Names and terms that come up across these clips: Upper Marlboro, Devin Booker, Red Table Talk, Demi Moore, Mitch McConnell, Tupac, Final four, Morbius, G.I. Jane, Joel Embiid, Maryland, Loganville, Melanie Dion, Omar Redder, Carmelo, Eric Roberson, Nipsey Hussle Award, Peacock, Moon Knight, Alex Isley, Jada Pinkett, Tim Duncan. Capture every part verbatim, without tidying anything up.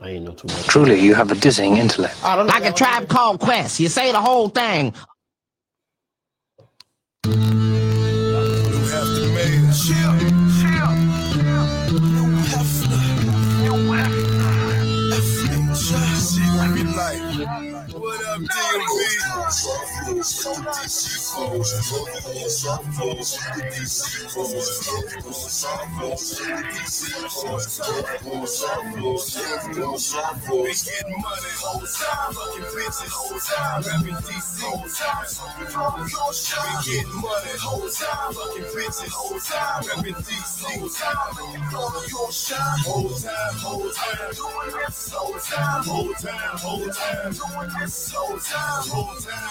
I ain't know too much. Truly, you have a dizzying intellect. I don't know, like a Tribe Called Quest. You say the whole thing. You have to make it. Chill, chill, chill. No effort. No effort. Effort. Just see what we like. What up, D M V? So time, whole time,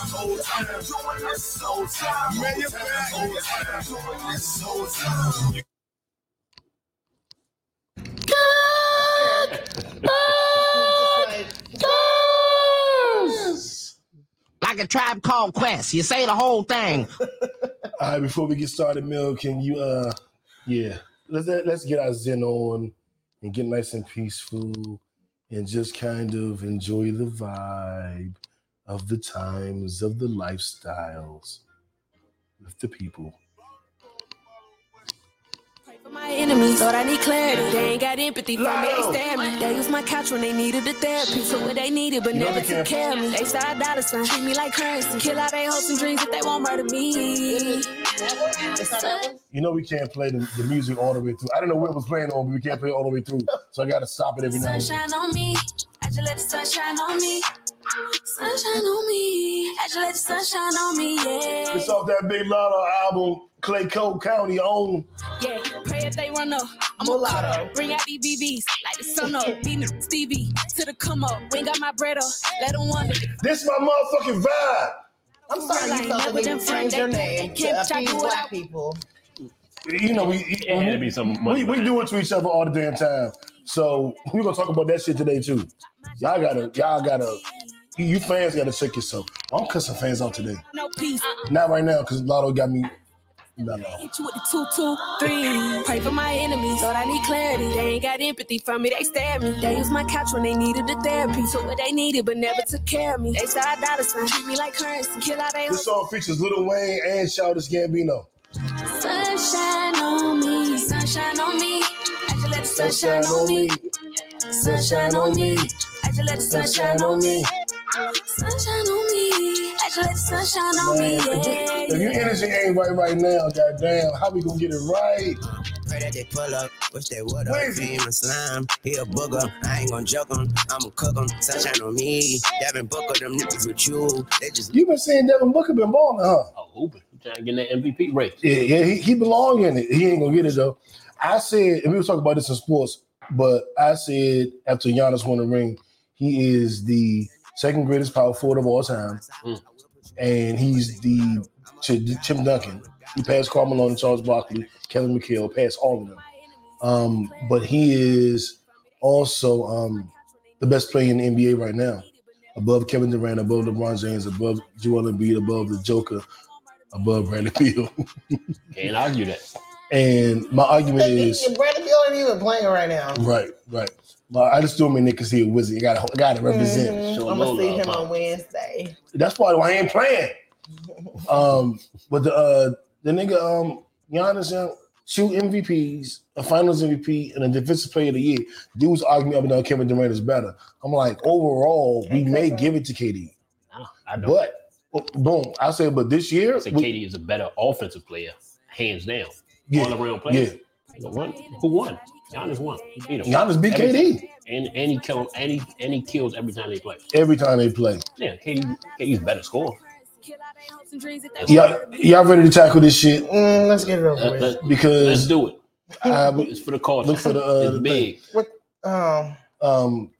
whole time, doing this so time, man, you're back, whole time, doing this so time. Like a Tribe Called Quest, you say the whole thing. All right, before we get started, Mill, can you, uh, yeah, let's let's get our zen on and get nice and peaceful. And just kind of enjoy the vibe of the times, of the lifestyles, of the people. Pray for my enemies, Lord, I need clarity. They ain't got empathy for me, they stab me. They use my couch when they needed the therapy. So what they needed, but you never took care of me. They saw a dollar sign, treat me like currency. Kill out their hopes and dreams if they won't murder me. You know we can't play the, the music all the way through. I don't know what was playing on, but we can't play it all the way through. So I gotta stop it every now and then. Sunshine on me, I just let the sunshine on me. Sunshine on me, I just let the sunshine on me. Yeah. It's off that Big Latto album, Clay Cole County on. Yeah, pray if they run up. I'm a Latto. Bring out the B Bs like the sun up. Beating the Stevie to the come up. We ain't got my bread up. Let them wonder. This my motherfucking vibe. I'm sorry, like, you felt like you framed your name to appease black people. You know, we it had to be some money we, we do it to each other all the damn time. So we're gonna talk about that shit today too. Y'all gotta, y'all gotta, you fans gotta check yourself. I'm cussing fans out today. No peace. Not right now, because Latto got me. No, no. Hit you with the two, two, three. Pray for my enemies, Lord, I need clarity. They ain't got empathy for me, they stab me. They use my couch when they needed the therapy. So what they needed, but never took care of me. They saw a dollar sign, treat me like currency. Kill out they. This song features Lil Wayne and Childish Gambino. Sunshine on me, sunshine on me. I just let the sunshine, sunshine on me. Sunshine on me, I just let the sunshine on me. Sunshine on me, I just let the sunshine on me. Yeah. If your energy ain't right right now, goddamn, how we gonna get it right? Pray that they pull up, wish they would up. Dream and slime, he a booger. I ain't gonna joke him, I'ma cook him. Sunshine on me, Devin Booker, them niggas with you. They just you been saying Devin Booker been balling, huh? Oh, Uber, trying to get that M V P race. Yeah, yeah, he, he belong in it. He ain't gonna get it though. I said, and we were talking about this in sports, but I said after Giannis won the ring, he is the second greatest power forward of all time. Mm. And he's the Tim Duncan. He passed Carmelo and Charles Barkley, Kevin McHale, passed all of them. Um, but he is also um, the best player in the N B A right now. Above Kevin Durant, above LeBron James, above Joel Embiid, above the Joker, above Brandon Peele. Can't argue that. And my argument is... Brandon Peele ain't even playing right now. Right, right. But I just do him in there because he a wizard. You gotta, gotta represent. Mm-hmm. I'm gonna see him on Wednesday. That's probably why I ain't playing. Um, but the uh, the nigga um Giannis, uh, two M V Ps, a Finals M V P, and a Defensive Player of the Year. Dudes arguing up and down Kevin Durant is better. I'm like, overall, yeah, we may right. give it to K D. No, I don't. But boom, I say, but this year, I say we, K D is a better offensive player, hands down. Yeah, all around player. Yeah. The one, who won? Giannis won. He beat him. Giannis beat K D. And and he killed and he, and he kills every time they play. Every time they play. Yeah, K D, K D's better scorer. Y'all, y'all ready to tackle this shit? Mm, let's get it over with. Let's, because let's do it. I, it's for the culture. Look for the, uh, the big. What? Um. Um.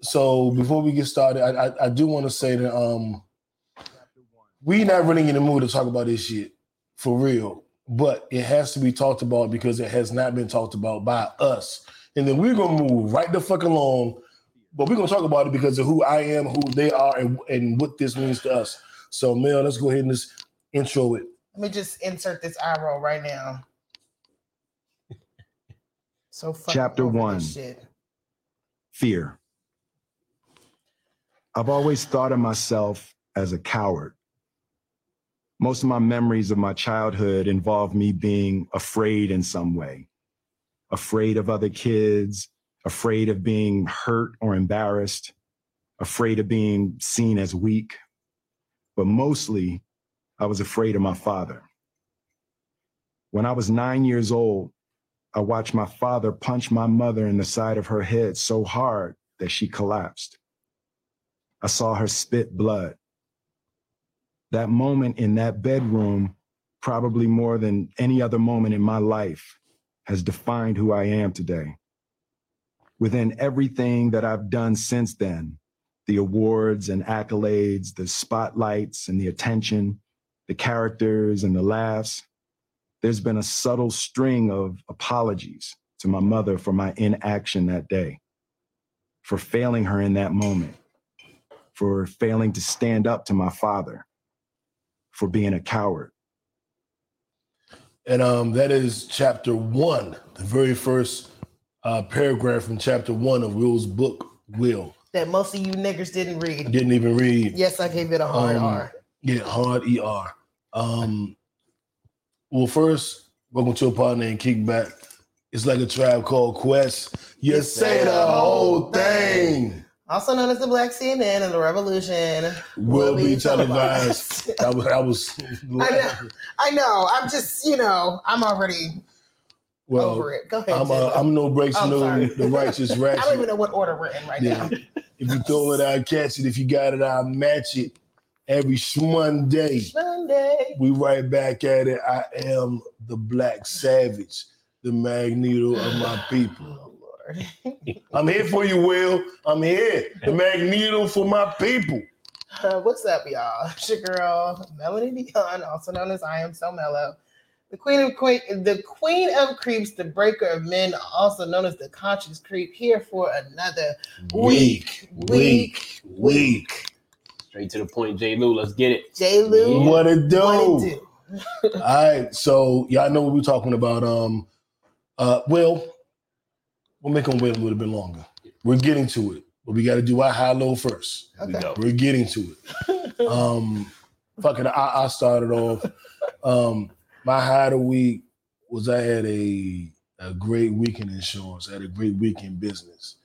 So before we get started, I I, I do want to say that um, we not really in the mood to talk about this shit for real. But it has to be talked about because it has not been talked about by us. And then we're going to move right the fuck along. But we're going to talk about it because of who I am, who they are, and, and what this means to us. So, Mel, let's go ahead and just intro it. Let me just insert this eye roll right now. So fucking Chapter one. Shit. fear. I've always thought of myself as a coward. Most of my memories of my childhood involve me being afraid in some way, afraid of other kids, afraid of being hurt or embarrassed, afraid of being seen as weak. But mostly, I was afraid of my father. When I was nine years old, I watched my father punch my mother in the side of her head so hard that she collapsed. I saw her spit blood. That moment in that bedroom, probably more than any other moment in my life, has defined who I am today. Within everything that I've done since then, the awards and accolades, the spotlights and the attention, the characters and the laughs, there's been a subtle string of apologies to my mother for my inaction that day, for failing her in that moment, for failing to stand up to my father, for being a coward. And um, that is chapter one, the very first uh, paragraph from chapter one of Will's book, Will. That most of you niggers didn't read. Didn't even read. Yes, I gave it a hard um, R. Yeah, hard E R. Um, well, first, welcome to A Pod Named Kickback. It's like a Tribe Called Quest. You, you say the whole thing. thing. Also known as the Black C N N and the Revolution will be televised. I was, I was. I know. I know. I'm just, you know, I'm already well, over it. Go ahead. I'm, uh, I'm no breaks, oh, no sorry. The righteous ratchet. I don't even know what order we're in right yeah. now. If you throw it, I'll catch it. If you got it, I'll match it. Every Shmonday, Shmonday. We right back at it. I am the Black Savage, the Magneto of my people. I'm here for you, Will. I'm here. The Magneto for my people. Uh, what's up, y'all? It's your girl, Melanie Dion, also known as I Am So Mellow. The Queen of Queen, the Queen of Creeps, the Breaker of Men, also known as the Conscious Creep, here for another week. Week. Week. Week. week. Straight to the point, J. Lou. Let's get it. J. Lou. Yeah. What it do? What it do? All right. So, y'all know what we're talking about. Um, uh, Will. We'll make them wait a little bit longer. We're getting to it, but we got to do our high-low first. Okay. We We're getting to it. Um, fucking, I, I started off. Um, my high of the week was I had a a great weekend insurance. I had a great weekend business.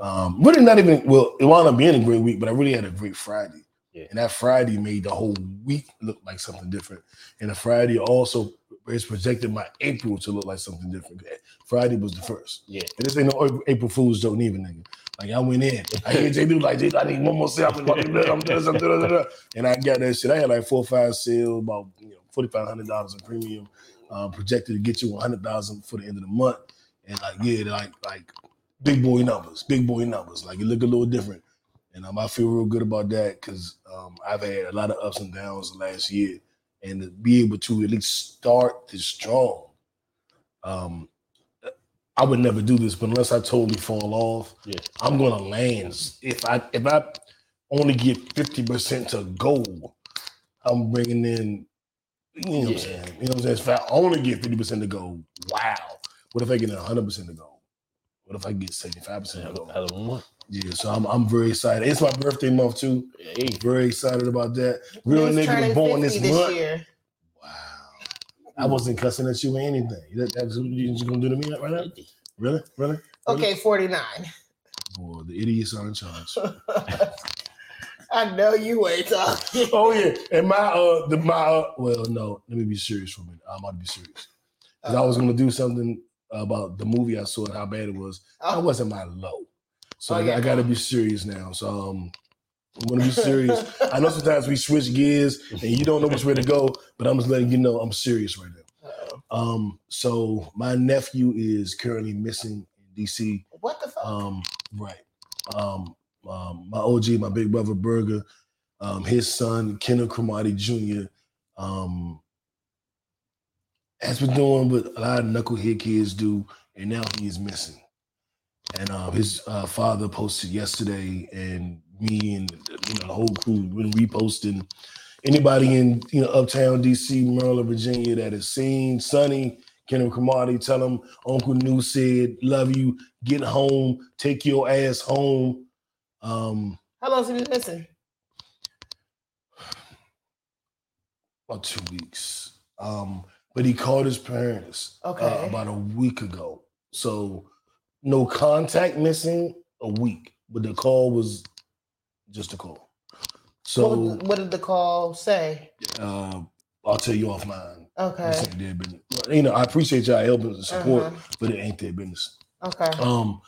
Um, really not even, well, it wound up being a great week, but I really had a great Friday. Yeah. And that Friday made the whole week look like something different. And the Friday also it's projected my April to look like something different. Friday was the first. Yeah. And this ain't no April Fool's joke neither, nigga. Like, I went in. I hear J B like, I need one more sale. And I got that shit. I had like four or five sales, about you know, forty-five hundred dollars in premium, uh, projected to get you one hundred thousand dollars for the end of the month. And like, yeah, like, like big boy numbers, big boy numbers. Like, it look a little different. And um, I feel real good about that because um, I've had a lot of ups and downs the last year. And to be able to at least start this strong. Um, I would never do this, but unless I totally fall off, yeah. I'm gonna land. If I if I only get fifty percent to goal, I'm bringing in, you know yeah. what I'm saying? You know what I'm saying? If I only get fifty percent to goal, wow. What if I get one hundred percent to goal? What if I get seventy-five percent to goal? Yeah, so I'm I'm very excited. It's my birthday month too. Hey. Very excited about that. Real nigga was born this month. Year. Wow. I wasn't cussing at you or anything. That, that's what you're gonna do to me right now? Really? Really? Okay, forty-nine. Boy, the idiots are in charge. I know you ain't talking. Oh yeah, and my uh, the my uh, well no, let me be serious for a minute. I'm about to be serious. Cause uh, I was gonna do something about the movie I saw and how bad it was. Uh, I wasn't my low. So oh, yeah. I, I gotta be serious now. So um, I'm gonna be serious. I know sometimes we switch gears and you don't know which way to go, but I'm just letting you know I'm serious right now. Uh-oh. Um, so my nephew is currently missing in D C. What the fuck? Um, right. Um, um, my O G, my big brother Burger, um, his son Kenny Kamati Junior Um, has been doing what a lot of knucklehead kids do, and now he is missing. And uh, his uh, father posted yesterday, and me and you know, the whole crew been reposting. Anybody in you know uptown D C, Maryland, Virginia that has seen Sunny Kenny Kamati, tell him Uncle New said, love you, get home, take your ass home. Um, How long has he been missing? About two weeks. Um, but he called his parents okay. uh, about a week ago. So no contact missing a week, but the call was just a call. So what, what did the call say? Uh, I'll tell you offline. Okay. You know, I appreciate y'all helping and support, uh-huh. but it ain't their business. Okay. Um,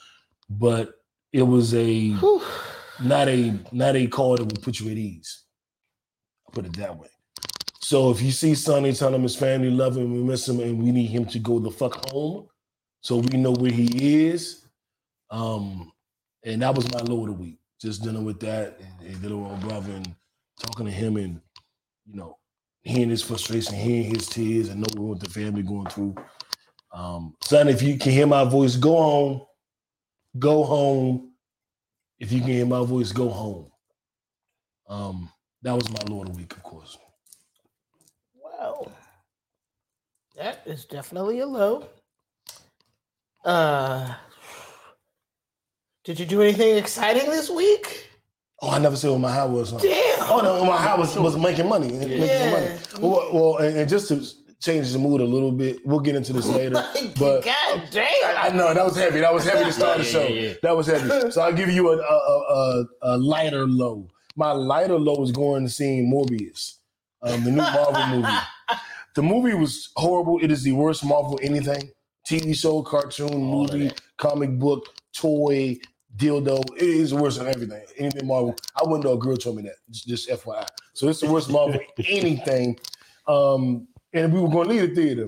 but it was a Whew. not a not a call that would put you at ease. I'll put it that way. So if you see Sonny, tell him his family love him, we miss him, and we need him to go the fuck home, so we know where he is. Um, and that was my low of the week. Just dealing with that, and, and little old brother, and talking to him, and you know, hearing his frustration, hearing his tears, and knowing what the family going through. Um, son, if you can hear my voice, go home. Go home. If you can hear my voice, go home. Um, that was my Lord of the Week, of course. Wow, that is definitely a low. Uh, did you do anything exciting this week? Oh, I never said what my high was. Huh? Damn. Oh, no, my high was, was making money. Making yeah. money. Well, well and, and just to change the mood a little bit, we'll get into this later. But God damn. I, I know, that was heavy. That was heavy to start yeah, the show. Yeah, yeah. That was heavy. So I'll give you a, a, a, a lighter low. My lighter low was going to see Morbius, um, the new Marvel movie. The movie was horrible. It is the worst Marvel anything. T V show, cartoon, All movie, comic book, toy, dildo. It is worse than everything. Anything Marvel. I wouldn't know a girl told me that. Just F Y I. So it's the worst Marvel anything. Um, and we were going to leave the theater.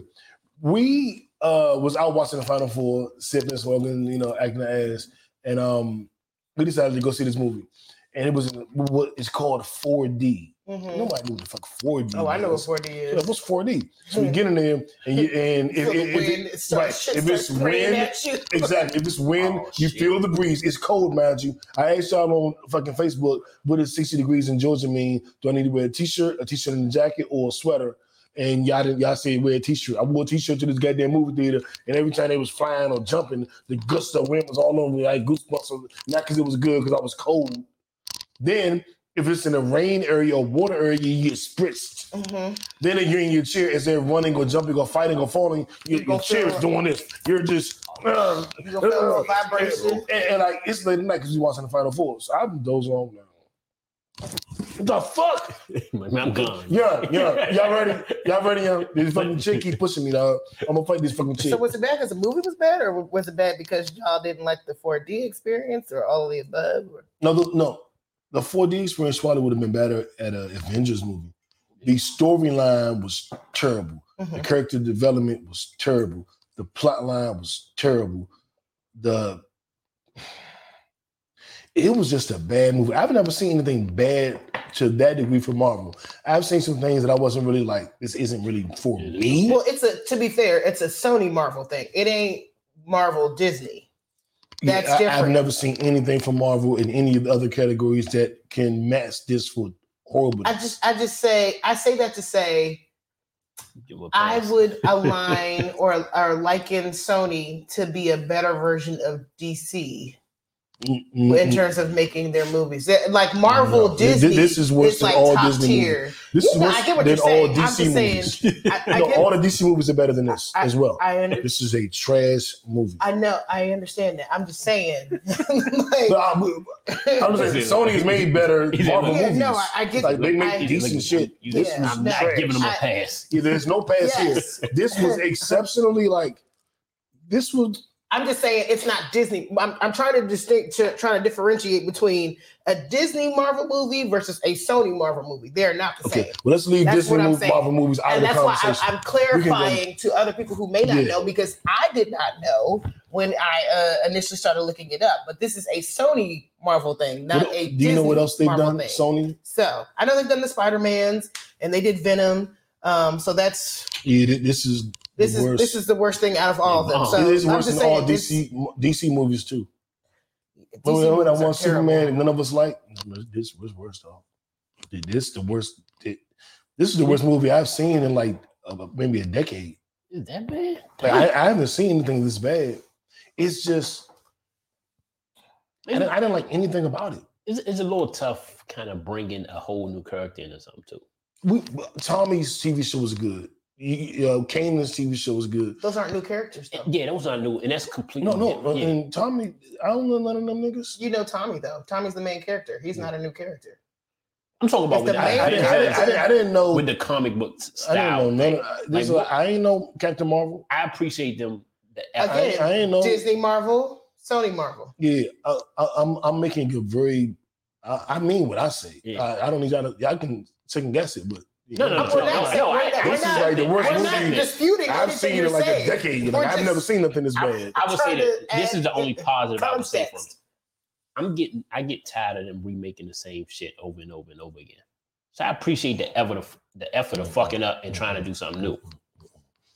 We uh, was out watching the Final Four, sipping, smoking, you know, acting the ass. And um, we decided to go see this movie. And it was what is called four D. Mm-hmm. Nobody knew what the fuck four D Oh, is. I know what four D is. Yeah, what's four D? So you get in there, and, you, and if, so if, if, it, it starts, right, if it's wind, exactly, if it's wind, oh, you shit. feel the breeze. It's cold, mind you. I asked y'all on fucking Facebook, what does sixty degrees in Georgia mean? Do I need to wear a t-shirt, a t-shirt and a jacket, or a sweater? And y'all didn't, y'all said wear a t-shirt. I wore a t-shirt to this goddamn movie theater, and every time they was flying or jumping, the gust of wind was all over me. I had goosebumps, not because it was good, because I was cold. Then, if it's in a rain area or water area, you get spritzed. Mm-hmm. Then you're in your chair. As they're running or jumping or fighting or falling, your, your chair is doing this. You're just... Uh, you uh, feel vibration. And, and, and like, it's late at night because you're watching the Final Four. So I'm dozing off now. What the fuck? I'm gone. Yeah, yeah. Y'all ready? Y'all ready? Y'all? This fucking chick keep pushing me, dog. I'm going to fight this fucking chick. So was it bad because the movie was bad, or was it bad because y'all didn't like the four D experience, or all of the above? Or? No, no. The four D experience probably would have been better at an Avengers movie. The storyline was terrible. Mm-hmm. The character development was terrible. The plot line was terrible. The It was just a bad movie. I've never seen anything bad to that degree from Marvel. I've seen some things that I wasn't really like, this isn't really for me. Well, it's a to be fair, it's a Sony Marvel thing. It ain't Marvel Disney. That's yeah, I, different. I've never seen anything from Marvel in any of the other categories that can match this for horrible. I just, I just say, I say that to say, I would align or or liken Sony to be a better version of D C Mm-mm. in terms of making their movies. They're, like Marvel, no. Disney, this is worse than like all Disney tier. Movies. This yeah, is worse I get what than you're all saying. D C movies. Saying, I, I no, get, all the D C movies are better than this I, as well. I, I under, this is a trash movie. I know. I understand that. I'm just saying. like, but I'm, I'm just saying Sony's made better Marvel yeah, movies. No, I, I get like, they make I, decent like, shit. You, this yeah, was I'm trash. Not giving them a pass. I, yeah, there's no pass yes. here. This was exceptionally like. This was. I'm just saying it's not Disney. I'm, I'm trying to distinct, to, trying to differentiate between a Disney Marvel movie versus a Sony Marvel movie. They're not the okay. same. Well, let's leave that's Disney movie, Marvel movies out and of the conversation. That's why I, I'm clarifying to other people who may not yeah. know, because I did not know when I uh, initially started looking it up. But this is a Sony Marvel thing, not what, a. Do you Disney know what else they've Marvel done? Thing. Sony. So I know they've done the Spider-Mans and they did Venom. Um, so that's yeah. This is. This is worst. This is the worst thing out of all of them. So it is worse than all D C D C movies too. Remember when I won Superman and none of us liked? This was worse though. This the worst. This is the worst movie I've seen in like maybe a decade. Is that bad? Like I, I haven't seen anything this bad. It's just I didn't, I didn't like anything about it. It's, it's a little tough, kind of bringing a whole new character in or something too. We Tommy's T V show was good. You, you know, Kanan's T V show was good. Those aren't new characters, though. Yeah, those aren't new, and that's completely no, no. Yeah. And Tommy, I don't know none of them niggas. You know Tommy though. Tommy's the main character. He's yeah. not a new character. I'm talking about with the I, I, didn't, I, didn't, I, didn't, I didn't know with the comic book style. I didn't know. None, this like, is, I ain't know Captain Marvel. I appreciate them. The Again, I, I ain't know Disney Marvel, Sony Marvel. Yeah, I, I, I'm I'm making a very. I, I mean what I say. Yeah. I, I don't need y'all. Y'all can second guess it, but. No, no, no, no, no, no, no I, this not, is like the worst movie disputing I've seen in like saying. a decade. Like, just, I've never seen nothing this bad. I, I would say that this is the only positive I would say from it. I'm getting, I get tired of them remaking the same shit over and over and over again. So I appreciate the effort of the effort of fucking up and trying to do something new.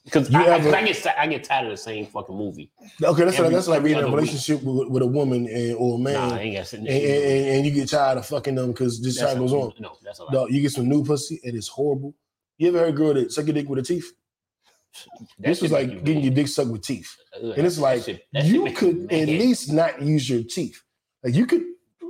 Because I, I, I get, I get tired of the same fucking movie. Okay, that's every, like that's like being in a relationship with, with a woman and or a man, nah, I ain't got and, and, and, and you get tired of fucking them because this time goes on. No, that's a lot. No, you get some new pussy and it's horrible. You ever heard a girl that suck your dick with her teeth? That this was like you getting mean. your dick sucked with teeth, Ugh, and it's like shit, you could at least not use your teeth. Like you could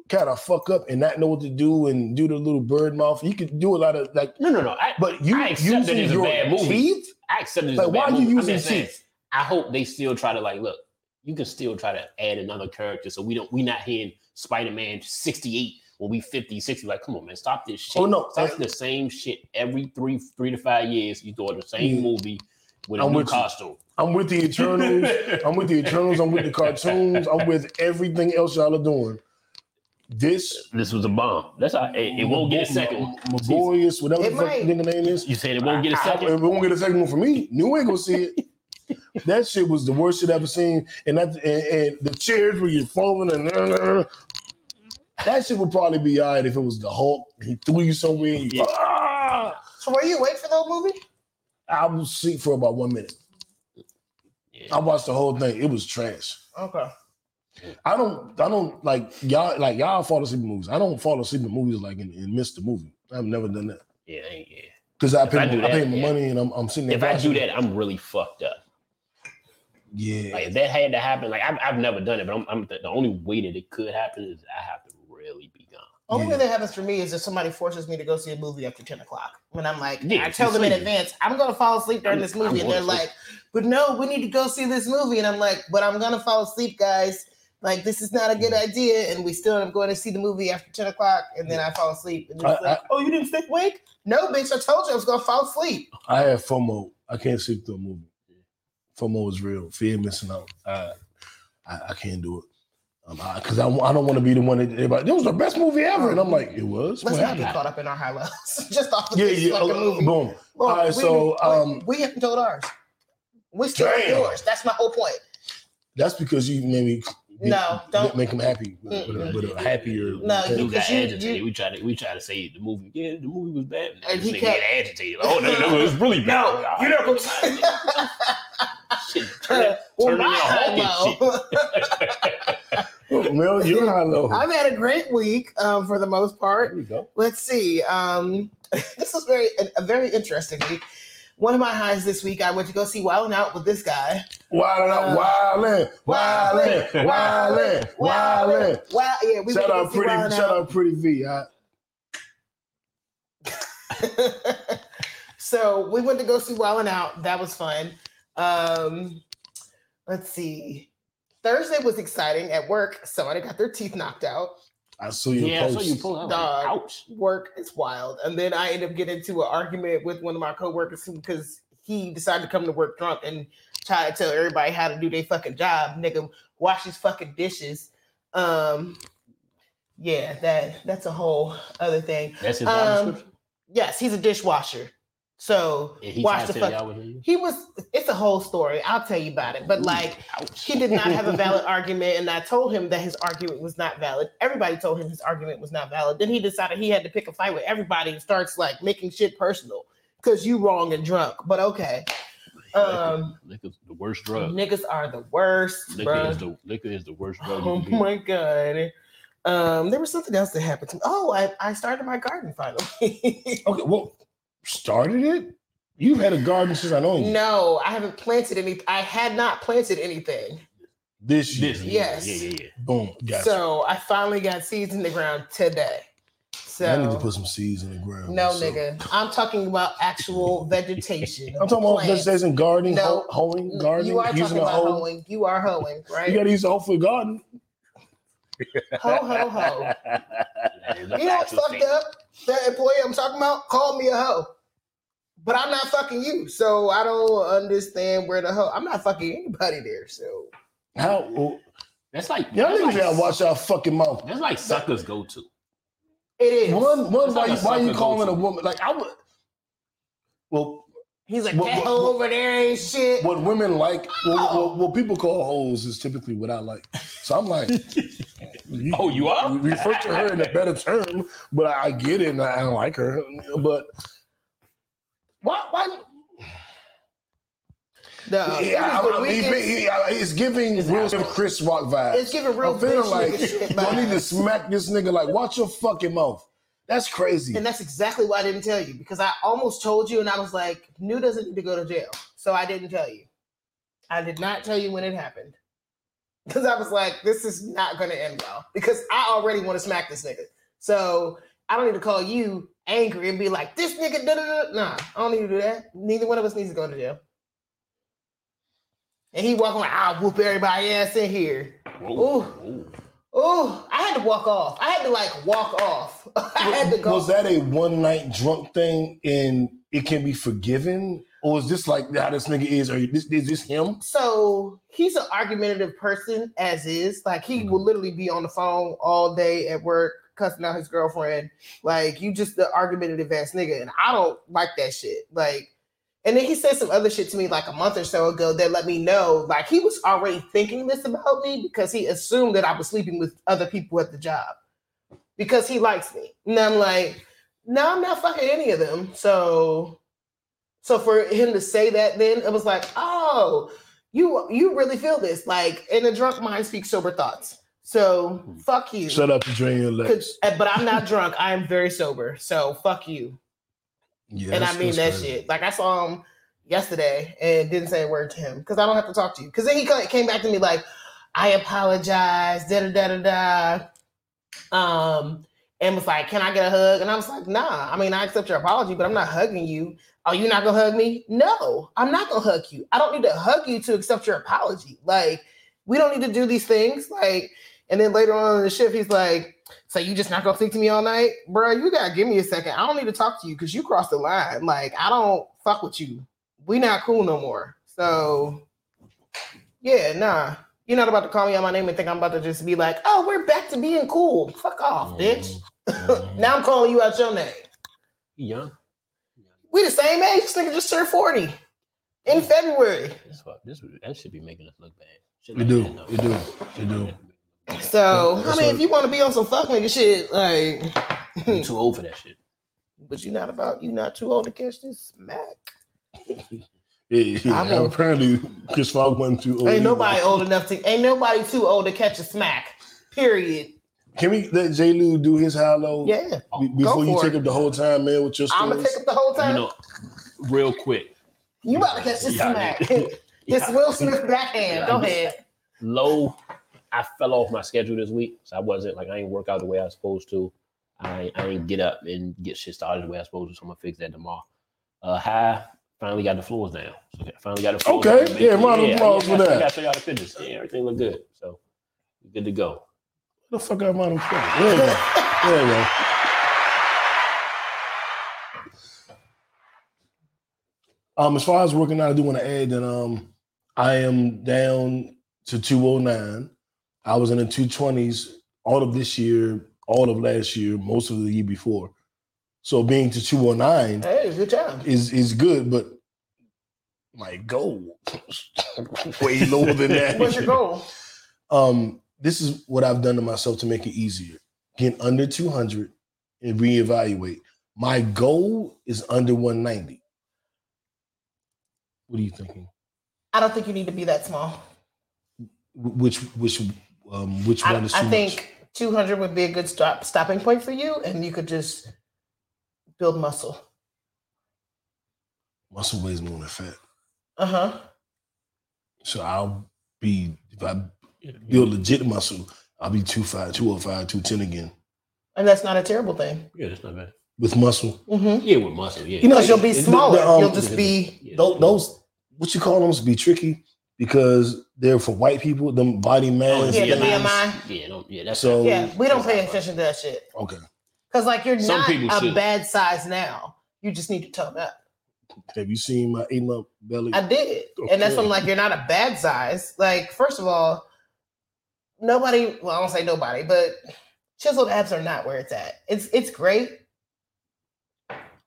kind of fuck up and not know what to do and do the little bird mouth. You could do a lot of like no, no, no. I, but you I accept using your bad teeth. Movie. I accept it. Like, why are you using teeth? I hope they still try to like look. You can still try to add another character, so we don't. We're not hearing Spider-Man sixty-eight when we fifty, sixty. Like, come on, man, stop this shit. Oh no, stop I, the same shit every three, three to five years. You throw the same yeah. movie with a I'm new with costume. You. I'm with the Eternals. I'm with the Eternals. I'm with the cartoons. I'm with everything else y'all are doing. This this was a bomb. That's how it, it won't get a second one. Morbius, whatever the fuck the name is. You said it won't get a second. I, it won't get a second one for me. You ain't gonna see it. That shit was the worst shit I've ever seen. And that and, and the chairs where you're falling and uh, that shit would probably be all right if it was the Hulk. He threw you somewhere. And you, yeah. ah! So were you awake for that movie? I was asleep for about one minute. Yeah. I watched the whole thing. It was trash. Okay. I don't, I don't like y'all. Like y'all fall asleep in movies. I don't fall asleep in movies like and, and miss the movie. I've never done that. Yeah, yeah. Because I pay, I, that, I pay my yeah. money and I'm, I'm sitting there. If I do that, I'm really fucked up. Yeah. Like if that had to happen, like I've, I've never done it, but I'm, I'm the, the only way that it could happen is I have to really be gone. Only yeah. way that happens for me is if somebody forces me to go see a movie after ten o'clock. When I'm like, yeah, I tell them in advance, I'm gonna fall asleep during I'm, this movie, I'm and they're asleep. like, "But no, we need to go see this movie," and I'm like, "But I'm gonna fall asleep, guys." Like, this is not a good idea, and we still end up going to see the movie after ten o'clock, and then I fall asleep. And it's I, like, I, oh, you didn't stay awake? No, bitch, I told you I was going to fall asleep. I have FOMO. I can't sleep through a movie. FOMO is real. Fear missing out. I, I, I can't do it. Because um, I, I, I don't want to be the one that everybody, it was the best movie ever. And I'm like, it was? Let's what not happened? Get caught up in our high lows. Just off of yeah, this yeah, fucking uh, movie. Boom. Boom. All right, we, so. We, um, we haven't told ours. We still have yours. That's my whole point. That's because you made me. Be, no, don't make them happy with, mm-hmm. with, a, with a happier. No, you got agitated. You, we try to we try to say the movie. Yeah, the movie was bad. And he got agitated. Like, oh no, no, it was really bad. No, you know. Shit, turn it well, on. Well, you're high low. I've had a great week um, for the most part. Here we go. Let's see. Um, this was very a, a very interesting week. One of my highs this week, I went to go see Wild 'N Out with this guy. Wild 'N Out, Wildin', Wildin', Wildin', Wildin'. Wow, yeah, we shout out pretty, shout out pretty V. I... So we went to go see Wild 'N Out. That was fun. Um, let's see. Thursday was exciting at work. Somebody got their teeth knocked out. I saw you. Yeah, post. I saw you pull out. Dog, ouch! Work is wild, and then I end up getting into an argument with one of my coworkers because he decided to come to work drunk and try to tell everybody how to do their fucking job. Nigga, wash his fucking dishes. Um, yeah, that that's a whole other thing. That's his um, yes, he's a dishwasher. So watch the fuck. He was. It's a whole story. I'll tell you about it. But like, ouch. He did not have a valid argument, and I told him that his argument was not valid. Everybody told him his argument was not valid. Then he decided he had to pick a fight with everybody and starts like making shit personal because you wrong and drunk. But okay. Um, liquor, liquor's the worst drug. Niggas are the worst. Liquor bruh. is the liquor is the worst drug. Oh my god. Um, there was something else that happened to me. Oh, I I started my garden finally. Okay. Well. Started it? You've had a garden since I know you. No, I haven't planted any. I had not planted anything. This year. Yes. Yeah, yeah, yeah. Boom. Gotcha. So I finally got seeds in the ground today. So I need to put some seeds in the ground. No, so. nigga. I'm talking about actual vegetation. I'm talking plants. About vegetation, gardening, no, hoeing, gardening. You are talking using about hoeing. You are hoeing, right? You got to use a hoe for garden. Ho, ho, ho. You know what's fucked thing. Up? That employee I'm talking about called me a hoe. But I'm not fucking you, so I don't understand where the hoe. I'm not fucking anybody there, so. How? Well, that's like y'all niggas like, gotta watch y'all fucking mouth. That's like suckers go to. It is one. One. Why, like why you calling a woman like I would? Well, he's like what, that hoe over there ain't shit. What women like? What, oh. what, what people call hoes is typically what I like. So I'm like, you, oh, you are. Refer to her in a better term, but I, I get it. and I don't like her, but why? Why? No, yeah, I, I, he, it's giving it's real Chris Rock vibes. It's giving real. I'm feeling like shit I need to smack this nigga. Like, watch your fucking mouth. That's crazy. And that's exactly why I didn't tell you because I almost told you, and I was like, "New doesn't need to go to jail," so I didn't tell you. I did not tell you when it happened because I was like, "This is not going to end well." Because I already want to smack this nigga, so I don't need to call you angry and be like, "This nigga." Da, da, da. Nah, I don't need to do that. Neither one of us needs to go to jail. And he walking like, I'll whoop everybody's ass in here. Ooh. Ooh. I had to walk off. I had to like walk off. I had to go. Was that a one night drunk thing and it can be forgiven? Or is this like how this nigga is? Or is this him? So he's an argumentative person as is. Like he mm-hmm. will literally be on the phone all day at work, cussing out his girlfriend. Like you just the argumentative ass nigga. And I don't like that shit. Like, and then he said some other shit to me like a month or so ago that let me know, like, he was already thinking this about me because he assumed that I was sleeping with other people at the job because he likes me. And I'm like, no, I'm not fucking any of them. So, so for him to say that then, it was like, oh, you you really feel this. Like, in a drunk mind speaks sober thoughts. So, fuck you. Shut up and drain your lips. But I'm not drunk. I am very sober. So, fuck you. Yeah, and I mean that crazy. Shit. Like I saw him yesterday and didn't say a word to him because I don't have to talk to you. Because then he came back to me like, I apologize, da da da da da, um, and was like, can I get a hug? And I was like, nah. I mean, I accept your apology, but I'm not hugging you. Are you not gonna hug me? No, I'm not gonna hug you. I don't need to hug you to accept your apology. Like, we don't need to do these things. Like, and then later on in the shift, he's like, so you just not gonna speak to me all night? Bro, you gotta give me a second. I don't need to talk to you because you crossed the line. Like, I don't fuck with you. We not cool no more. So, yeah, nah. You're not about to call me on my name and think I'm about to just be like, oh, we're back to being cool. Fuck off, bitch. Mm-hmm. Now I'm calling you out your name. You young. We the same age. This nigga just turned forty in February. This, this, that should be making us look bad. Should we do. It do. It do. So, I mean, if you want to be on some fuck nigga shit, like... You're too old for that shit. But you're not about... You're not too old to catch this smack. Yeah, yeah. I mean, apparently, Chris Fogg wasn't too old. Ain't nobody either. Old enough to... Ain't nobody too old to catch a smack. Period. Can we let J. Lou do his high-low? Yeah. B- before you take up the whole time, man, with your stories? I'm going to take up the whole time? You know, real quick. You about to catch this yeah, smack. Yeah. This Will Smith backhand. Yeah, Go ahead. Low... I fell off my schedule this week, so I wasn't like I ain't work out the way I was supposed to. I I ain't get up and get shit started the way I was supposed to. So I'm gonna fix that tomorrow. Uh, high finally got the floors down. So finally got the floors okay, down. yeah, round of applause for that. I got to show y'all the fitness. Yeah, everything look good, so good to go. What the fuck am I on? There you go. There you go. Um, as far as working out, I do want to add that um, I am down to two oh nine. I was in the two twenties all of this year, all of last year, most of the year before. So being to two oh nine hey, good job. Is, is good, but my goal way lower than that. What's your goal? Um, this is what I've done to myself to make it easier. Get under two hundred and reevaluate. My goal is under one ninety. What are you thinking? I don't think you need to be that small. Which, which... Um, which one I, is too I think much? two hundred would be a good stop stopping point for you, and you could just build muscle. muscle weighs more than fat. Uh huh. So I'll be, if I build legit muscle, I'll be two five, two oh five, two ten again. And that's not a terrible thing. Yeah, that's not bad. With muscle? Mm-hmm. Yeah, with muscle, yeah. You know, you'll be smaller. The, the, um, you'll just be... Yeah. Those, those, what you call them, to be tricky because they're for white people, them body mass. Yeah, the B M I. Yeah, don't, yeah, that's so, yeah, we don't pay attention to that shit. Okay. Because, like, you're Some not a bad size now. You just need to tone up. Have you seen my eating up belly? I did. Okay. And that's when, like, you're not a bad size. Like, first of all, nobody... Well, I don't say nobody, but chiseled abs are not where it's at. It's It's great.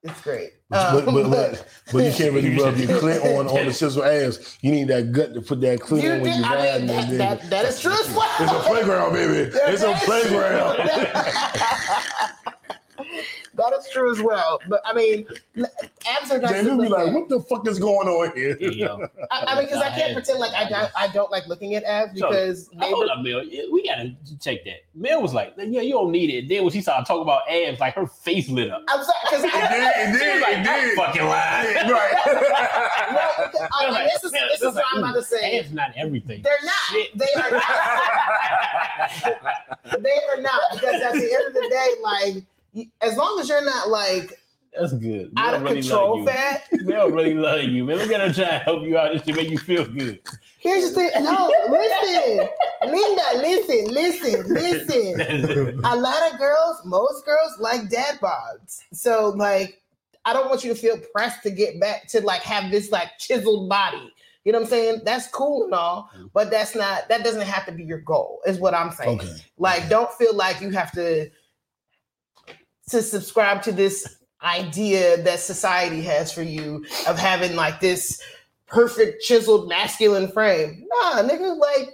It's great. But, um, but, but, but, but you can't really rub your clit on, on the sizzle ass. You need that gut to put that clit on when you ride. Mean, that, that, that is true as well. It's a playground, baby. That it's a playground. That is true as well. But, I mean, abs are not... They be like, what the fuck is going on here? Yeah. I, I mean, because I can't pretend like I don't, I don't like looking at abs because... So, hold up, Mel. We got to check that. Mel was like, yeah, you don't need it. Then when she started talking about abs, like, her face lit up. I'm sorry, because... It did, it did, like, it did. fucking lying. Right. Well, okay, I mean, like, this is, yeah, this is like, what I'm about to say. Abs not everything. They're not. Shit. They are not. They are not. Because at the end of the day, like... As long as you're not like that's good. Out of really control, fat. We don't really love you, man. We're gonna try to help you out just to make you feel good. Here's the thing. No, listen, Linda. Listen, listen, listen. A lot of girls, most girls, like dad bods. So, like, I don't want you to feel pressed to get back to like have this like chiseled body. You know what I'm saying? That's cool and all, but that's not. That doesn't have to be your goal. Is what I'm saying. Okay. Like, don't feel like you have to. to subscribe to this idea that society has for you of having like this perfect chiseled masculine frame. Nah, nigga, like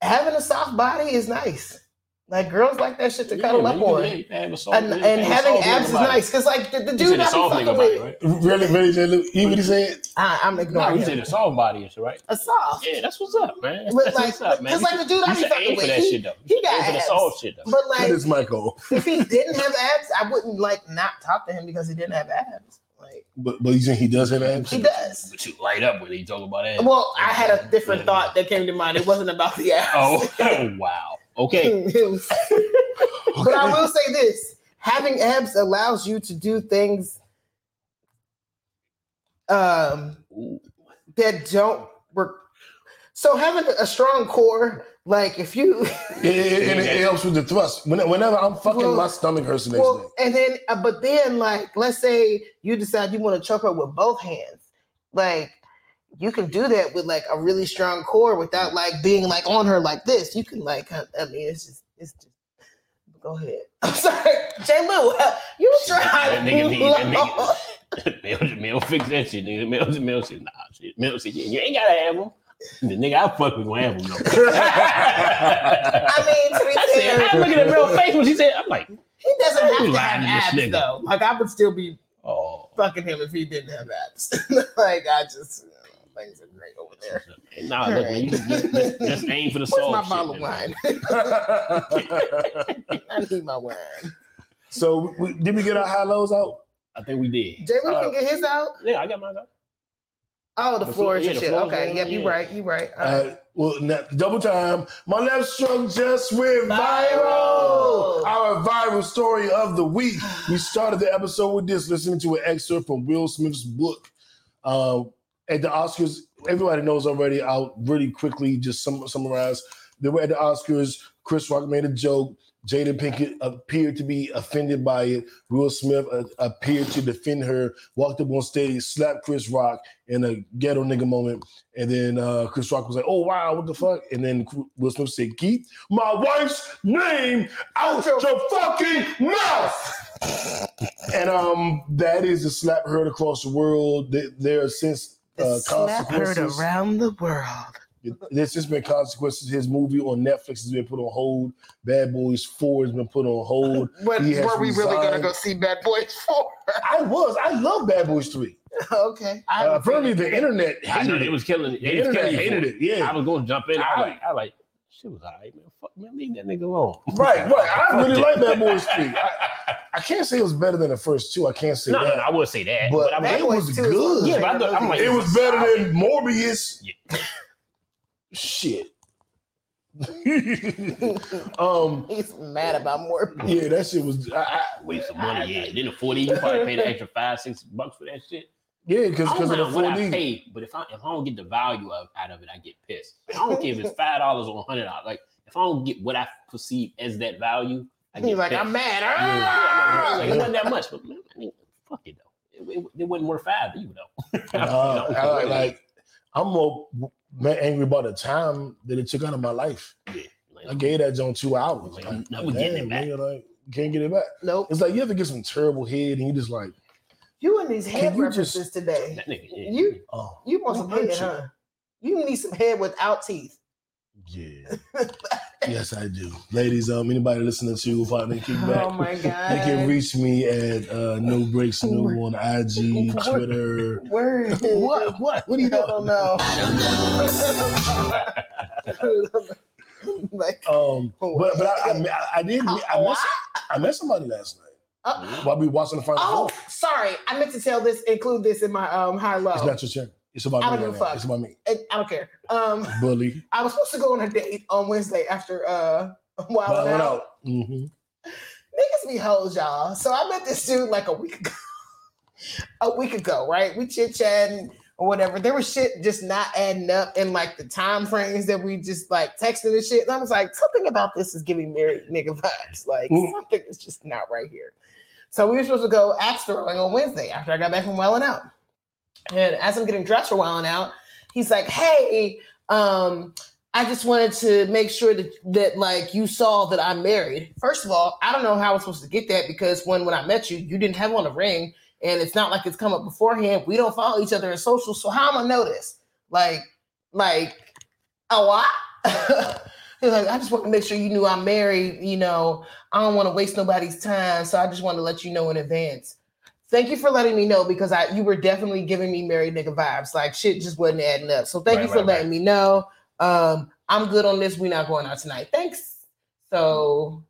having a soft body is nice. Like girls like that shit to yeah, cuddle man, up on. Have and, and, and having abs is nice. Cause like the, the dude not be fucking with. Right? Really, really, really, you what he said? I, I'm ignoring no, you said a soft body is right? A soft. Yeah, that's what's up, man. That's, that's like, what's up, man. Cause like the dude I be fucking with. He, shit, he got abs. Soft shit, but like, it's Michael. If he didn't have abs, I wouldn't like not talk to him because he didn't have abs. Like, but but you think he does have abs? He does. But you light up when he talk about abs. Well, I had a different thought that came to mind. It wasn't about the abs. Oh, wow. Okay. But I will say this, having abs allows you to do things um, that don't work. So having a strong core, like if you... it, it, and it helps with the thrust. Whenever I'm fucking, well, my stomach hurts the next well, day. And then, uh, but then like, let's say you decide you want to choke her with both hands. Like, you can do that with like a really strong core without like being like on her like this. You can like, I mean, it's just, it's just. Go ahead. I'm sorry, J. Lou, you trying? Nigga, Mel fix that shit, nigga. Mel, Mel said, nah, shit. Mel said, you ain't gotta have them. The nigga, I fuck with gonna have them. No. I mean, to be I fair, I look at the real face when she said, I'm like, he doesn't have to have abs though. Like, I would still be oh. fucking him if he didn't have abs. Like, I just. Things are great over there. Nah, look, right. you, you, just aim for the soul. Where's my bottle of wine? I need my wine. So, we, did we get our high lows out? I think we did. Jay, we uh, can get his out? Yeah, I got mine out. Oh, the, the floor is yeah, shit. Okay, right, yep, yeah. you right, you right. All right. Uh, well, now, double time. My left stroke just went viral. viral. Our viral story of the week. We started the episode with this, listening to an excerpt from Will Smith's book. Uh, At the Oscars, everybody knows already. I'll really quickly just sum- summarize. They were at the Oscars. Chris Rock made a joke. Jada Pinkett appeared to be offended by it. Will Smith uh, appeared to defend her, walked up on stage, slapped Chris Rock in a ghetto nigga moment. And then uh, Chris Rock was like, oh, wow, what the fuck? And then Will Smith said, keep my wife's name out your fucking mouth. And um, that is a slap heard across the world. There are since... Uh, slap heard around the world. There's just been consequences. His movie on Netflix has been put on hold. Bad Boys four has been put on hold. But were we really going to go see Bad Boys four? I was. I love Bad Boys three. Okay. Uh, apparently the internet hated I know, it. It was killing it. The internet killing hated it. Yeah. I was going to jump in. I like, I like, shit was all right, man. Fuck, man, leave that nigga alone. Right, right. I really like Bad Boys three. I, I, I can't say it was better than the first two. I can't say no, that. No, no, I would say that. But, but I mean, it was two. good. Yeah, but I thought, I'm like, it, it was, was better solid. than Morbius. Yeah. Shit. um, He's mad about Morbius. Yeah, that shit was. I, I, Waste of money. I, yeah, and then the four D, you probably paid an extra five, six bucks for that shit. Yeah, because of the four D. I pay, but if I if I don't get the value of, out of it, I get pissed. I don't care if it's five dollars or a hundred dollars. Like if I don't get what I perceive as that value. I get like, pissed. I'm mad. Ah! Yeah, yeah, yeah. Like, it wasn't that much, but man, I mean, fuck it though. It, it, it wasn't worth five to you though. uh, you know, I, like, like I'm more angry about the time that it took out of my life. Yeah, like, I gave that joint two hours. Like, I'm never getting it back. Man, like, can't get it back. Nope. It's like you ever get some terrible head and you just like. You and these head references just, today. You oh, you want some head, you. huh? You need some head without teeth. Yeah. Yes, I do. Ladies, um, anybody listening to A Pod Named Kickback, oh my God. They can reach me at uh, No Breaks No on I G, Twitter. Word. What? What? What are you doing? I don't know. Like, um, but but I, I, I did. I met, I met somebody last night. Uh, While we watching the final. Oh, board. sorry. I meant to tell this, include this in my um high low. It's not your check. It's about me. I don't give a fuck. It's about me. I don't care. Um, Bully. I was supposed to go on a date on Wednesday after uh Wild 'N Out. Mm-hmm. Niggas be hoes, y'all. So I met this dude like a week ago. a week ago, right? We chit chatting or whatever. There was shit just not adding up in like the time frames that we just like texted and shit. And I was like, something about this is giving married nigga vibes. Like mm. something is just not right here. So we were supposed to go axe throwing on Wednesday after I got back from Wild 'N Out. And as I'm getting dressed for Wild 'N Out, he's like, hey, um, I just wanted to make sure that, that like you saw that I'm married. First of all, I don't know how I was supposed to get that because when, when I met you, you didn't have on a ring and it's not like it's come up beforehand. We don't follow each other in social. So how am I gonna know this? Like, like, oh, I? He's like, I just want to make sure you knew I'm married. You know, I don't want to waste nobody's time. So I just want to let you know in advance. Thank you for letting me know because I you were definitely giving me married nigga vibes. Like shit just wasn't adding up. So thank right, you for right, letting right. me know. Um, I'm good on this. We're not going out tonight. Thanks. So.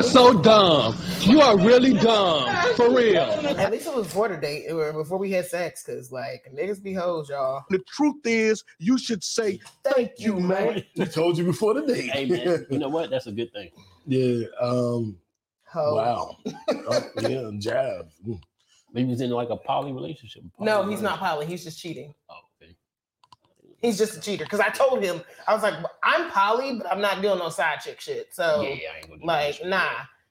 So dumb. You are really dumb. For real. At least it was before the date or before we had sex, because like niggas be hoes, y'all. The truth is, you should say thank you, man. I told you before the date. Hey man, you know what? That's a good thing. Yeah. Um, wow. uh, yeah, jab. Mm. Maybe he's in like a poly relationship. Poly no, relationship. He's not poly. He's just cheating. Oh, okay. He's just a cheater. Because I told him, I was like, I'm poly, but I'm not doing no side chick shit. So, yeah, yeah, I ain't gonna do like, nah.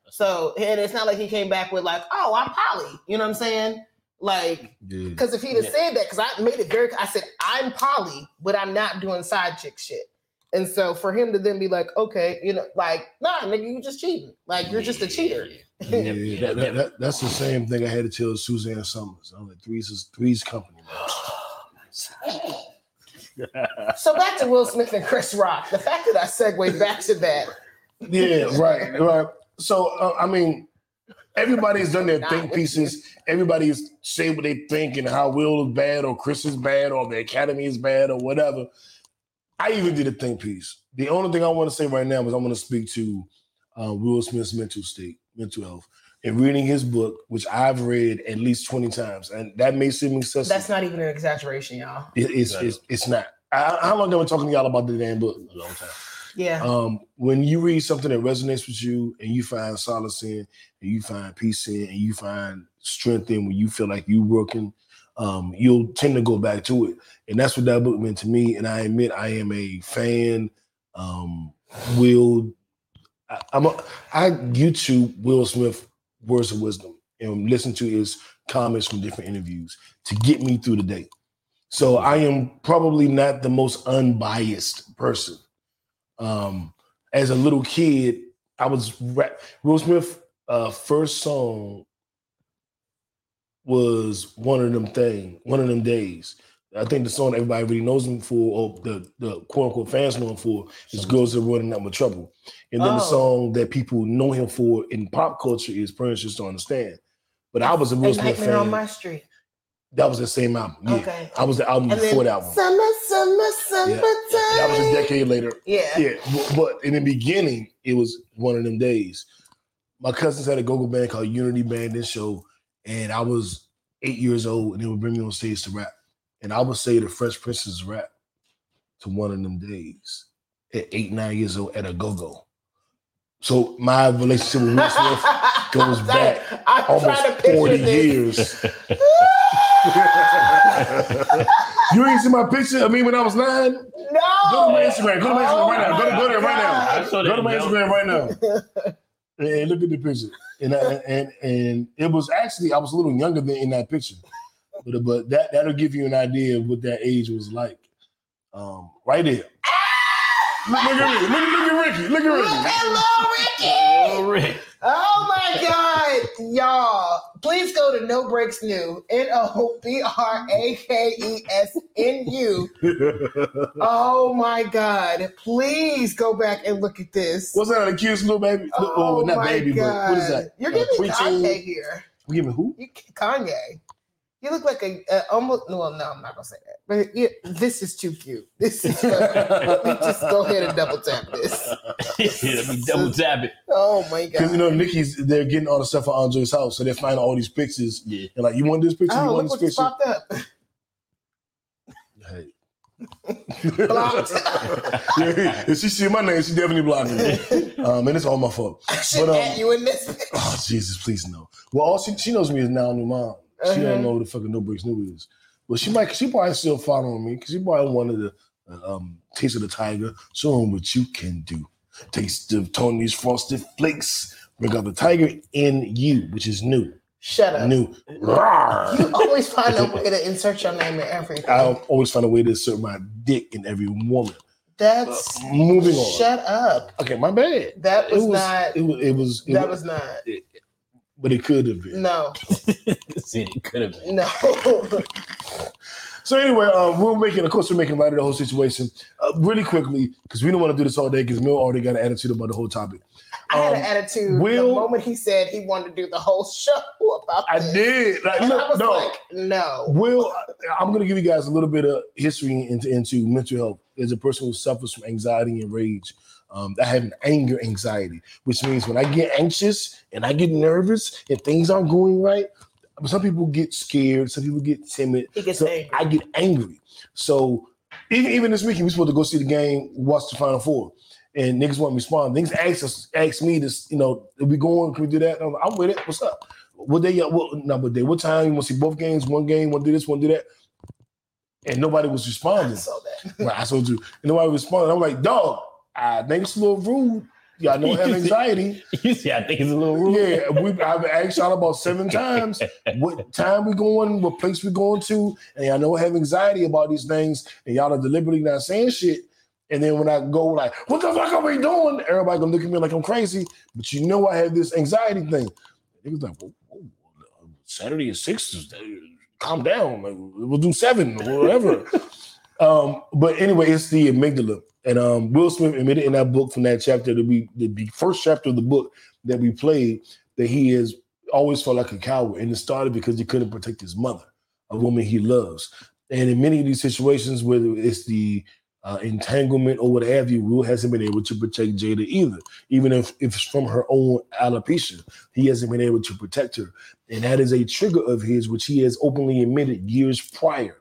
Shit. So, and it's not like he came back with like, oh, I'm poly. You know what I'm saying? Like, because if he'd have yeah. said that, because I made it very, I said, I'm poly, but I'm not doing side chick shit. And so for him to then be like, okay, you know, like, nah, nigga, you just cheating. Like, you're yeah, just a cheater. Yeah, yeah. Yeah, that, that, that, that's the same thing I had to tell Suzanne Summers. I'm like, Three's is Three's Company. So back to Will Smith and Chris Rock. The fact that I segued back to that. Yeah, right, right. So uh, I mean, everybody's done their think pieces. Everybody's say what they think and how Will is bad or Chris is bad or the Academy is bad or whatever. I even did a think piece. The only thing I want to say right now is I want to speak to uh, Will Smith's mental state. Mental health and reading his book, which I've read at least twenty times, and that may seem excessive. That's not even an exaggeration, y'all. It, it's, right. it's it's not. I, how long have I been talking to y'all about the damn book? A long time. Yeah. Um, when you read something that resonates with you, and you find solace in, and you find peace in, and you find strength in, when you feel like you're working, um, you'll tend to go back to it, and that's what that book meant to me. And I admit, I am a fan. Um, Will. I, I'm a, I YouTube Will Smith words of wisdom and listen to his comments from different interviews to get me through the day. So I am probably not the most unbiased person. Um, as a little kid, I was rap- Will Smith's uh, first song was one of them thing, one of them days. I think the song everybody really knows him for, or the, the quote-unquote fans know him for, is Girls That Running Out With Trouble. And then oh. the song that people know him for in pop culture is Parents Just Don't Understand. But I was a Will Smith fan. On My Street. That was the same album. Yeah. Okay. I was the album and before that one. Summer, summer, summertime. Yeah. That was a decade later. Yeah. Yeah. But in the beginning, it was one of them days. my cousins had a go-go band called Unity Band and Show, and I was eight years old, and they would bring me on stage to rap. And I would say the Fresh Prince's rap to one of them days at eight, nine years old at a go-go. So my relationship with Will Smith goes back I'm almost forty this. years. You ain't see my picture of me when I was nine? No. Go to my Instagram. Go to my Instagram oh right now. Go to, go to it right now. Go to my know. Instagram right now. And look at the picture. And, I, and and it was actually, I was a little younger than in that picture. But, but that, that'll give you an idea of what that age was like. Um, right there. Look, look at Ricky. Look, look at Ricky. Look at Ricky. Look at little Ricky. Ricky. Oh my God, y'all! Please go to No Breaks New. N O B R A K E S N U. Oh my God! Please go back and look at this. What's that? A cute little baby? Oh, oh not my baby, God! But what is that? You're giving uh, Kanye here. You giving who? You, Kanye. You look like a, a almost. Well, no, I'm not gonna say that. But you, this is too cute. This is. Let me just go ahead and double tap this. Yeah, let me double tap it. Oh my God! Because you know Nikki's, they're getting all the stuff at Andre's house, so they're finding all these pictures. Yeah, they're like, you want this picture? Oh, you want look this what picture? Popped up. Blocked. Yeah, if she see my name, she definitely blocked me. Um, and it's all my fault. I should get um, you in this. Picture. Oh Jesus, please no. Well, all she, she knows me is now new mom. She uh-huh. don't know who the fucking No Breaks New is. But she might, she probably still following me because she probably wanted the uh, um, taste of the tiger. Show them what you can do. Taste of Tony's Frosted Flakes. Bring out the tiger in you, which is new. Shut up. New. Rawr. You always find a way to insert your name in everything. I always find a way to insert my dick in every woman. That's uh, moving on. Shut up. Okay, my bad. That was, it was not. It was. It was it that was, was not. It, But it could have been. No. See, it could have been. No. So anyway, um, we're making, of course, we're making light of the whole situation uh, really quickly because we don't want to do this all day because Mill already got an attitude about the whole topic. Um, I had an attitude Will, the moment he said he wanted to do the whole show about this. I did. Like, and no, I was no. like, no. Will, I'm going to give you guys a little bit of history into, into mental health as a person who suffers from anxiety and rage. Um, I have an anger anxiety, which means when I get anxious and I get nervous and things aren't going right, some people get scared, some people get timid. It gets so angry. I get angry. So even, even this weekend, we were supposed to go see the game, watch the Final Four, and niggas won't respond. Niggas ask us, ask me this, you know, are we going? Can we do that? I'm, like, I'm with it. What's up? What day? What, not what day? What time? You want to see both games? One game? Want to do this? Want to do that? And nobody was responding. I saw that. Well, I told you. And nobody responded. I'm like, dog. I think it's a little rude. Y'all don't have anxiety. You see, I think it's a little rude. Yeah, we, I've asked y'all about seven times what time we going, what place we going to, and y'all know I have anxiety about these things, and y'all are deliberately not saying shit. And then when I go like, what the fuck are we doing? Everybody gonna look at me like I'm crazy, but you know I have this anxiety thing. It was like, whoa, whoa, Saturday at six, calm down. Like, we'll do seven or whatever. um, but anyway, it's the amygdala. And um, Will Smith admitted in that book from that chapter that we, the, the first chapter of the book that we played, that he has always felt like a coward. And it started because he couldn't protect his mother, a woman he loves. And in many of these situations, whether it's the uh, entanglement or what have you, Will hasn't been able to protect Jada either. Even if, if it's from her own alopecia, he hasn't been able to protect her. And that is a trigger of his, which he has openly admitted years prior.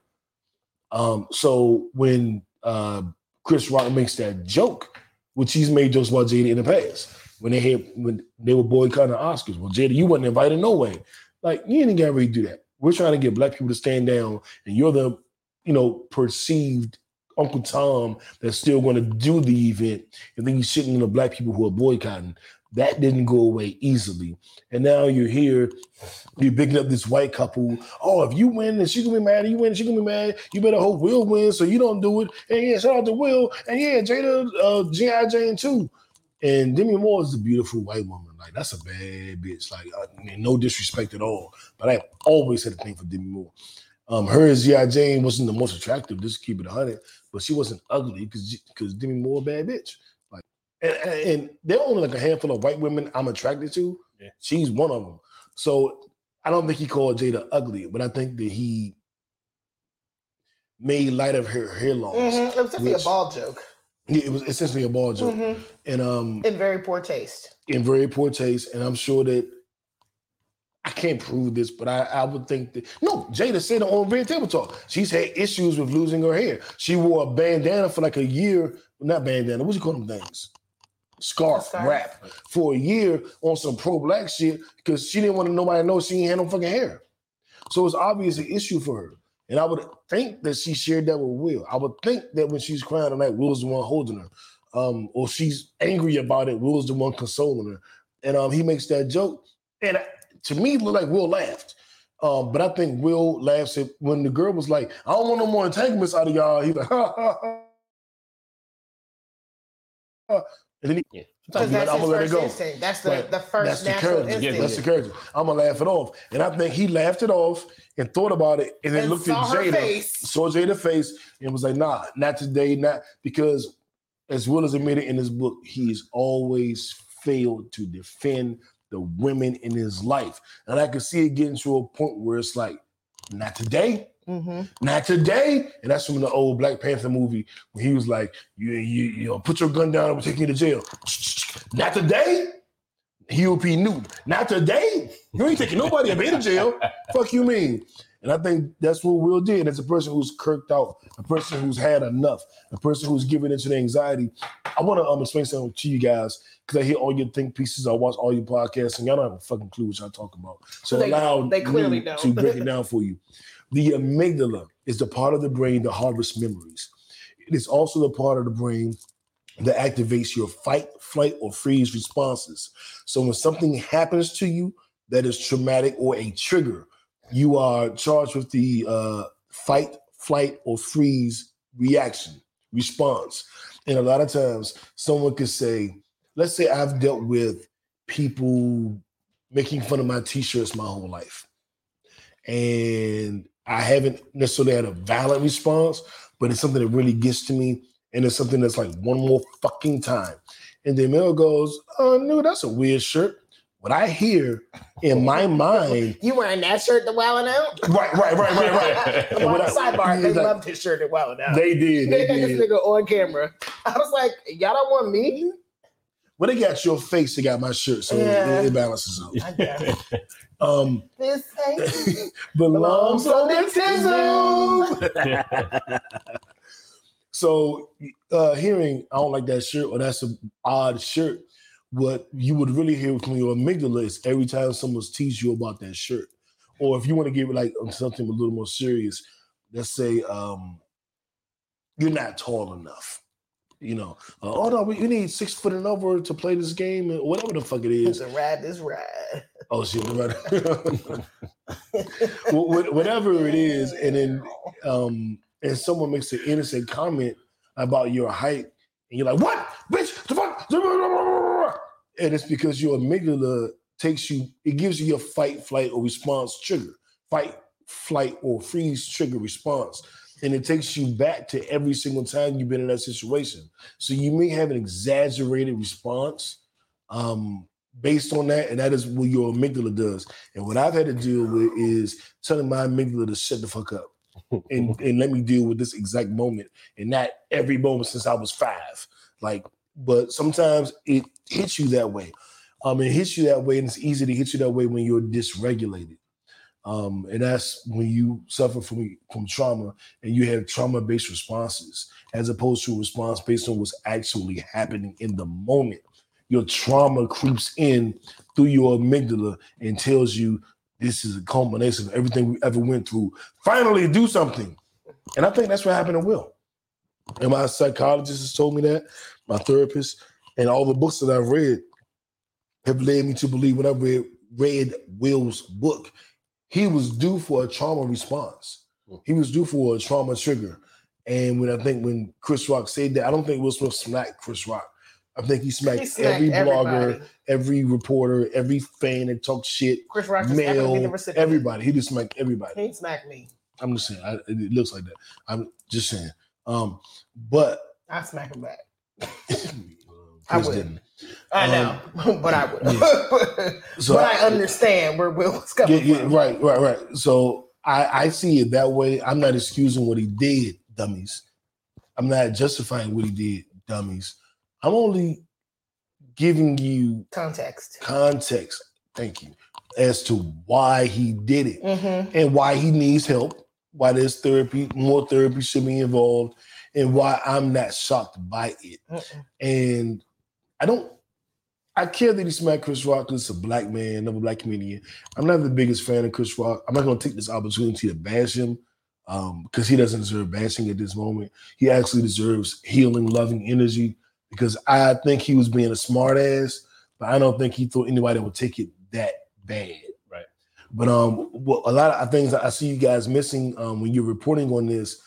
Um, so when... Uh, Chris Rock makes that joke, which he's made jokes about Jada in the past when they had, when they were boycotting the Oscars. Well, Jada, you wasn't invited no way. Like, you ain't got to really do that. We're trying to get black people to stand down, and you're the, you know, perceived Uncle Tom that's still going to do the event, and then you're shitting on the black people who are boycotting. That didn't go away easily. And now you're here, you're picking up this white couple. Oh, if you win, then she's going to be mad. If you win, she's going to be mad. You better hope Will wins so you don't do it. And yeah, shout out to Will. And yeah, Jada, uh, G I. Jane too. And Demi Moore is a beautiful white woman. Like, that's a bad bitch. Like, I mean, no disrespect at all. But I always had a thing for Demi Moore. Um, her as G I. Jane wasn't the most attractive, just keep it one hundred. But she wasn't ugly because because Demi Moore a bad bitch. And, and there are only like a handful of white women I'm attracted to. Yeah. She's one of them. So I don't think he called Jada ugly, but I think that he made light of her hair loss. Mm-hmm. It was definitely a ball joke. Yeah, it was essentially a ball joke. Mm-hmm. And um in very poor taste. In very poor taste. And I'm sure that I can't prove this, but I, I would think that no, Jada said on Red Table Talk, she's had issues with losing her hair. She wore a bandana for like a year, not bandana, what do you call them things? Scarf, scarf wrap for a year on some pro-black shit because she didn't want nobody to know she ain't had no fucking hair. So it's obviously an issue for her. And I would think that she shared that with Will. I would think that when she's crying tonight, Will's the one holding her. Um, or she's angry about it, Will's the one consoling her. And um, he makes that joke. And I, to me, it looked like Will laughed. Um, but I think Will laughs at when the girl was like, I don't want no more entanglements out of y'all. He's like, ha, ha, ha. ha. And then he, I'm going to let it go. Instinct. That's the, right. the first that's natural the instinct. Yeah, that's the character. I'm going to laugh it off. And I think he laughed it off and thought about it and then and looked at Jada, face. saw Jada's face and was like, nah, not today, not. Because as Will has admitted in his book, he's always failed to defend the women in his life. And I could see it getting to a point where it's like, not today. Mm-hmm. Not today. And that's from the old Black Panther movie when he was like, you, you, you know, put your gun down and we'll take you to jail. Not today. He O P Newton. Not today. You ain't taking nobody up into jail. Fuck you mean? And I think that's what Will did. As a person who's kirked out, a person who's had enough, a person who's given into the anxiety. I want to um, explain something to you guys because I hear all your think pieces. I watch all your podcasts and y'all don't have a fucking clue what y'all talking about. So they, allow they clearly me don't. to break it down for you. The amygdala is the part of the brain that harvests memories. It is also the part of the brain that activates your fight, flight, or freeze responses. So when something happens to you that is traumatic or a trigger, you are charged with the uh, fight, flight, or freeze reaction, response. And a lot of times someone could say, let's say I've dealt with people making fun of my t-shirts my whole life. And I haven't necessarily had a violent response, but it's something that really gets to me. And it's something that's like one more fucking time. And then Mel goes, oh, no, that's a weird shirt. What I hear in my mind. You wearing that shirt the Wild 'N Out? Right, right, right, right, right. And on the sidebar, they like, loved his shirt at Wild 'N Out. They did. They, they got did. This nigga on camera. I was like, y'all don't want me? Well, they got your face, they got my shirt, so yeah. it, it balances out. I guess. Um, this ain't belongs on the tism. So uh, hearing, I don't like that shirt, or that's an odd shirt, what you would really hear from your amygdala is every time someone's teased you about that shirt. Or if you want to give it like something a little more serious, let's say, um, you're not tall enough. You know, uh, oh no, you need six foot and over to play this game, and whatever the fuck it is. It's a ride, this ride. Oh shit, whatever it is, and then um, and someone makes an innocent comment about your height, and you're like, "What, bitch? The fuck?" And it's because your amygdala takes you; it gives you your fight, flight, or response trigger, fight, flight, or freeze trigger response. And it takes you back to every single time you've been in that situation. So you may have an exaggerated response um, based on that, and that is what your amygdala does. And what I've had to deal with is telling my amygdala to shut the fuck up and, and let me deal with this exact moment, and not every moment since I was five. Like, but sometimes it hits you that way. Um, it hits you that way, and it's easy to hit you that way when you're dysregulated. Um, and that's when you suffer from, from trauma and you have trauma-based responses as opposed to a response based on what's actually happening in the moment. Your trauma creeps in through your amygdala and tells you this is a culmination of everything we ever went through. Finally, do something. And I think that's what happened to Will. And my psychologist has told me that, my therapist, and all the books that I've read have led me to believe when I read, read Will's book, he was due for a trauma response. He was due for a trauma trigger. And when I think when Chris Rock said that, I don't think Will Smith smacked Chris Rock. I think he smacked, he smacked every everybody. blogger, every reporter, every fan that talks shit. Chris Rock just male, everybody. He just smacked everybody. He smacked me. I'm just saying. I, it looks like that. I'm just saying. Um, but I smack him back. I would. Didn't. I know, um, but I would. Yeah. So but I, I understand where Will was coming yeah, yeah, from. Right, right, right. So I, I see it that way. I'm not excusing what he did, dummies. I'm not justifying what he did, dummies. I'm only giving you context. Context. Thank you. As to why he did it mm-hmm. and why he needs help, why there's therapy, more therapy should be involved, and why I'm not shocked by it. Mm-mm. And I don't, I care that he smacked Chris Rock because it's a black man, another black comedian. I'm not the biggest fan of Chris Rock. I'm not going to take this opportunity to bash him um, because he doesn't deserve bashing at this moment. He actually deserves healing, loving energy because I think he was being a smart ass, but I don't think he thought anybody would take it that bad. Right. But um, well, a lot of things I see you guys missing um, when you're reporting on this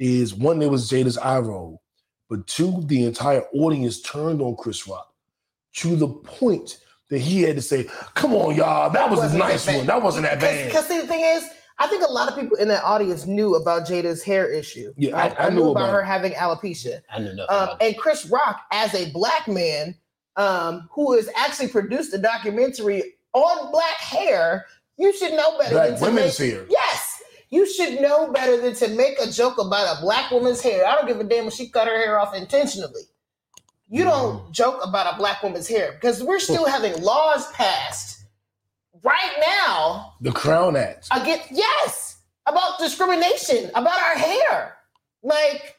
is one, there was Jada's eye roll, but two, the entire audience turned on Chris Rock to the point that he had to say, come on, y'all, that was a nice one. That wasn't that bad. Because see, the thing is, I think a lot of people in that audience knew about Jada's hair issue. Yeah, like, I, I, I knew, knew about, about her having alopecia. I knew nothing um, about it. And Chris Rock, as a black man, um, who has actually produced a documentary on black hair, you should know better black than to women's make, hair. Yes. You should know better than to make a joke about a black woman's hair. I don't give a damn if she cut her hair off intentionally. You don't joke about a black woman's hair because we're still having laws passed right now. The Crown Act. Again, yes, about discrimination, about our hair. Like,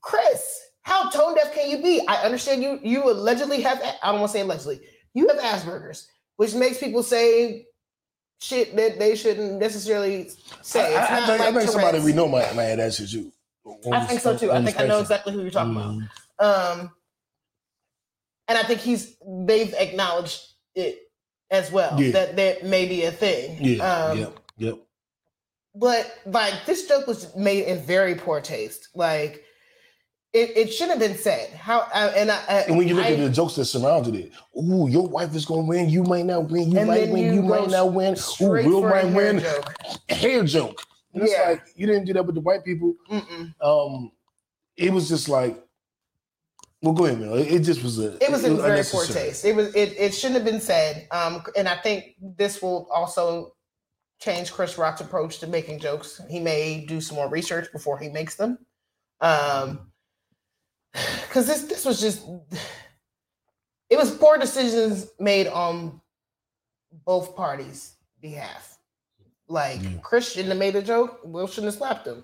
Chris, how tone deaf can you be? I understand you, you allegedly have, I don't want to say allegedly, you have Asperger's, which makes people say shit that they shouldn't necessarily say. It's I, I, not I think, like I think somebody we know might, might have that issue. I think so too. I think I know exactly who you're talking mm. about. Um, and I think he's they've acknowledged it as well yeah. that that may be a thing. Yeah. Um, yep. Yep. But like this joke was made in very poor taste. Like it, it shouldn't have been said. How I, and I, I and when you look I, at the jokes that surrounded it, ooh, your wife is gonna win. You might not win. You might win. You, you might not win. Ooh, Will might hair win. Joke. Hair joke. And it's yeah. like, you didn't do that with the white people. Mm-mm. Um, it was just like, well, go ahead, man. It, it just was a. It was in very poor taste. It was. It, it shouldn't have been said. Um, and I think this will also change Chris Rock's approach to making jokes. He may do some more research before he makes them. Um, because this this was just, it was poor decisions made on both parties' behalf. Like, mm. Chris shouldn't have made a joke. Will shouldn't have slapped him.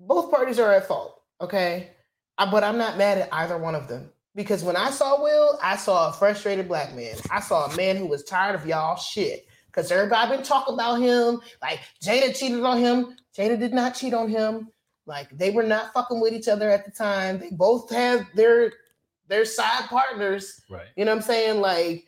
Both parties are at fault, okay? I, but I'm not mad at either one of them. Because when I saw Will, I saw a frustrated black man. I saw a man who was tired of y'all shit. Because everybody been talking about him. Like, Jada cheated on him. Jada did not cheat on him. Like, they were not fucking with each other at the time. They both have their, their side partners. Right. You know what I'm saying? Like,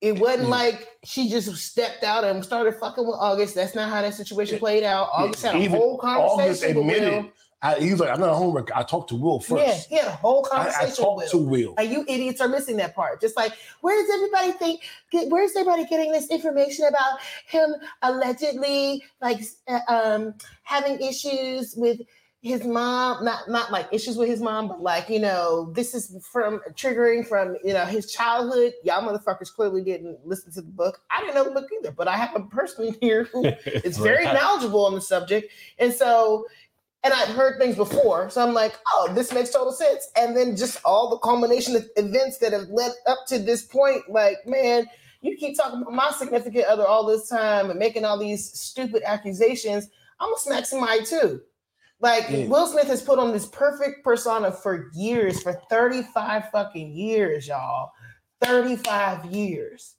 it wasn't yeah. like she just stepped out and started fucking with August. That's not how that situation played out. August yeah. had a Even whole conversation August admitted, with Will. I, he was like, I'm not a homewrecker. I talked to Will first. Yeah, he had a whole conversation I, I talked with Will. to Will. Like, you idiots are missing that part. Just like, where does everybody think, get, where's everybody getting this information about him allegedly like uh, um, having issues with his mom, not not like issues with his mom, but like, you know, this is from triggering from, you know, his childhood. Y'all motherfuckers clearly didn't listen to the book. I didn't know the book either, but I have a person here who is very knowledgeable on the subject. And so, and I've heard things before. So I'm like, oh, this makes total sense. And then just all the culmination of events that have led up to this point, like, man, you keep talking about my significant other all this time and making all these stupid accusations. I'm gonna smack somebody too. Like, yeah. Will Smith has put on this perfect persona for years, for thirty-five fucking years, y'all. thirty-five years.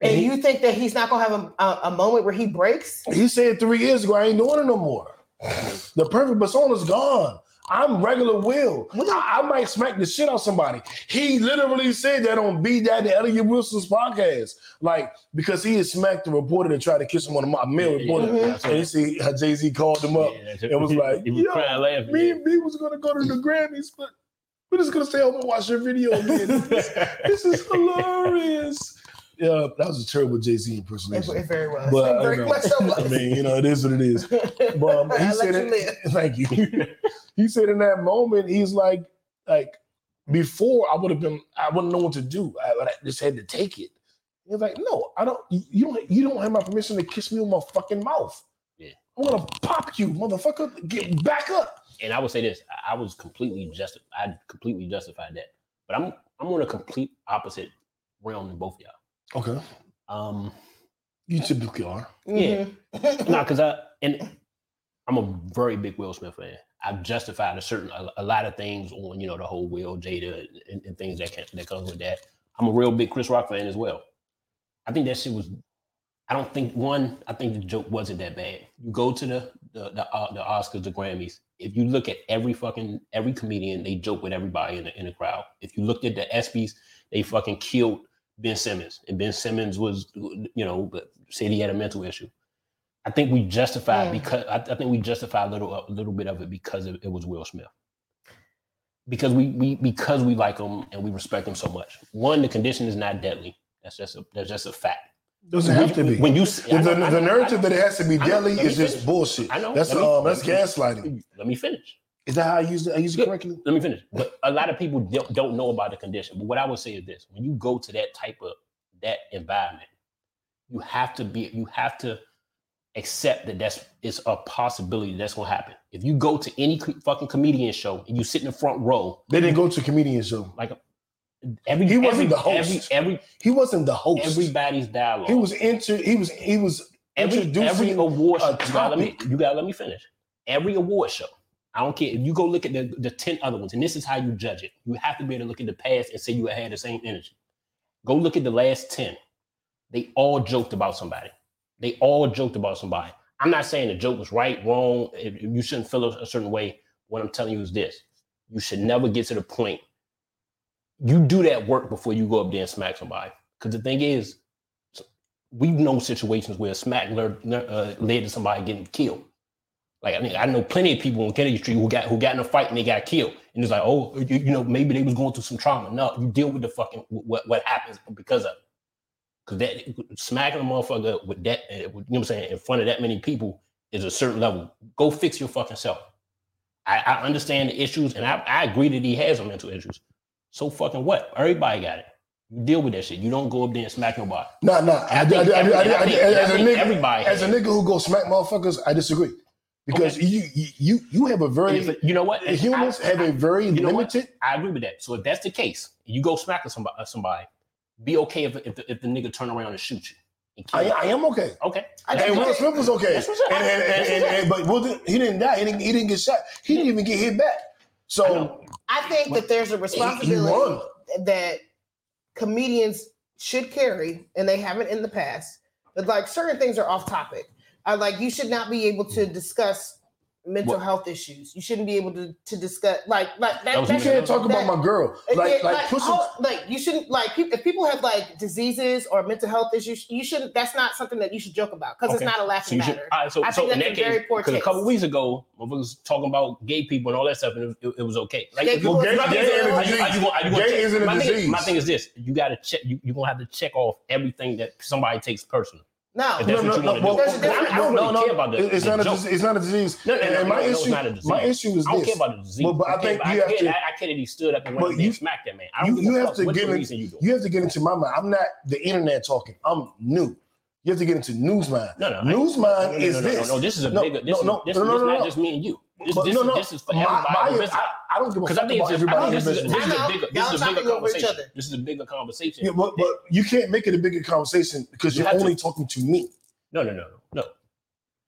And, and he, you think that he's not going to have a, a, a moment where he breaks? He said three years ago, I ain't doing it no more. The perfect persona's gone. I'm regular Will. I, I might smack the shit out of somebody. He literally said that on B. Daddy Elliot Wilson's podcast. Like, because he had smacked the reporter that tried to kiss him on the mouth. Male yeah, reporter. Yeah, and you see how Jay-Z called him up yeah, and was like, he was yo, crying, laughing. Me and B was going to go to the Grammys, but we're just going to stay home and watch your video again. this, this is hilarious. Yeah, that was a terrible Jay-Z impersonation. It very well. But, very know, much so I mean, you know, it is what it is. But um, he said it, thank you. He said in that moment, he's like, like before I would have been, I wouldn't know what to do. I, I just had to take it. He's like, no, I don't. You don't. You don't have my permission to kiss me with my fucking mouth. Yeah, I'm gonna pop you, motherfucker. Get back up. and I would say this, I was completely just, I completely justified that. But I'm I'm on a complete opposite realm than both of y'all. Okay. Um, you typically are. Yeah. Mm-hmm. No, because I and I'm a very big Will Smith fan. I've justified a certain a, a lot of things on, you know, the whole Will, Jada, and, and things that can, that comes with that. I'm a real big Chris Rock fan as well. I think that shit was. I don't think one. I think the joke wasn't that bad. You go to the the the, uh, the Oscars, the Grammys. If you look at every fucking every comedian, they joke with everybody in the in the crowd. If you looked at the ESPYs, they fucking killed Ben Simmons, and Ben Simmons was, you know, but said he had a mental issue. I think we justified yeah. because I, I think we justified a little a little bit of it because it, it was Will Smith. Because we we because we like him and we respect him so much. One, the condition is not deadly. That's just a that's just a fact. Doesn't have to be. When you see, the, know, the, the narrative know, that it has to be deadly is just finish. bullshit. I know. That's me, um, that's me, gaslighting. Let me finish. Is that how I use it? I use it correctly. Let me finish. But a lot of people don't, don't know about the condition. But what I would say is this: when you go to that type of that environment, you have to be. You have to accept that that's it's a possibility that's gonna happen. If you go to any fucking comedian show and you sit in the front row, they didn't go to comedian show like. A, Every, he wasn't every, the host. Every, every, he wasn't the host. Everybody's dialogue. He was into. He was. He was every, introducing every award. Show, you, gotta let me, you gotta let me finish. Every award show. I don't care if you go look at the, the ten other ones, and this is how you judge it. You have to be able to look at the past and say you had the same energy. Go look at the last ten. They all joked about somebody. They all joked about somebody. I'm not saying the joke was right, wrong. If, if you shouldn't feel a, a certain way. What I'm telling you is this: you should never get to the point. You do that work before you go up there and smack somebody. Because the thing is, we know situations where a smack le- le- uh, led to somebody getting killed. Like, I mean, I know plenty of people on Kennedy Street who got who got in a fight and they got killed. And it's like, oh, you, you know, maybe they was going through some trauma. No, you deal with the fucking what, what happens because of it. Because that smacking a motherfucker with that, with, you know what I'm saying, in front of that many people is a certain level. Go fix your fucking self. I, I understand the issues, and I, I agree that he has some mental issues. So fucking what? Everybody got it. You deal with that shit. You don't go up there and smack nobody. Nah, nah. I, I, I, I, I, I, I, as a nigga, as a nigga who goes smack motherfuckers, I disagree. Because okay. you, you, you have a very, you know what? Humans I, have I, a very you know limited. What? I agree with that. So if that's the case, you go smacking somebody, somebody, be okay if if the, if the nigga turn around and shoot you. I, I am okay. Okay. And Will Smith was okay. That's what's up. And, and, and, and, and, but Will, he didn't die. He didn't, he didn't get shot. He didn't even get hit back. So I, I think that there's a responsibility that comedians should carry, and they haven't in the past. But like certain things are off topic. I like you should not be able to discuss mental what? health issues. You shouldn't be able to, to discuss like like that. You can't that, talk that, about my girl. Like like like, all, like you shouldn't like if people have like diseases or mental health issues, you shouldn't. That's not something that you should joke about because okay. it's not a laughing so should, matter. Right, so, I so think that's that very case, poor. Because a couple weeks ago, I was talking about gay people and all that stuff, and it, it, it was okay. Like yeah, well, gay, gay is a disease. Thing is, my thing is this: you got to check. You you gonna have to check off everything that somebody takes personally. No, no, no, no, well, there's, there's, I, I don't no, really no, care about the, it's the not joke. A, it's not a disease. No, no, no, and my no, issue, no, my issue is this. I don't care about the disease. Well, but I, I think you have I, to. I, I can't even stood up and went and smacked that man. I don't you, you have to get in, you, you have to get into my mind. I'm not the internet talking. I'm new. You have to get into news mind. No, no, news mind no, no, is no, no, this. No, no, no, this is a bigger. No, no, no, no, not just me and you. This, this, no, no. This is for everybody. I don't give a fuck about everybody. This is a bigger, this is a bigger conversation. This is a bigger conversation. Yeah, but, but you can't make it a bigger conversation because you you're only to. talking to me. No, no, no, no.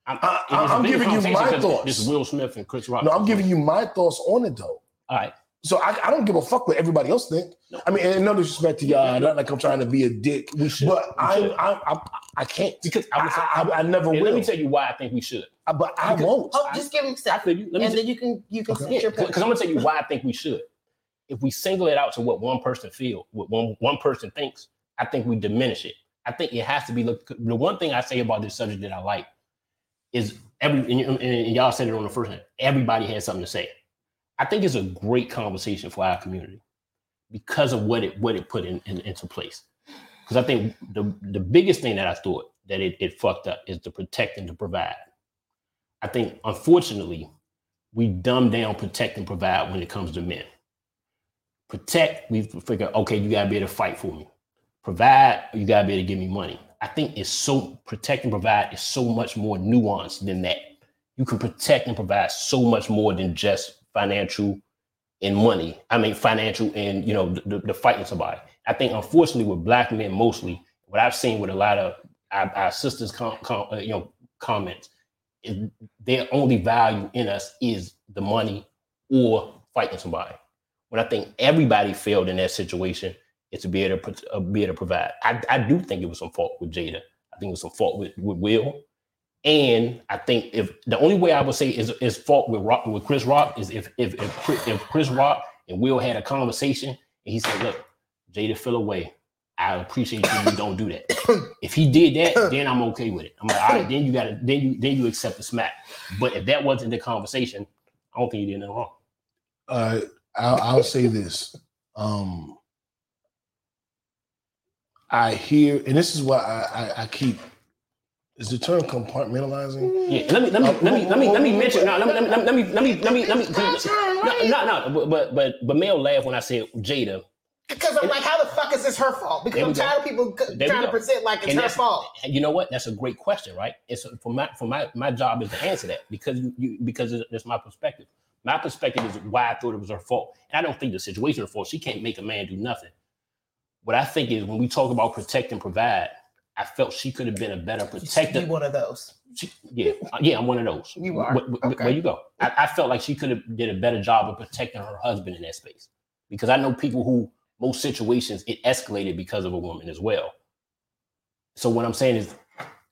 I'm, I, I'm giving you my thoughts. This is Will Smith and Chris Rock. No, I'm giving you my thoughts on it though. All right. So I, I don't give a fuck what everybody else think. No. I mean, and no disrespect to y'all, not like I'm trying to be a dick, we should. but we I, should. I, I, I I can't because I, I, I, I never will. Let me tell you why I think we should. I, but I because, won't. Oh, just give me stuff, and t- then you can you can okay. your because I'm gonna tell you why I think we should. If we single it out to what one person feels, what one one person thinks, I think we diminish it. I think it has to be look. The one thing I say about this subject that I like is every and, and y'all said it on the first hand. Everybody has something to say. I think it's a great conversation for our community because of what it what it put in, in into place. Because I think the, the biggest thing that I thought that it, it fucked up is to protect and to provide. I think, unfortunately, we dumb down protect and provide when it comes to men. Protect, we figure, okay, you got to be able to fight for me. Provide, you got to be able to give me money. I think it's so, protect and provide is so much more nuanced than that. you can protect and provide so much more than just financial and money. I mean, financial and, you know, the, the fighting somebody. I think, unfortunately, with black men mostly, what I've seen with a lot of our, our sisters, com, com, uh, you know, comments, is their only value in us is the money or fighting somebody. When I think everybody failed in that situation is to be able to, uh, be able to provide. I, I do think it was some fault with Jada. I think it was some fault with, with Will. And I think if the only way I would say is, is fault with Rock, with Chris Rock is if if if, if Chris Rock and Will had a conversation and he said, "Look, Jada, fell away. I appreciate you. You don't do that." If he did that, then I'm okay with it. I'm like, all right, then you gotta then you then you accept the smack. But if that wasn't the conversation, I don't think you did nothing wrong. Uh, I'll, I'll say this. Um, I hear, and this is why I, I, I keep. Is the term compartmentalizing? Yeah, let me let me let me let me let me mention. No, let me let me let me let me let me. No, no, but but but Mel laughed when I said Jada. Because I'm like, how the fuck is this her fault? Because I'm tired of people trying to present like it's her fault. You know what? That's a great question, right? It's for my for my my job is to answer that because you because it's my perspective. My perspective is why I thought it was her fault, and I don't think the situation is her fault. She can't make a man do nothing. What I think is when we talk about protect and provide. I felt she could have been a better protector. You one of those. She, yeah, yeah, I'm one of those. You are. Where, where, okay. where you go. I, I felt like she could have did a better job of protecting her husband in that space. Because I know people who, most situations, it escalated because of a woman as well. So what I'm saying is,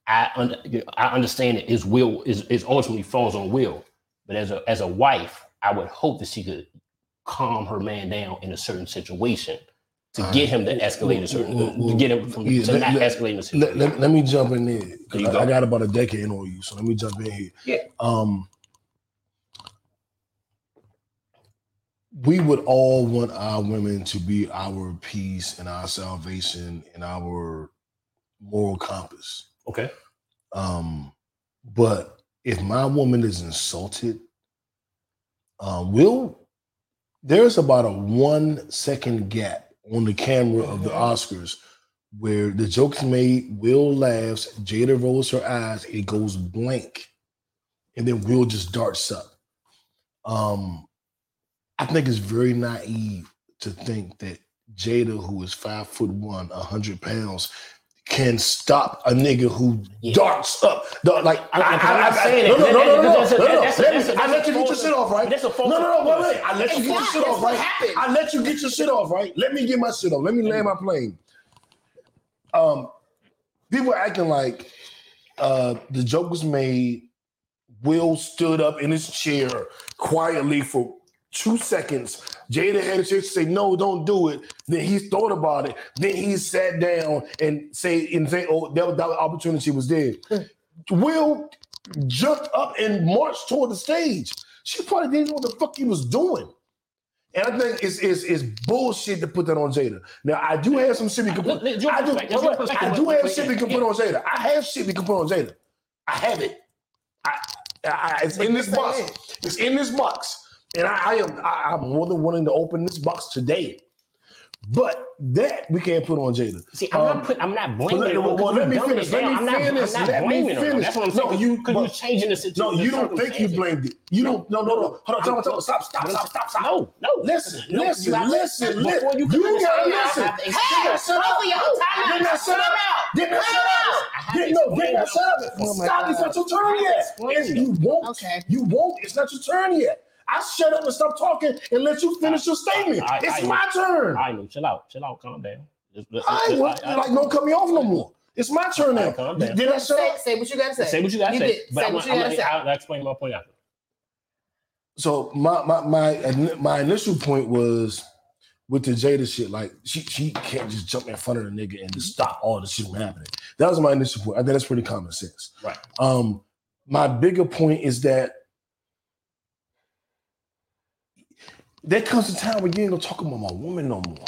I un- I understand that his will is, is ultimately falls on Will. But as a as a wife, I would hope that she could calm her man down in a certain situation. To All get him to escalate a certain, well, well, to get him from yeah, to let, not escalate a certain. Let, let, let me jump in there because I, I got about a decade in on you, so let me jump in here. Yeah. Um, we would all want our women to be our peace and our salvation and our moral compass. Okay. Um, but if my woman is insulted, uh, will there's about a one second gap. On the camera of the Oscars, where the joke's made, Will laughs, Jada rolls her eyes, it goes blank, and then Will just darts up. Um, I think it's very naive to think that Jada, who is five foot one, a hundred pounds, can stop a nigga who yeah. darts up. Like I, I, I, I, I saying no, no, no, no, no, no, no, no. I let you get your shit off, right? No, no, no, wait, wait. I let you get your shit off, right? I let you get your shit off, right? Let me get my shit off. Let me land my plane. Um, people are acting like uh, the joke was made. Will stood up in his chair quietly for two seconds. Jada had a chance to say, no, don't do it. Then he thought about it. Then he sat down and say, and say oh, that, that opportunity was there. Will jumped up and marched toward the stage. She probably didn't know what the fuck he was doing. And I think it's, it's, it's bullshit to put that on Jada. Now, I do have some shit we can put on Jada. I do have shit we can put on Jada. I have shit we can put on Jada. I have it. I, I, it's in this box. It's in this box. And I, I am I, I'm more than willing to open this box today, but that we can't put on Jada. See, I'm um, not put, I'm not blaming. Let, well, well, let me finish. Let me finish. Let me finish. That's what I'm saying. No, you because you changing the situation. No, you don't think you blamed it. You don't. No, no, no. Hold on, hold on. Stop, stop, stop, stop, stop. No, no. Listen, no, listen, you listen, listen. You, you gotta listen. Hey, shut up! Get that shut up! Get that shut up! No, get that shut up! Stop! It's not your turn yet. You won't. You won't. It's not your turn yet. I shut up and stop talking and let you finish your statement. I, I, it's I, my I, turn. I know. Chill out. Chill out. Calm down. Just, just, I ain't like, I, don't cut me off no more. It's my turn now. Calm down. Did I shut up? Say what you gotta say. Say what you gotta say. But I'll explain my point after. So my my my my initial point was with the Jada shit. Like she she can't just jump in front of the nigga and just stop all the shit from happening. That was my initial point. I think that's pretty common sense. Right. Um. My bigger point is that. There comes a time where you ain't gonna talk about my woman no more.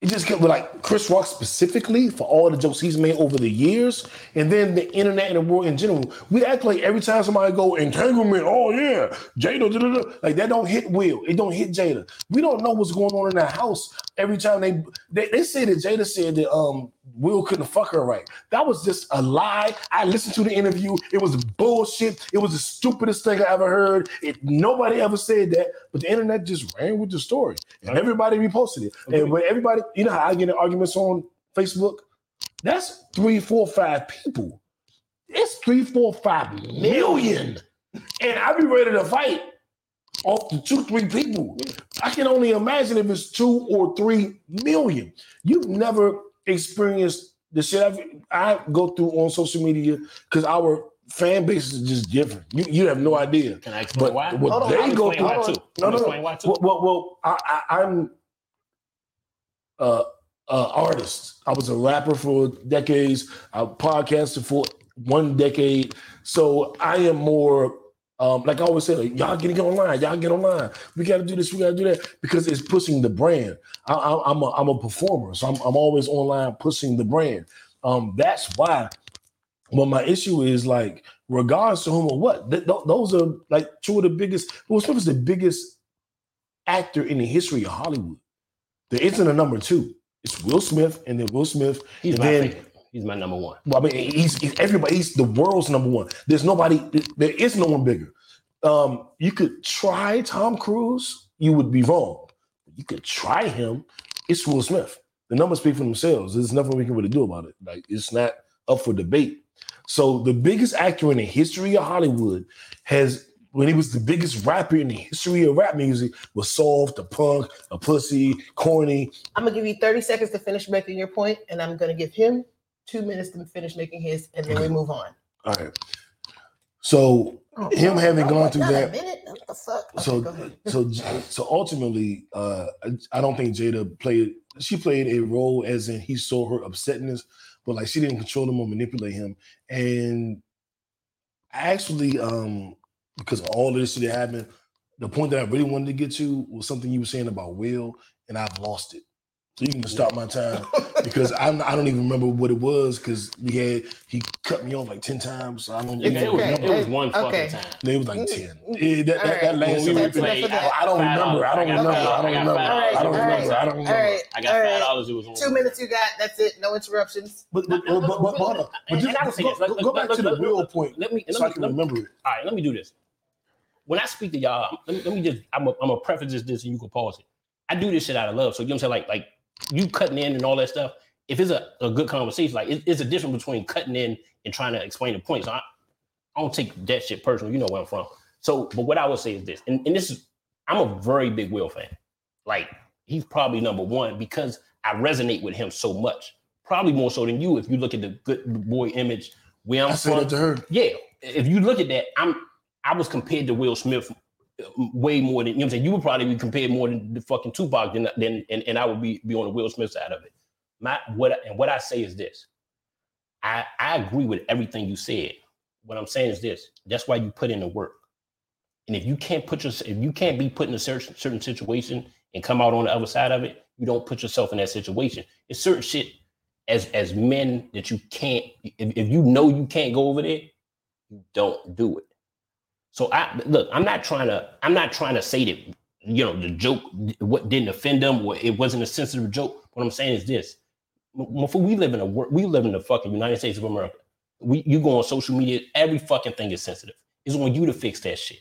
It just kept like Chris Rock specifically for all the jokes he's made over the years, and then the internet and the world in general. We act like every time somebody go entanglement, oh yeah, Jada, da, da, da. Like that don't hit Will, it don't hit Jada. We don't know what's going on in that house every time they they, they say that Jada said that um Will couldn't fuck her right. That was just a lie. I listened to the interview. It was bullshit. It was the stupidest thing I ever heard. It, nobody ever said that, but the internet just ran with the story. And everybody reposted it. Okay. And when everybody, you know how I get in arguments on Facebook? That's three, four, five people. It's three, four, five million. And I be ready to fight off the two, three people. I can only imagine if it's two or three million. You've never experienced the shit I've, I go through on social media because our fan base is just different. You you have no idea. Can I explain but why? What on, they go through. Why too. No, no, no. Why too. Well, well, well I, I, I'm an uh, uh, artist. I was a rapper for decades. I podcasted for one decade. So I am more... Um, like I always say, like, y'all getting online, y'all get online. We gotta do this, we gotta do that, because it's pushing the brand. I, I, I'm a, I'm a performer, so I'm, I'm always online pushing the brand. Um, that's why. Well, my issue is like, regards to whom or what, th- th- those are like two of the biggest. Will Smith is the biggest actor in the history of Hollywood. There isn't a number two. It's Will Smith, and then Will Smith, he's and then. Favorite. He's my number one. Well, I mean, he's, he's everybody. He's the world's number one. There's nobody. There is no one bigger. Um, you could try Tom Cruise. You would be wrong. You could try him. It's Will Smith. The numbers speak for themselves. There's nothing we can really do about it. Like, it's not up for debate. So the biggest actor in the history of Hollywood has, when he was the biggest rapper in the history of rap music, was soft, a punk, a pussy, corny. I'm gonna give you thirty seconds to finish making your point, and I'm gonna give him two minutes to finish making his, and then we move on. All right. So oh, him having oh, gone through that, what the fuck? Okay, so so so ultimately, uh, I, I don't think Jada played. She played a role, as in he saw her upsetness, but like she didn't control him or manipulate him. And actually, um, because of all of this shit that happened, the point that I really wanted to get to was something you were saying about Will, and I've lost it. So you can stop my time, because I'm, I don't even remember what it was, because we had he cut me off like ten times. So I don't remember. It was, okay. it was one fucking okay. time. It was like ten. It, that, right. that, that last we replay, I, I don't remember. I don't remember. I don't remember. I don't remember. I don't remember. I got five dollars. It was two minutes. You got that's it. No interruptions. But but but but hold on. Go back to the real point. Let me so I can remember it. All right, let me do this. When I speak to y'all, let me just I'm gonna preface this, and you can pause it. I do this shit out of love. So you know what I'm saying? Like like. You cutting in and all that stuff. If it's a, a good conversation, like it, it's a difference between cutting in and trying to explain the point. So I, I don't take that shit personal. You know where I'm from. So, but what I would say is this, and, and this is, I'm a very big Will fan. Like, he's probably number one because I resonate with him so much. Probably more so than you. If you look at the good boy image, where I'm I from, said that to her. Yeah. If you look at that, I'm I was compared to Will Smith way more than, you know what I'm saying, you would probably be compared more than the fucking Tupac than, than and, and I would be, be on the Will Smith side of it. My what I, and what I say is this. I, I agree with everything you said. What I'm saying is this. That's why you put in the work. And if you can't put your, if you can't be put in a certain, certain situation and come out on the other side of it, you don't put yourself in that situation. It's certain shit as as men that you can't, if, if you know you can't go over there, you don't do it. So I look, I'm not trying to, I'm not trying to say that, you know, the joke what didn't offend them or it wasn't a sensitive joke. What I'm saying is this: we live in a we live in the fucking United States of America. We you go on social media, every fucking thing is sensitive. It's on you to fix that shit,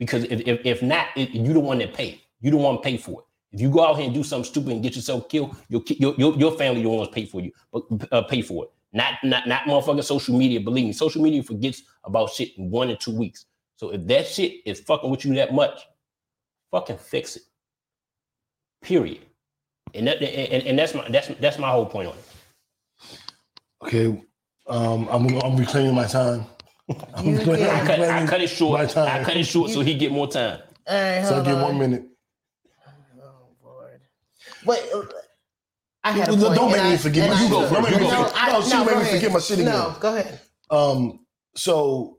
because if if, if not, it, you're the one that paid. You the one pay for it. If you go out here and do something stupid and get yourself killed, your your your, your family don't want to pay for you, but uh, pay for it. Not not not motherfucking social media. Believe me, social media forgets about shit in one or two weeks. So if that shit is fucking with you that much, fucking fix it. Period. And that, and, and that's my that's that's my whole point on it. Okay, um, I'm I'm reclaiming my time. I'm reclaiming, I'm cut, reclaiming I cut it short. My time. I cut it short so he get more time. All right, so I get on. one minute. Oh Lord! Wait. I had a point. Don't make me forget my. You go. Remember you go. No, she made me forget my shit again. No, go ahead. Um. So.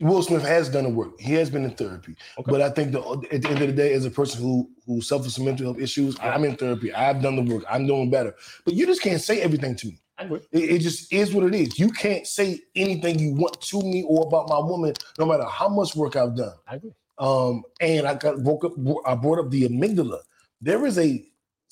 Will Smith has done the work. He has been in therapy. Okay. But I think the, at the end of the day, as a person who who suffers from mental health issues, I'm in therapy. I've done the work. I'm doing better. But you just can't say everything to me. I agree. It, it just is what it is. You can't say anything you want to me or about my woman, no matter how much work I've done. I agree. Um, and I got woke up. I brought up the amygdala. There is a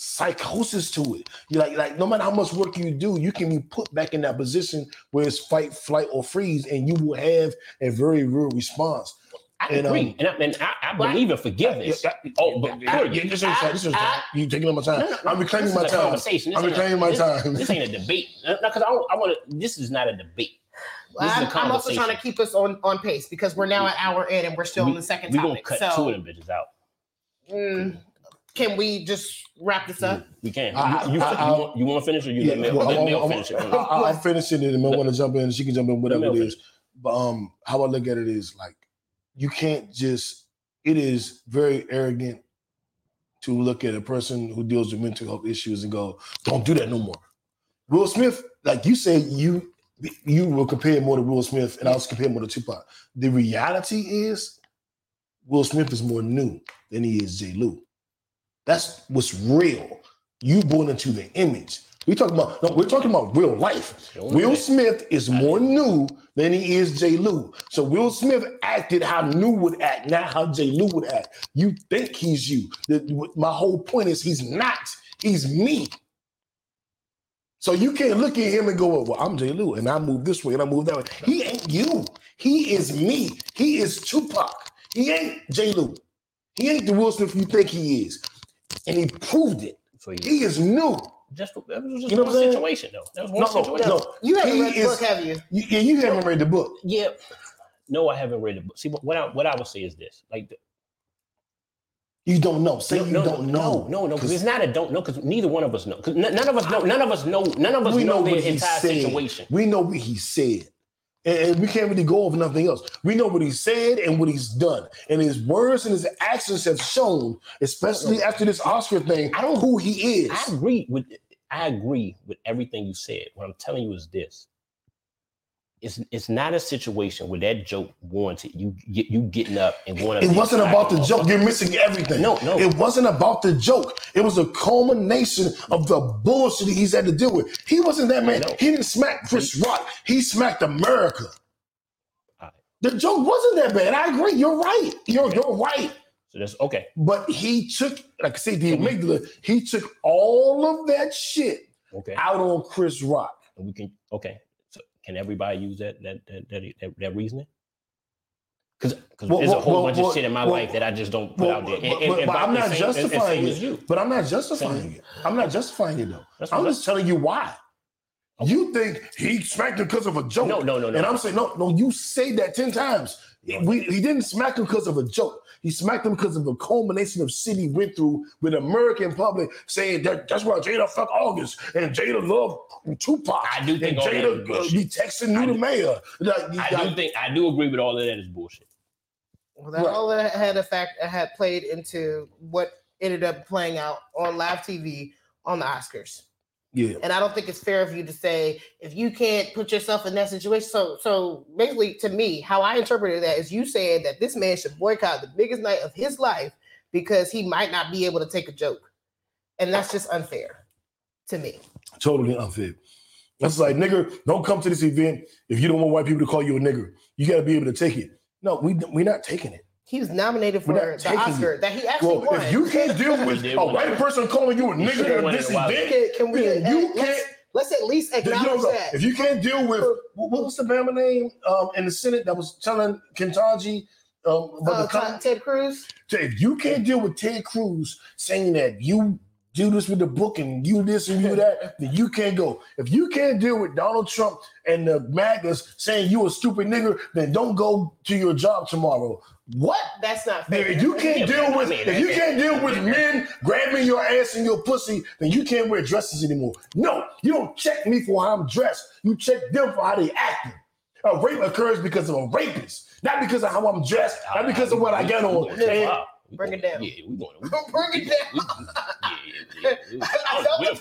psychosis to it. You're like, like no matter how much work you do, you can be put back in that position where it's fight, flight, or freeze, and you will have a very real response. I and, agree, um, and, I, and I, I believe well, in forgiveness. I, I, oh, but I, I, yeah, this is I, this is I, you taking up my time. No, no, I'm reclaiming my time. I'm reclaiming my time. This ain't a debate. No, because I, I want to. This is not a debate. Well, this I'm, is a I'm also trying to keep us on, on pace because we're now an hour in and we're still we, on the second topic. We're gonna cut so, two of them bitches out. Mm, can we just wrap this up? We can. I, you, I, you, you, you want to finish or you yeah, let Mel finish it? I'll finish it and Mel want to jump in. She can jump in whatever it is. But um, how I look at it is like. You can't just, it is very arrogant to look at a person who deals with mental health issues and go, don't do that no more. Will Smith, like you say, you you will compare more to Will Smith and I was comparing more to Tupac. The reality is Will Smith is more new than he is J. Lou. That's what's real. You born into the image. We talking about no, we're talking about real life. Will Smith is more new than he is J. Lou. So Will Smith acted how New would act, not how J. Lou would act. You think he's you. The, my whole point is he's not. He's me. So you can't look at him and go, well, I'm J. Lou, and I move this way and I move that way. He ain't you. He is me. He is Tupac. He ain't J. Lou. He ain't the Will Smith you think he is. And he proved it. He is new. Just that was just you know one situation though. That was one no, situation. No, no. You haven't he read the is, book, have you? you? Yeah, you haven't read the book. Yeah. No, I haven't read the book. See, what I what I would say is this: like, the, you don't know. Say no, you no, don't know. No, no, no. Because it's not a don't know. Because neither one of us know. Because none of us know. None of us know. None of us we know, know the entire said. situation. We know what he said, and, and we can't really go over nothing else. We know what he said and what he's done, and his words and his actions have shown, especially after this Oscar thing, I don't who he is. I agree with. I agree with everything you said. What I'm telling you is this. It's, it's not a situation where that joke warranted you you getting up and going to. It wasn't about the joke. You're missing everything. No, no. It wasn't about the joke. It was a culmination of the bullshit he's had to deal with. He wasn't that man. He didn't smack Chris Rock. He smacked America. Right. The joke wasn't that bad. I agree. You're right. You're, okay. you're right. So that's okay. But he took, like I say, the mm-hmm. amygdala, he took all of that shit okay. out on Chris Rock. And we can okay. So can everybody use that that that that, that, that reasoning? Because well, there's well, a whole well, bunch well, of shit in my well, life that I just don't put well, out there. And, but, and, and but I'm not same, justifying it. You. But I'm not justifying same. it. I'm not justifying it though. That's I'm just telling you why. Okay. You think he smacked him because of a joke? No, no, no, no. And I'm saying no, no. You say that ten times. We, he didn't smack him because of a joke. He smacked him because of a culmination of shit he went through with American public saying that that's why Jada fuck August and Jada loved Tupac. I do think and Jada be texting new the mayor. Like, I like, do think I do agree with all of that is bullshit. Well, that right. all that had a fact had played into what ended up playing out on live T V on the Oscars. Yeah, and I don't think it's fair of you to say if you can't put yourself in that situation. So, so basically, to me, how I interpreted that is you saying that this man should boycott the biggest night of his life because he might not be able to take a joke, and that's just unfair to me. Totally unfair. That's like, nigger, don't come to this event if you don't want white people to call you a nigger. You got to be able to take it. No, we we're not taking it. He was nominated for the Oscar it. that he actually well, won. If you can't deal with a white person calling you a nigga at this event, can we? Then you let's, can't. Let's at least acknowledge no, that. If you can't deal with what was the Bama name um, in the Senate that was telling Kentanji um, about uh, the con- Ted Cruz. If you can't deal with Ted Cruz saying that you do this with the book and you this and you that, then you can't go. If you can't deal with Donald Trump and the MAGAs saying you a stupid nigger, then don't go to your job tomorrow. What? That's not fair. If you can't deal with if you can't deal with men grabbing your ass and your pussy, then you can't wear dresses anymore. No, you don't check me for how I'm dressed. You check them for how they acting. A rape occurs because of a rapist, not because of how I'm dressed, not because of what I got on. Bring it down. Yeah, we going to bring it down. Yeah, yeah. I don't know that.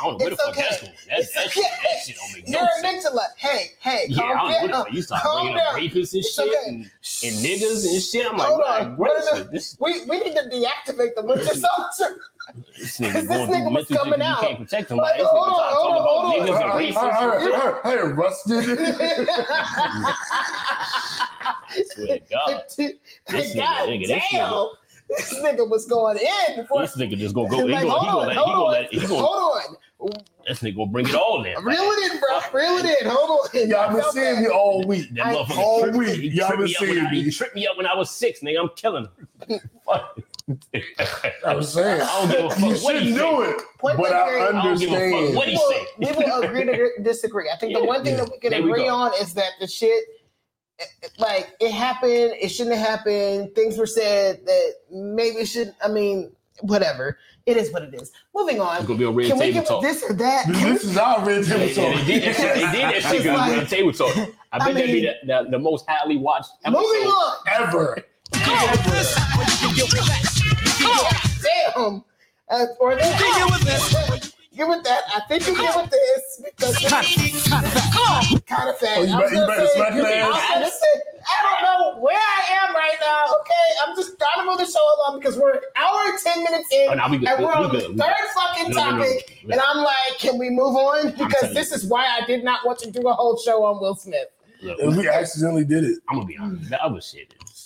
I don't know where the fuck that's going. That's that shit. That shit don't make no sense. You're a amygdala. Hey, hey, yeah, calm down. Down. You start calm bringing down. Up rapists and it's shit okay. and, and niggas and shit. I'm Hold like, on. what? what the, this? We we need to deactivate the winter soldier. This nigga going through mental shit. You can't protect him. Like, hold on, hold on, hold on. Niggas and rapists. Hey, Russ did it. I swear to God. This nigga, nigga, that shit. This nigga was going in. Before. This nigga just gonna go. He like, gonna, hold he on, gonna hold let, on, he gonna, hold on. This nigga gonna bring it all in. Reel it in, bro. Reel it in. Hold on. Y'all been seeing me all week. I, all tripped, week. Y'all been seeing me. He tripped me up when I was six, nigga. I'm killing him. I'm saying I don't give a fuck. You should do it, but I understand. What he said. People agree to disagree. I think yeah, the one thing yeah. that we can agree we on is that the shit, like it happened, it shouldn't have happened. Things were said that maybe it shouldn't. I mean, whatever. It is what it is. Moving on. It's gonna be a red can table we talk. This or that. This is our red table yeah, talk. Yeah, they did that shit. They did that shit. Red table talk. I, I bet mean, that'd be the, the, the most highly watched episode moving on ever. Damn. Uh, or that. Get with this. Get with that. I think you get with this because kind of fast. I don't know where I am right now. Okay, I'm just trying to move the show along because we're an hour and ten minutes in, oh, no, we and we're on we the third we fucking topic. No, no, no. And I'm like, can we move on? Because this is why I did not want to do a whole show on Will Smith. Look, and we accidentally did it. I'm gonna be honest. That other shit is.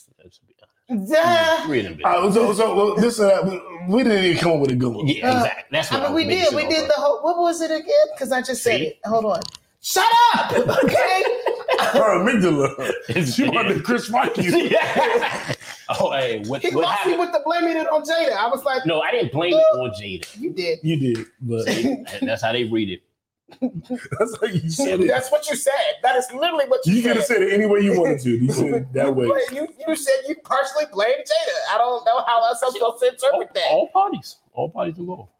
Yeah. Uh, so, so this uh, we didn't even come up with a good one. Yeah, exactly. That's what I mean. I we did. We did the whole. What was it again? Because I just See? said it. Hold on. Shut up. Okay. Her amygdala. She wanted Chris Rock you. Yeah. Oh, hey, what, he what lost happened? Me with the blaming it on Jada. I was like, no, I didn't blame well, it on Jada. You did. You did. But that's how they read it. That's how you said it. That's what you said. That is literally what you, you said. You could have said it any way you wanted to. You said it that way. You, you said you personally blamed Jada. I don't know how else I'm supposed to interpret all, that. All parties. All parties involved.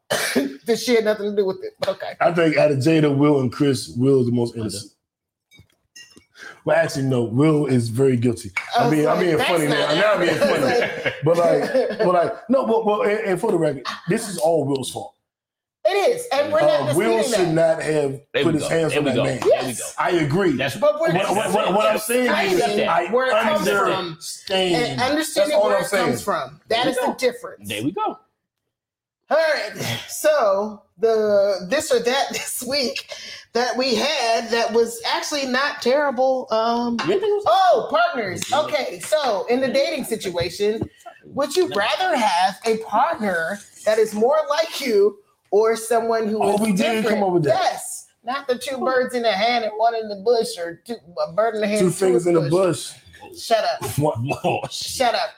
This shit had nothing to do with it. Okay. I think out of Jada, Will, and Chris, Will is the most innocent. Well, actually, no. Will is very guilty. I, I mean, like, I'm being funny now. Now I'm being funny. But like, but like, no. But, but and, and for the record, this is all Will's fault. It is, and we're not uh, Will should that. not have there put his go. hands there on that go. man. Yes. I agree. That's but what, what, what, what, what I'm saying is I where it comes from. And understanding where it comes from. That is the difference. There we go. All right. So the this or that this week that we had that was actually not terrible. Um, oh, partners. Okay. So in the dating situation, would you rather have a partner that is more like you? Or someone who oh, is we different. Didn't come up with that. Yes, not the two birds in the hand and one in the bush, or two, a bird in the hand, two, two fingers in the bush. bush. Shut up! One more. Shut up!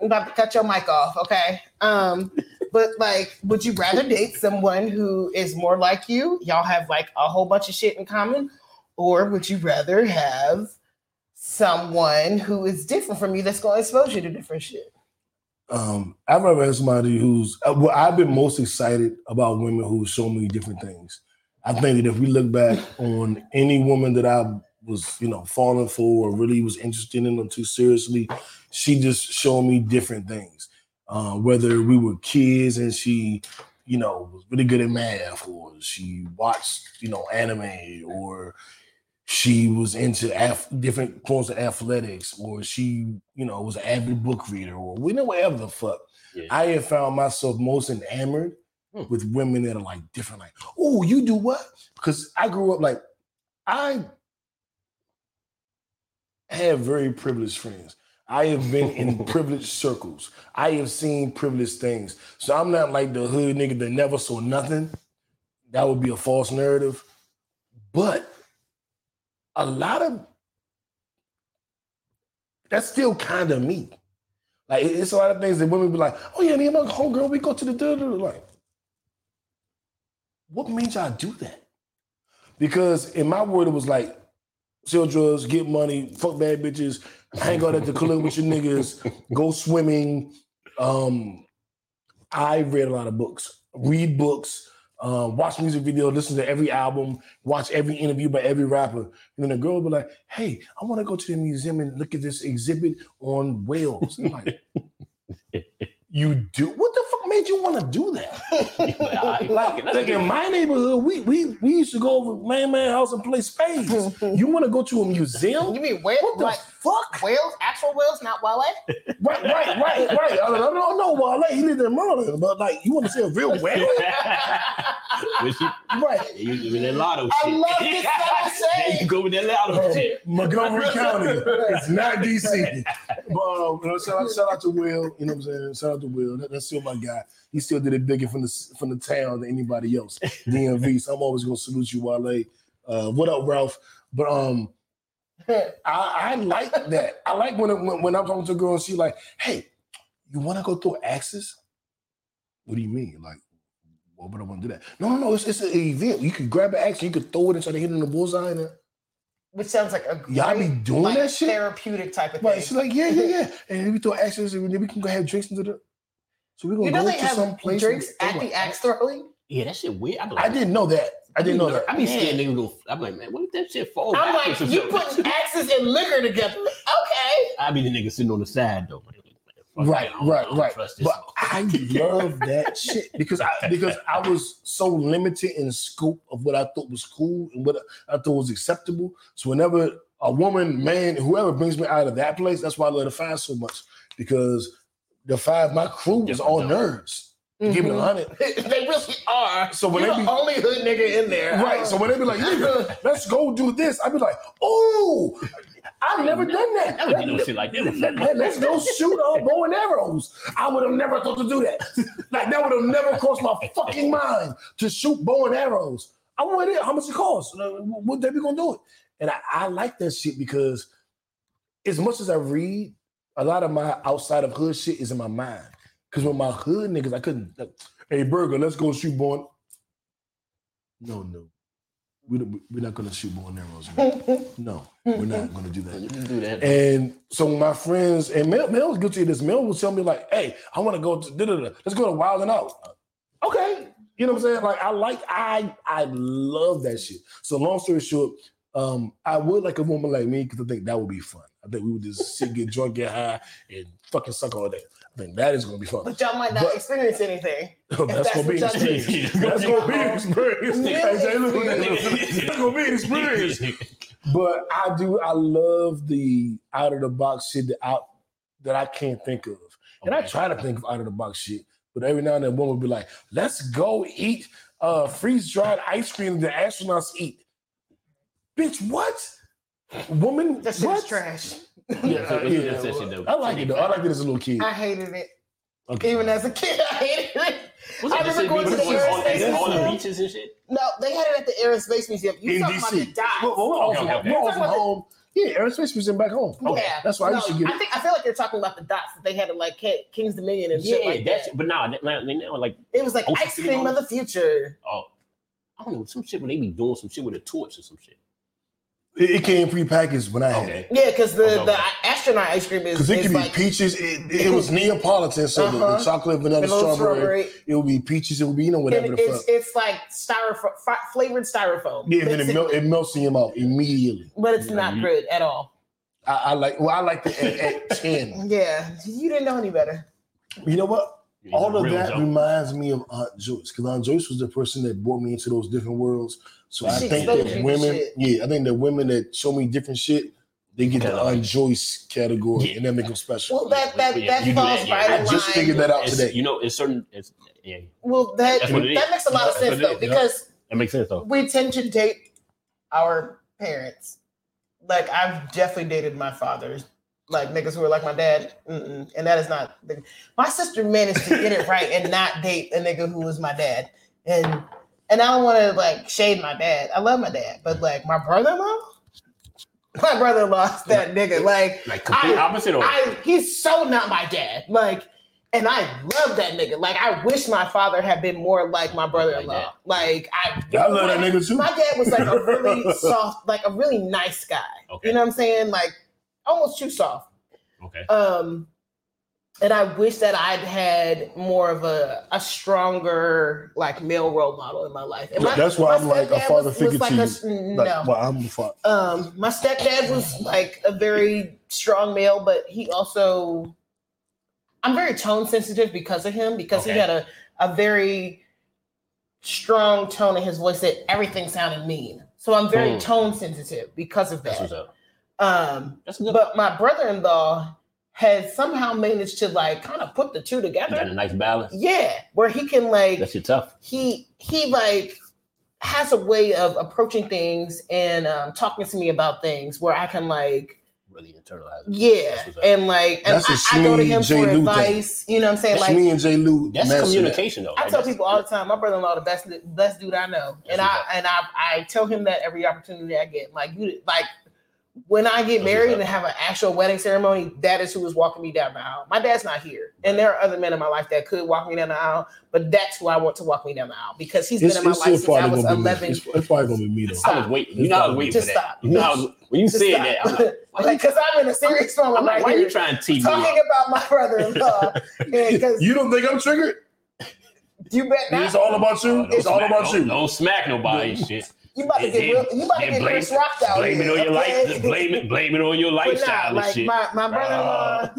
I'm about to cut your mic off, okay? Um, but like, would you rather date someone who is more like you? Y'all have like a whole bunch of shit in common, or would you rather have someone who is different from you that's going to expose you to different shit? Um, I'd rather have somebody who's well, I've been most excited about women who show me different things. I think that if we look back on any woman that I was, you know, falling for or really was interested in them too seriously, she just showed me different things. Uh, whether we were kids and she, you know, was really good at math, or she watched, you know, anime, or she was into af- different forms of athletics, or she, you know, was an avid book reader, or we know whatever the fuck. Yeah. I have found myself most enamored hmm. with women that are like different. Like, oh, you do what? Because I grew up like I have very privileged friends. I have been in privileged circles. I have seen privileged things. So I'm not like the hood nigga that never saw nothing. That would be a false narrative. But a lot of that's still kind of me. Like it's a lot of things that women be like, "Oh yeah, me and my homegirl, we go to the duh-duh-duh." Like, what made y'all do that? Because in my world, it was like, sell drugs, get money, fuck bad bitches, hang out at the club with your niggas, go swimming. Um, I read a lot of books, read books. Uh, watch music video, listen to every album, watch every interview by every rapper. And then the girl would be like, hey, I want to go to the museum and look at this exhibit on whales. I'm like, you do? What the fuck made you want to do that? like, like, like in my neighborhood, we we we used to go over to man man house and play spades. You want to go to a museum? You mean whales? What the like, fuck? Whales? Actual whales, not Wale? Right, right, right, right. I don't know Wale. He lived in Maryland, but like, you want to see a real whale? Right. You go with that Latto shit. I love this conversation. You go with that Latto shit. Montgomery County. It's not D C But uh, you know, shout out, shout out to Will. You know what I'm saying? Shout out to Will. That, that's still my guy. He still did it bigger from the from the town than anybody else. D M V. So I'm always gonna salute you, Wale. Uh, what up, Ralph? But um, I, I like that. I like when, it, when when I'm talking to a girl and she's like, "Hey, you want to go through Axis?" What do you mean? Like, well, but I want to do that. No, no, no. It's it's an event. You can grab an axe, you could throw it and try to hit it in the bullseye. And, which sounds like a great, y'all be doing like, that shit? Therapeutic type of thing. Right. She's like, yeah, yeah, yeah. And we throw axes and we can go have drinks into the. So we're going to go to some place. Drinks at the like, axe throwing? Yeah, that shit weird. Like, I didn't know that. I didn't know that. I be seeing niggas go, I'm like, man, what if that shit falls? I'm like, you put axes and liquor together. Okay. I be the nigga sitting on the side, though. Right, right, right. But I love that shit because I because I was so limited in scope of what I thought was cool and what I thought was acceptable. So whenever a woman, man, whoever brings me out of that place, that's why I love the Five so much, because the Five, my crew is all nerds. Mm-hmm. Give me a hundred. They really are. So when you're they be the only hood nigga in there, right? So when they be like, nigga, let's go do this, I be like, oh. I've never done that. I would do no shit like that. Let's go shoot all bow and arrows. I would have never thought to do that. Like, that would have never crossed my fucking mind to shoot bow and arrows. I want it. How much it costs? What they be gonna do it? And I, I like that shit because, as much as I read, a lot of my outside of hood shit is in my mind. Because with my hood niggas, I couldn't. Like, hey, Burger, let's go shoot bow. And... No, no. We, we're not going to shoot bow and arrows, man. No, we're not going to do that. You can do that. And so my friends, and Mel, Mel's guilty of this. Mel will tell me like, hey, I want to go to, da-da-da. Let's go to Wild 'N Out. Okay. You know what I'm saying? Like, I like, I I love that shit. So long story short, um, I would like a woman like me because I think that would be fun. I think we would just sit, get drunk, get high, and fucking suck all day. I think that is going to be fun. But y'all might not but, experience anything. No, that's going to be an experience. That's going to be an experience. That's going to be an experience. But I do, I love the out-of-the-box shit that I, that I can't think of. And I try to think of out-of-the-box shit, but every now and then one would be like, let's go eat uh, freeze-dried ice cream that astronauts eat. Bitch, what? Woman, that shit's trash. Yeah, uh, yeah. That's well, I like it though. I like it as a little kid. I hated it. Okay. Even as a kid, I hated it. What's I remember going to the aerospace museum. All the beaches and shit. No, they had it at the aerospace museum. You talking about the dots? We're all from home. Yeah, aerospace museum back home. Okay. Yeah, that's why no, I used to get. I think I feel like you're talking about the dots that they had at like King's Dominion and yeah, shit like that. But nah, they now like it was like ice cream of the future. Oh, I don't know, some shit when they be doing some shit with a torch or some shit. It came prepackaged when I had okay. it. Yeah, because the, the astronaut ice cream is. Because it could be like, peaches. It, it was Neapolitan, so uh-huh. the, the chocolate, vanilla, strawberry. strawberry. It would be peaches. It would be you know whatever. It, the it's, it's like styrofoam, flavored styrofoam. Yeah, and then it, mel- it melts in your mouth immediately. But it's not mm-hmm. good at all. I, I like. Well, I like the at, at ten. Yeah, you didn't know any better. You know what? You're all of that joke. Reminds me of Aunt Joyce, because Aunt Joyce was the person that brought me into those different worlds. So I think that women, yeah, I think that women that show me different shit, they get the Aunt Joyce category, yeah. and that makes them special. Well, that that yeah. that you falls that, yeah. right in line. I just figured that out it's, today. You know, it's certain. It's, yeah. Well, that that is. makes a lot of sense though, because it makes sense though. We tend to date our parents. Like I've definitely dated my father's. Like niggas who are like my dad, mm-mm, and that is not. My sister managed to get it right and not date a nigga who was my dad, and. And I don't want to like shade my dad. I love my dad, but like my brother-in-law, my brother-in-law's that like, nigga. Like, like complete I, opposite. Or... I, he's so not my dad. Like, and I love that nigga. Like, I wish my father had been more like my brother-in-law. Like, I, I love that nigga too. My dad was like a really soft, like a really nice guy. Okay. You know what I'm saying? Like, almost too soft. Okay. Um, and I wish that I'd had more of a, a stronger like male role model in my life. And my, that's why I'm like a father was, figure was like to you. No, like, well, I'm a father. Um, my stepdad was like a very strong male, but he also, I'm very tone sensitive because of him. Because okay. he had a, a very strong tone in his voice that everything sounded mean. So I'm very mm. tone sensitive because of that. That's what's up. Um, that's good. But my brother-in-law has somehow managed to like kind of put the two together. You got a nice balance. Yeah, where he can like that's tough. He he like has a way of approaching things and um, talking to me about things where I can like really internalize it. Yeah, and like, and I, I go to him J. for Lou advice. Thing. You know what I'm saying? That's like me and J. Lou. That's communication, that. though. Like, I tell people all the time, my brother-in-law, the best, best dude I know, and I that. and I, I tell him that every opportunity I get. Like you, like when I get married and have an actual wedding ceremony, that is who is walking me down the aisle. My dad's not here, and there are other men in my life that could walk me down the aisle, but that's who I want to walk me down the aisle because he's it's, been in my life since I was eleven. It's, it's probably gonna be me though. Stop. I was waiting. You know, I was waiting for that. You know, I was, when you said that, I'm like, because like, I'm in a serious moment. I'm like, why are you trying to tease me? Talking about my brother-in-law. Yeah, you don't think I'm triggered? You bet not. It's all about you. Oh, it's all smack, about don't, you. Don't smack nobody. Shit. You about to get real, you about to get Chris rocked out. Blame it on your life. Blame it. Blame it on your lifestyle. Nah, like and shit. my, my brother-in-law,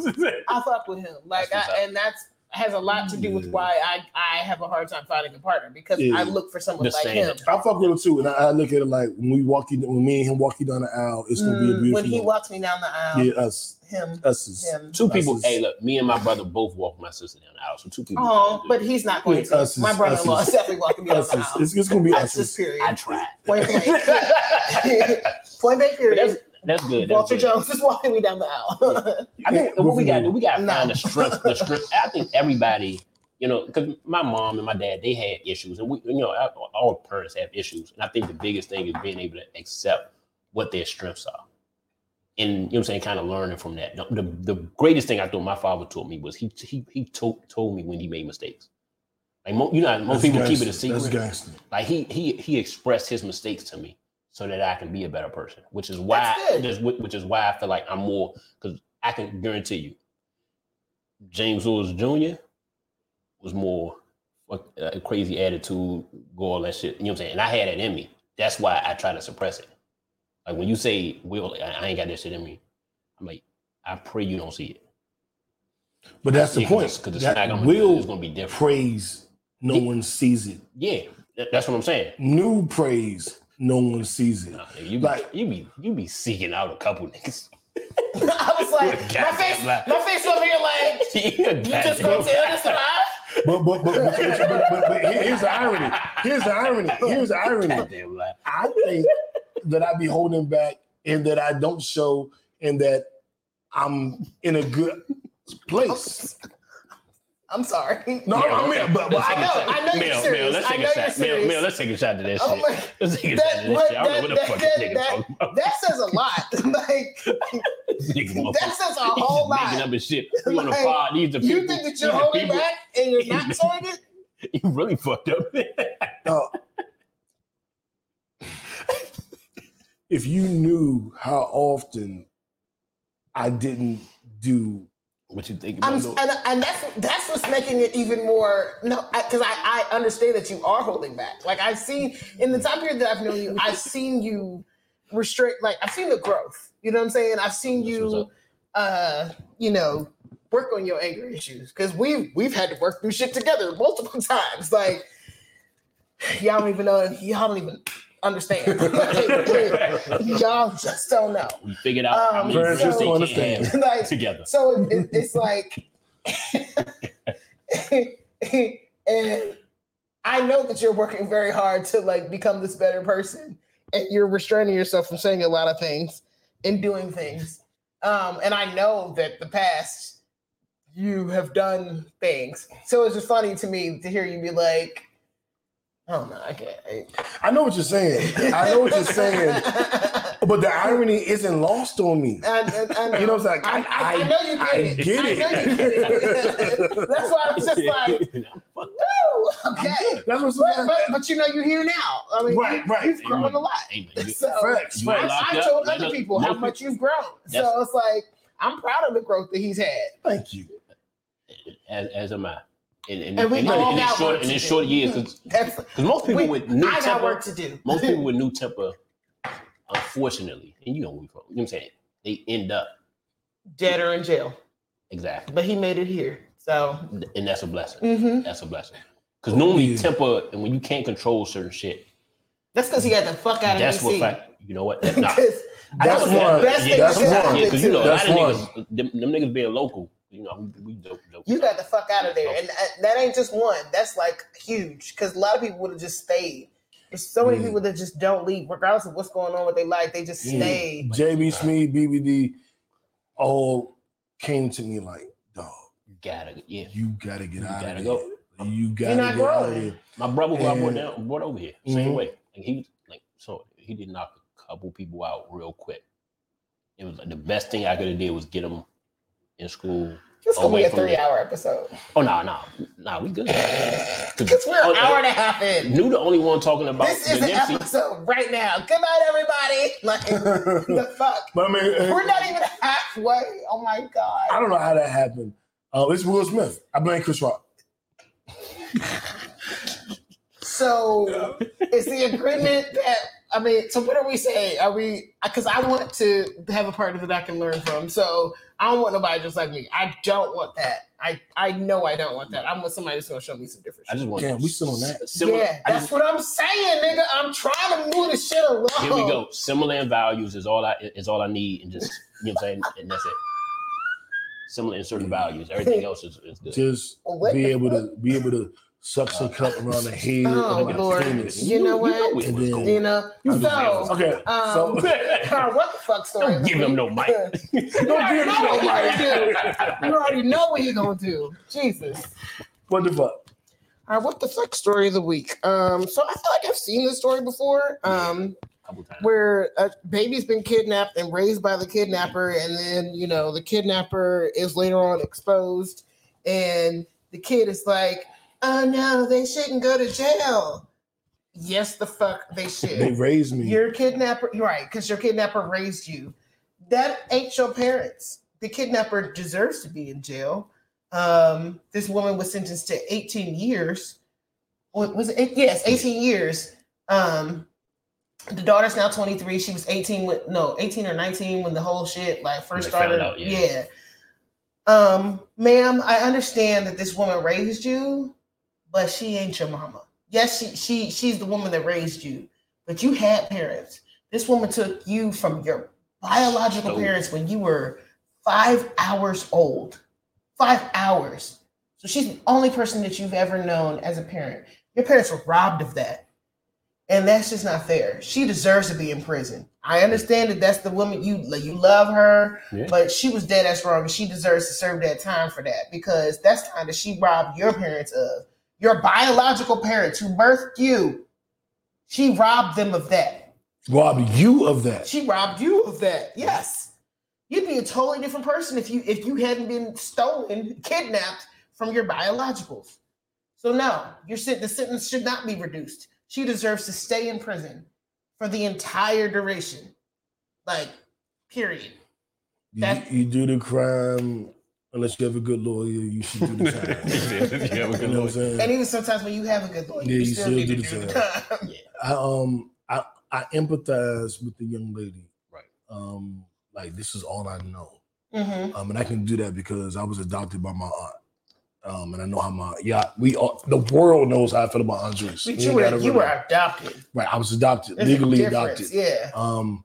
I fuck with him. Like, that's I, and that's has a lot to do with why I, I have a hard time finding a partner because yeah. I look for someone the like same. him. I fuck with him too, and I, I look at it like when we walk you, when me and him walk you down the aisle, it's gonna mm, be a beautiful. When he moment. walks me down the aisle, yeah, us, him, us, is, him. two us people. Is, hey, look, me and my brother both walk my sister down the aisle, so two people. Oh, but he's not going to. Us my brother-in-law is definitely walking me down the aisle. It's, it's gonna be us. Is, period. I tried. Point blank. Point blank. Period. That's good. Walter that's good. Jones is walking me down the aisle. I think what we got to do, we got to no. find the strength. The strength. I think everybody, you know, because my mom and my dad, they had issues. And we, you know, all parents have issues. And I think the biggest thing is being able to accept what their strengths are. And, you know what I'm saying, kind of learning from that. The, the greatest thing I thought my father taught me was he he he told, told me when he made mistakes. Like, mo, you know, most that's people keep it a secret. Like, he he he expressed his mistakes to me, so that I can be a better person, which is why, which is why I feel like I'm more, because I can guarantee you, James Lewis Junior was more a crazy attitude, go all that shit. You know what I'm saying? And I had it in me. That's why I try to suppress it. Like when you say, "Will, I ain't got that shit in me," I'm like, I pray you don't see it. But that's the point. Because it's not gonna be, it's gonna be different. Praise, no one sees it. Yeah, that's what I'm saying. New praise. No one sees it. Nah, you be, like you be you be seeking out a couple niggas. I was like, my face, my face over here, like you just gonna tell this lie. But but but, but, but, but but here's the irony. Here's the irony. Here's the irony. I think that I be holding back and that I don't show and that I'm in a good place. I'm sorry. No, Mel, I mean, but, but I know, I know Mel, you're serious. Mel, let's take I know a shot. Mel, Mel, let's take a shot to that oh shit. Let's take a that, shot to that, that shit. I don't know what the that, fuck that, this nigga that, talking about. That says a lot. Like, that says a whole lot. Making up his shit. You like, want to pod these the people. You think that you're holding people. back and you're not showing it? You really fucked up. No. If you knew how often I didn't do what you think about those? And, and that's that's what's making it even more no because I, I, I understand that you are holding back. Like I've seen in the time period that I've known you, I've seen you restrict. Like I've seen the growth. You know what I'm saying? I've seen you, uh, you know, work on your anger issues because we've we've had to work through shit together multiple times. Like y'all don't even know. Y'all don't even understand. Like, y'all just don't know. We figured out um, how many so, understand. Like, together. So it, it, it's like, and I know that you're working very hard to like become this better person, and you're restraining yourself from saying a lot of things and doing things. Um, and I know that the past you have done things. So it's just funny to me to hear you be like, oh no, I can't. I, I know what you're saying. I know what you're saying. But the irony isn't lost on me. I, I, I you know what I'm saying? I, I, I, I know you get I it. Get I it. Know you get it. That's why I was just like, woo, okay. That's what's but, but, but you know, you're here now. I mean, right, you, right. You've grown Amen. a lot. Amen. So Facts. I, I, I told up. other people how much you've grown. That's so it's like, I'm proud of the growth that he's had. Thank you. As, as am I. And, and, and, we and, and, it's short, and it's short years because most people we, with new I temper, got work to do. Most people with new temper, unfortunately, and you know what you know I'm saying, they end up dead or in jail. Exactly. But he made it here, so and that's a blessing. Mm-hmm. That's a blessing because normally yeah. temper, and when you can't control certain shit, that's because he got the fuck out of that's D C. That's what. You know what? That's not. That's one. That's one. That's one. Because you know, that's a lot of niggas, them, them niggas being local. You know, we, we dope, dope. You got the fuck out of there, and that ain't just one. That's like huge, because a lot of people would have just stayed. There's so many mm. people that just don't leave, regardless of what's going on with their life. They just mm. stay. J B Smead, B B D, all came to me like, dog, you gotta, yeah, you gotta get you out gotta of go. Here. You gotta not get out of here. My brother who I brought down, brought over here, same mm-hmm. way. Like he like so he did knock a couple people out real quick. It was like the best thing I could have did was get him in school. This is gonna be a three-hour episode. Oh no, no, no, we good. Because we're an hour and a half in. New, the only one talking about this is an episode right now. Good night, everybody. Like the fuck. But I mean, we're not even halfway. Oh my god. I don't know how that happened. Uh, it's Will Smith. I blame Chris Rock. So is the agreement that I mean? So what are we saying? Are we? Because I want to have a partner that I can learn from. So. I don't want nobody just like me. I don't want that. I, I know I don't want that. I want somebody that's gonna show me some different shit. I just want. Damn, we still on that. Similar, yeah, that's just, what I'm saying, nigga. I'm trying to move this shit along. Here we go. Similar in values is all I is all I need, and just you know what I'm saying, and that's it. Similar in certain values. Everything else is, is good. Just what be able fuck? to be able to suck some cup around the head. Oh and Lord, penis. You know what? You know, then, you know? so okay. Um, so Carl, what the fuck story? Don't give him no mic. Don't give him no mic. You already know what you're gonna do. Jesus. What the fuck? All right, what the fuck story of the week? Um, so I feel like I've seen this story before. Um, a couple times. Where a baby's been kidnapped and raised by the kidnapper, and then you know the kidnapper is later on exposed, and the kid is like, oh no, they shouldn't go to jail. Yes, the fuck they should. They raised me. Your kidnapper, right? Because your kidnapper raised you. That ain't your parents. The kidnapper deserves to be in jail. Um, this woman was sentenced to eighteen years. What was it? Yes, eighteen years. Um, the daughter's now twenty-three. She was eighteen, when, no, eighteen or nineteen when the whole shit like first started. Out, yeah. yeah. Um, ma'am, I understand that this woman raised you. But she ain't your mama. Yes, she she she's the woman that raised you, but you had parents. This woman took you from your biological so, parents when you were five hours old. Five hours. So she's the only person that you've ever known as a parent. Your parents were robbed of that. And that's just not fair. She deserves to be in prison. I understand that that's the woman you you love her, yeah. but she was dead ass wrong. She deserves to serve that time for that because that's time that she robbed your parents of. Your biological parents who birthed you, she robbed them of that. Robbed you of that. She robbed you of that. Yes, you'd be a totally different person if you if you hadn't been stolen, kidnapped from your biologicals. So no, your the sentence should not be reduced. She deserves to stay in prison for the entire duration, like period. You, you do the crime. Unless you have a good lawyer, you should do the time. You have a good lawyer. You know and even sometimes when you have a good lawyer, yeah, you, you still, still need do to do the time. Yeah. I um I, I empathize with the young lady. Right. Um, like this is all I know. Mm-hmm. Um, and I can do that because I was adopted by my aunt. Um, and I know how my yeah, we all, the world knows how I feel about Andres. But you, you, were, you were adopted. Right, I was adopted, There's legally adopted. Yeah. Um,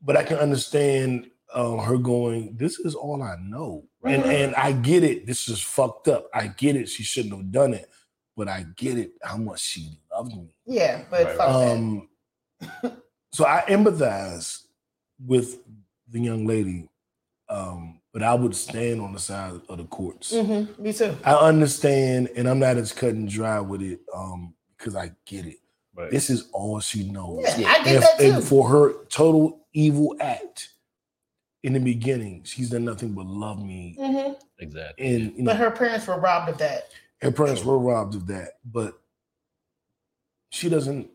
but I can understand. Um, her going, this is all I know. Right. And and I get it. This is fucked up. I get it. She shouldn't have done it. But I get it how much she loved me. Yeah, but right. fuck um, that. So I empathize with the young lady. Um, but I would stand on the side of the courts. Mm-hmm. Me too. I understand, and I'm not as cut and dry with it um, because I get it. Right. This is all she knows. Yeah, I get and, that too. And for her total evil act, in the beginning, she's done nothing but love me. Mm-hmm. Exactly. And, you know, but her parents were robbed of that. Her parents were robbed of that, but she doesn't.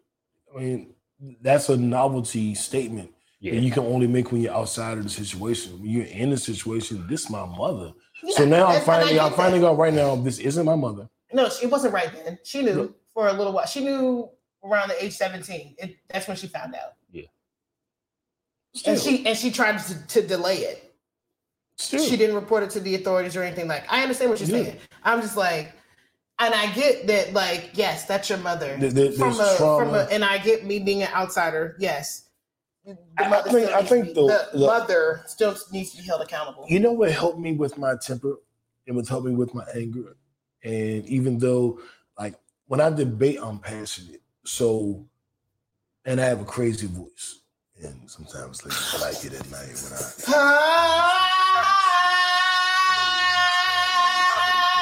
I mean, that's a novelty statement yeah. that you can only make when you're outside of the situation. When you're in the situation, this is my mother. Yeah, so now I'm finding, I'm finding out right now this isn't my mother. No, it wasn't right then. She knew no. for a little while. She knew around the age seventeen. It, that's when she found out. Yeah. Still. And she and she tried to, to delay it. Still. She didn't report it to the authorities or anything. Like, I understand what you're yeah. saying. I'm just like, and I get that, like, yes, that's your mother. There, there, from a, from a, and I get me being an outsider. Yes. The mother I think, I think the, the, the mother still needs to be held accountable. You know what helped me with my temper? It would help me with my anger. And even though, like, when I debate, I'm passionate. So, and I have a crazy voice. And sometimes like, I like it at night when I...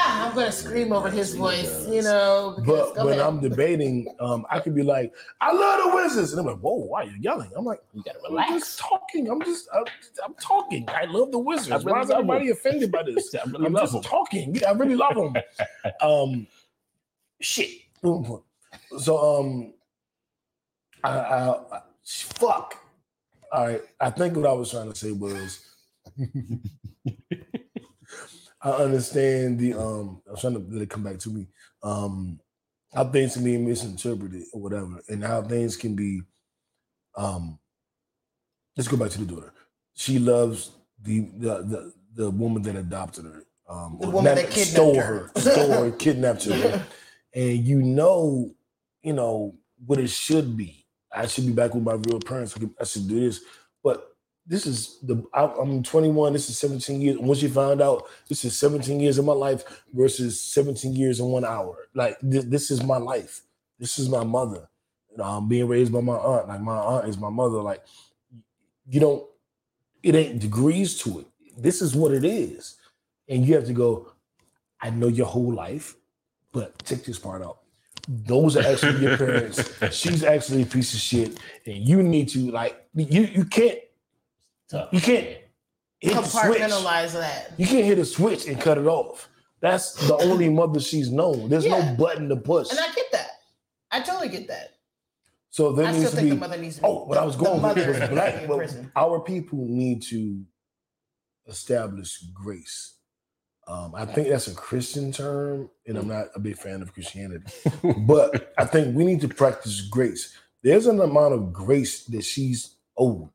I'm going to scream over his voice, you know. But when ahead. I'm debating, um, I could be like, I love the Wizards. And I'm like, whoa, why are you yelling? I'm like, you got to relax. I'm just talking. I'm just, I'm, I'm talking. I love the Wizards. Really why is everybody offended by this? I really I'm love just them. talking. Yeah, I really love them. um, shit. So, um, I, I, I, fuck. All right. I think what I was trying to say was, I understand the um I'm trying to let it come back to me. Um how things can be misinterpreted or whatever, and how things can be um let's go back to the daughter. She loves the the the, the woman that adopted her. Um the woman that kidnapped stole her. her stole her, kidnapped her. Right? And you know, you know, what it should be. I should be back with my real parents. I should do this, but This is the I'm twenty-one. This is seventeen years. Once you find out, this is seventeen years of my life versus seventeen years in one hour. Like this, this is my life. This is my mother. You know, I'm being raised by my aunt. Like my aunt is my mother. Like you don't. It ain't degrees to it. This is what it is, and you have to go. I know your whole life, but take this part out. Those are actually your parents. She's actually a piece of shit, and you need to like you. You can't. Tough. You can't compartmentalize that. You can't hit a switch and cut it off. That's the only mother she's known. There's yeah. no button to push. And I get that. I totally get that. So there I needs to be. The mother needs to oh, what I was going with was black. Well, our people need to establish grace. Um, I think that's a Christian term, and I'm not a big fan of Christianity. But I think we need to practice grace. There's an amount of grace that she's owed.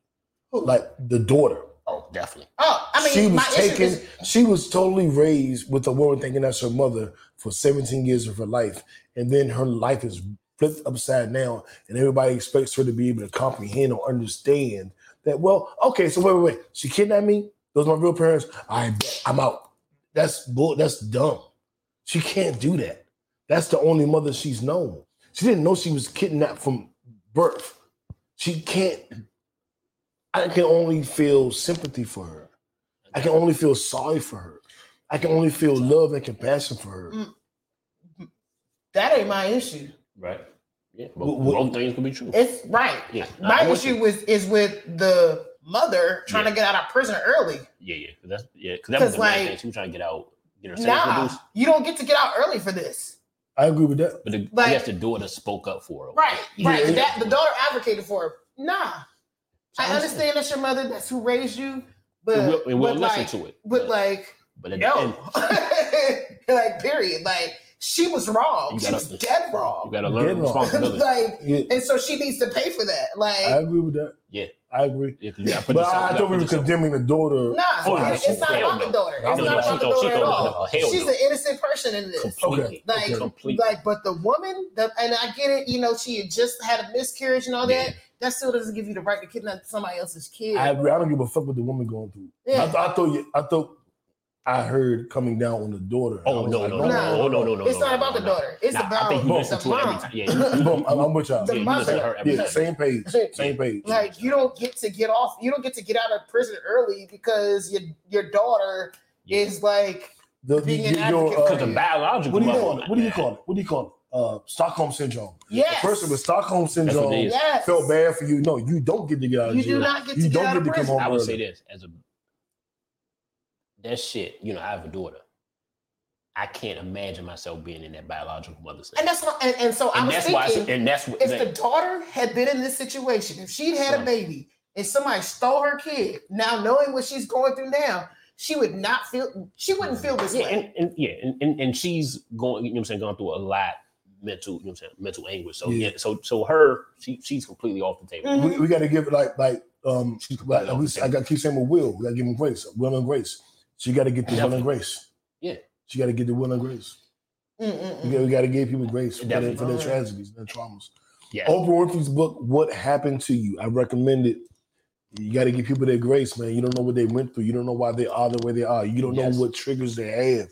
Like the daughter. Oh, definitely. Oh, I mean, she was my taken. Is- she was totally raised with a woman thinking that's her mother for seventeen years of her life, and then her life is flipped upside down, and everybody expects her to be able to comprehend or understand that. Well, okay, so wait, wait, wait. She kidnapped me. Those are my real parents. I, I'm out. That's bull. That's dumb. She can't do that. That's the only mother she's known. She didn't know she was kidnapped from birth. She can't. I can only feel sympathy for her. I can only feel sorry for her. I can only feel love and compassion for her. That ain't my issue. Right. Yeah. Well, both things can be true. It's right. Yeah. My issue was is with the mother trying yeah. to get out of prison early. Yeah, yeah. That's yeah, because that was the like, main thing. She was trying to get out, get herself nah, produced. You don't get to get out early for this. I agree with that. But the, like, I guess the daughter spoke up for her. Right, right. Yeah. That, the daughter advocated for her. Nah. So I understand that's your mother, that's who raised you, but and we'll, and we'll but listen like, to it. But, but like, but no, like period. Like she was wrong. She was dead wrong. You gotta learn responsibility. Like, yeah. and so she needs to pay for that. Like, I agree with that. Yeah, I agree. Yeah, yeah, but yourself, I thought we were condemning the daughter. Nah, oh, yeah, it's, it's not about the daughter. It's no, not about the daughter at all. She's an innocent person in this. Completely. Like, okay. Completely. like, but the woman, the, and I get it. You know, she had just had a miscarriage and all yeah. that. That still doesn't give you the right to kidnap somebody else's kid. I, I don't give a fuck what the woman going through. Yeah. I, th- I thought you, I thought I heard coming down on the daughter. Oh no, like, no, no, no, no, no, no, no. It's no, not about no, the no. daughter. It's nah, about I think you the mom. Yeah, you, I'm with y'all. The yeah, mother. Yeah, same page. Same page. Like you don't get to get off. You don't get to get out of prison early because your your daughter yeah. is like the, being an advocate because uh, the biological. What do you call it? What do you call it? What do you call it? Uh, Stockholm syndrome. Yes. The person with Stockholm syndrome yes. felt bad for you. No, you don't get to get out of jail. You do not get to you get don't out get out to come home. I would early. say this as a that shit. You know, I have a daughter. I can't imagine myself being in that biological mother's thing. And that's what, and, and so and I was that's thinking. Why I said, and that's what, if like, the daughter had been in this situation, if she'd had right. a baby and somebody stole her kid, now knowing what she's going through now. She would not feel. She wouldn't feel this yeah, way. And, and yeah, and, and, and she's going. You know what I'm saying? Going through a lot. Mental, you know what I'm saying, mental anguish. So yeah, yeah so so her, she she's completely off the table. Mm-hmm. We, we got to give it like like um. Like, at least I got keep saying with Will, we got to give him grace, Will and grace. She got to get the Definitely. Will and grace. Yeah, she got to get the Will and grace. Mm-mm-mm. We got to give people grace for their, for their tragedies, their traumas. Yeah. Oprah Winfrey's book, What Happened to You? I recommend it. You got to give people their grace, man. You don't know what they went through. You don't know why they are the way they are. You don't yes. know what triggers they have.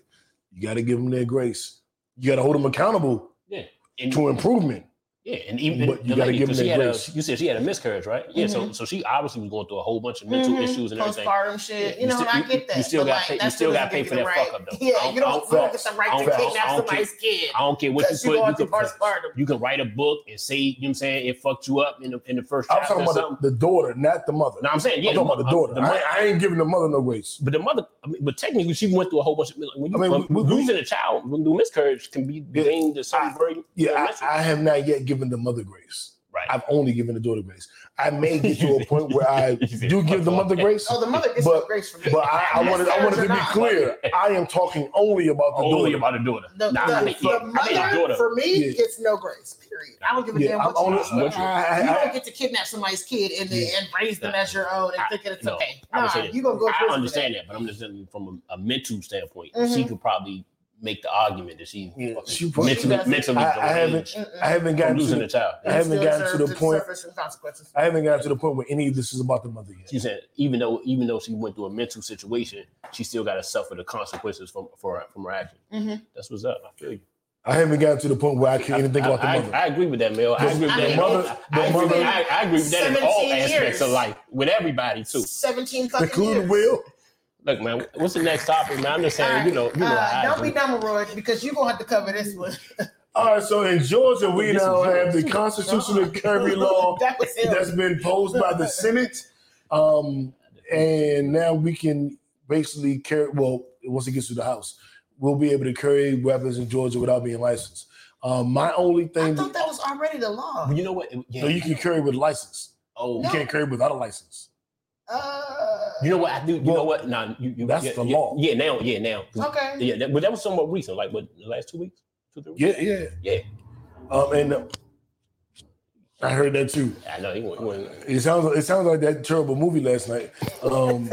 You got to give them their grace. You got to hold them accountable. Yeah. And, to improvement. Yeah, and even but you the gotta lady, give them that grace. A, you said she had a miscarriage, right? Yeah, mm-hmm. so so she obviously was going through a whole bunch of mental mm-hmm. issues and everything. Postpartum shit, yeah, you know, sti- and I get that. You still got like, you still got to pay for that right. fuck up though. Yeah, I don't, you don't get some right to kidnap somebody's kid. I don't care what you put. You can, you can write a book and say, you know what I'm saying, it fucked you up in the in the first. I'm talking about the daughter, not the mother. No, I'm saying yeah, I'm talking about the daughter. I ain't giving the mother no grace. But the mother, but technically, she went through a whole bunch of. When you losing a child, miscarriage can be deemed as something very. Yeah, I have not yet given the mother grace. Right. I've only given the daughter grace. I may get to a point where I do give the mother grace. Oh, the mother gets but, grace from me. But I, I wanted, I wanted to be clear. I am talking only about the only daughter. about the daughter. The, nah, the, I mean, the yeah, mother, I mean, daughter. For me, yeah. it's no grace. Period. I don't give a yeah, damn what you do. You don't get to kidnap somebody's kid and, yeah. and raise them nah, as your own and I, thinking it's no, okay. Nah, you're gonna go. I understand that, but I'm just saying from a mental standpoint, she could probably. Make the argument that she, yeah, she probably, mentally, she mentally I, I haven't, I haven't gotten to losing the, a child. I haven't gotten to the point. I haven't gotten to the point where any of this is about the mother yet. She said, even though, even though she went through a mental situation, she still got to suffer the consequences from for her, from her action. Mm-hmm. That's what's up. I feel you. I haven't gotten to the point where I can't even think about the mother. I, I agree with that, Mel. I agree with that. Mother, the mother. I, I agree with that in all years. Aspects of life with everybody too. Seventeen fucking including years. Will. Look, man, what's the next topic, man? I'm just saying, right. you know. You know uh, don't be dumb, Roy, because you're going to have to cover this one. All right, so in Georgia, we now have the constitutional carry law that that's been posed by the Senate. Um, and now we can basically carry, well, once it gets to the House, we'll be able to carry weapons in Georgia without being licensed. Um, my only thing. I thought that was already the law. You know what? Yeah. So you can carry with license. Oh, no. You can't carry without a license. Uh, you know what I do? You well, know what? Nah, you, you, that's yeah, the law. Yeah, now, yeah, now. Okay. Yeah, that, but that was somewhat recent, like what the last two weeks, two, three weeks. Yeah, yeah, yeah. Um, and uh, I heard that too. I know he went, he went. It sounds, it sounds like that terrible movie last night, um,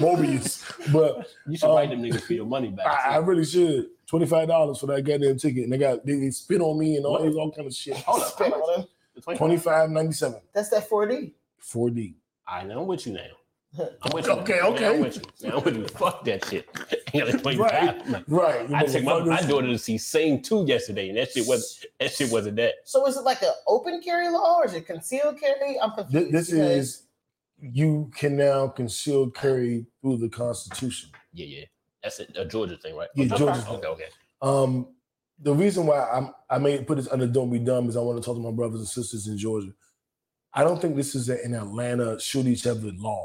Morbius. But you should um, write them niggas for your money back. I, I really should. Twenty-five dollars for that goddamn ticket, and they got they, they spit on me and all this all kind of shit. Hold up, hold up. Twenty-five ninety-seven. That's that four D. Four D. I know I'm with you now. I'm with you. Okay, now. okay. Now I'm with you. Now I'm with you. Fuck that shit. right, right. You I took my, my daughter to see Sing two yesterday, and that shit wasn't that shit wasn't that. So is it like an open carry law or is it concealed carry? I'm confused. This, this is you can now conceal carry through the Constitution. Yeah, yeah. That's a, a Georgia thing, right? Yeah, okay. Georgia. Okay, okay. Um, the reason why I'm I may put this under "Don't Be Dumb" is I want to talk to my brothers and sisters in Georgia. I don't think this is an Atlanta shoot each other law.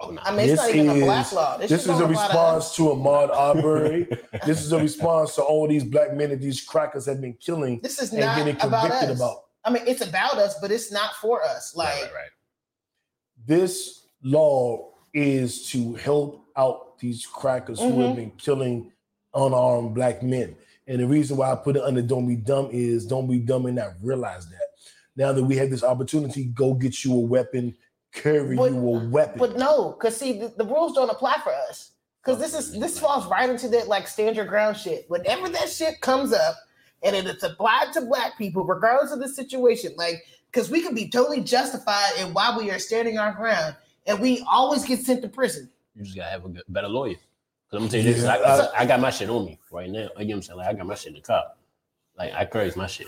Oh, no. I mean, it's this not even is, a black law. This, this is a response to Ahmaud Arbery. This is a response to all these black men that these crackers have been killing this is and not getting convicted about, about. I mean, it's about us, but it's not for us. Like, right, right, right. This law is to help out these crackers mm-hmm. who have been killing unarmed black men. And the reason why I put it under "Don't Be Dumb" is don't be dumb and not realize that. Now that we have this opportunity, go get you a weapon, carry but, you a weapon. But no, because see, the, the rules don't apply for us. Because this is this falls right into that like stand your ground shit. Whenever that shit comes up, and it, it's applied to black people, regardless of the situation, like because we can be totally justified in why we are standing our ground, and we always get sent to prison. You just gotta have a good, better lawyer. Because I'm gonna tell you this: yeah, I, I, I got my shit on me right now. You know what I'm saying? Like I got my shit in the cop. Like I carry my shit.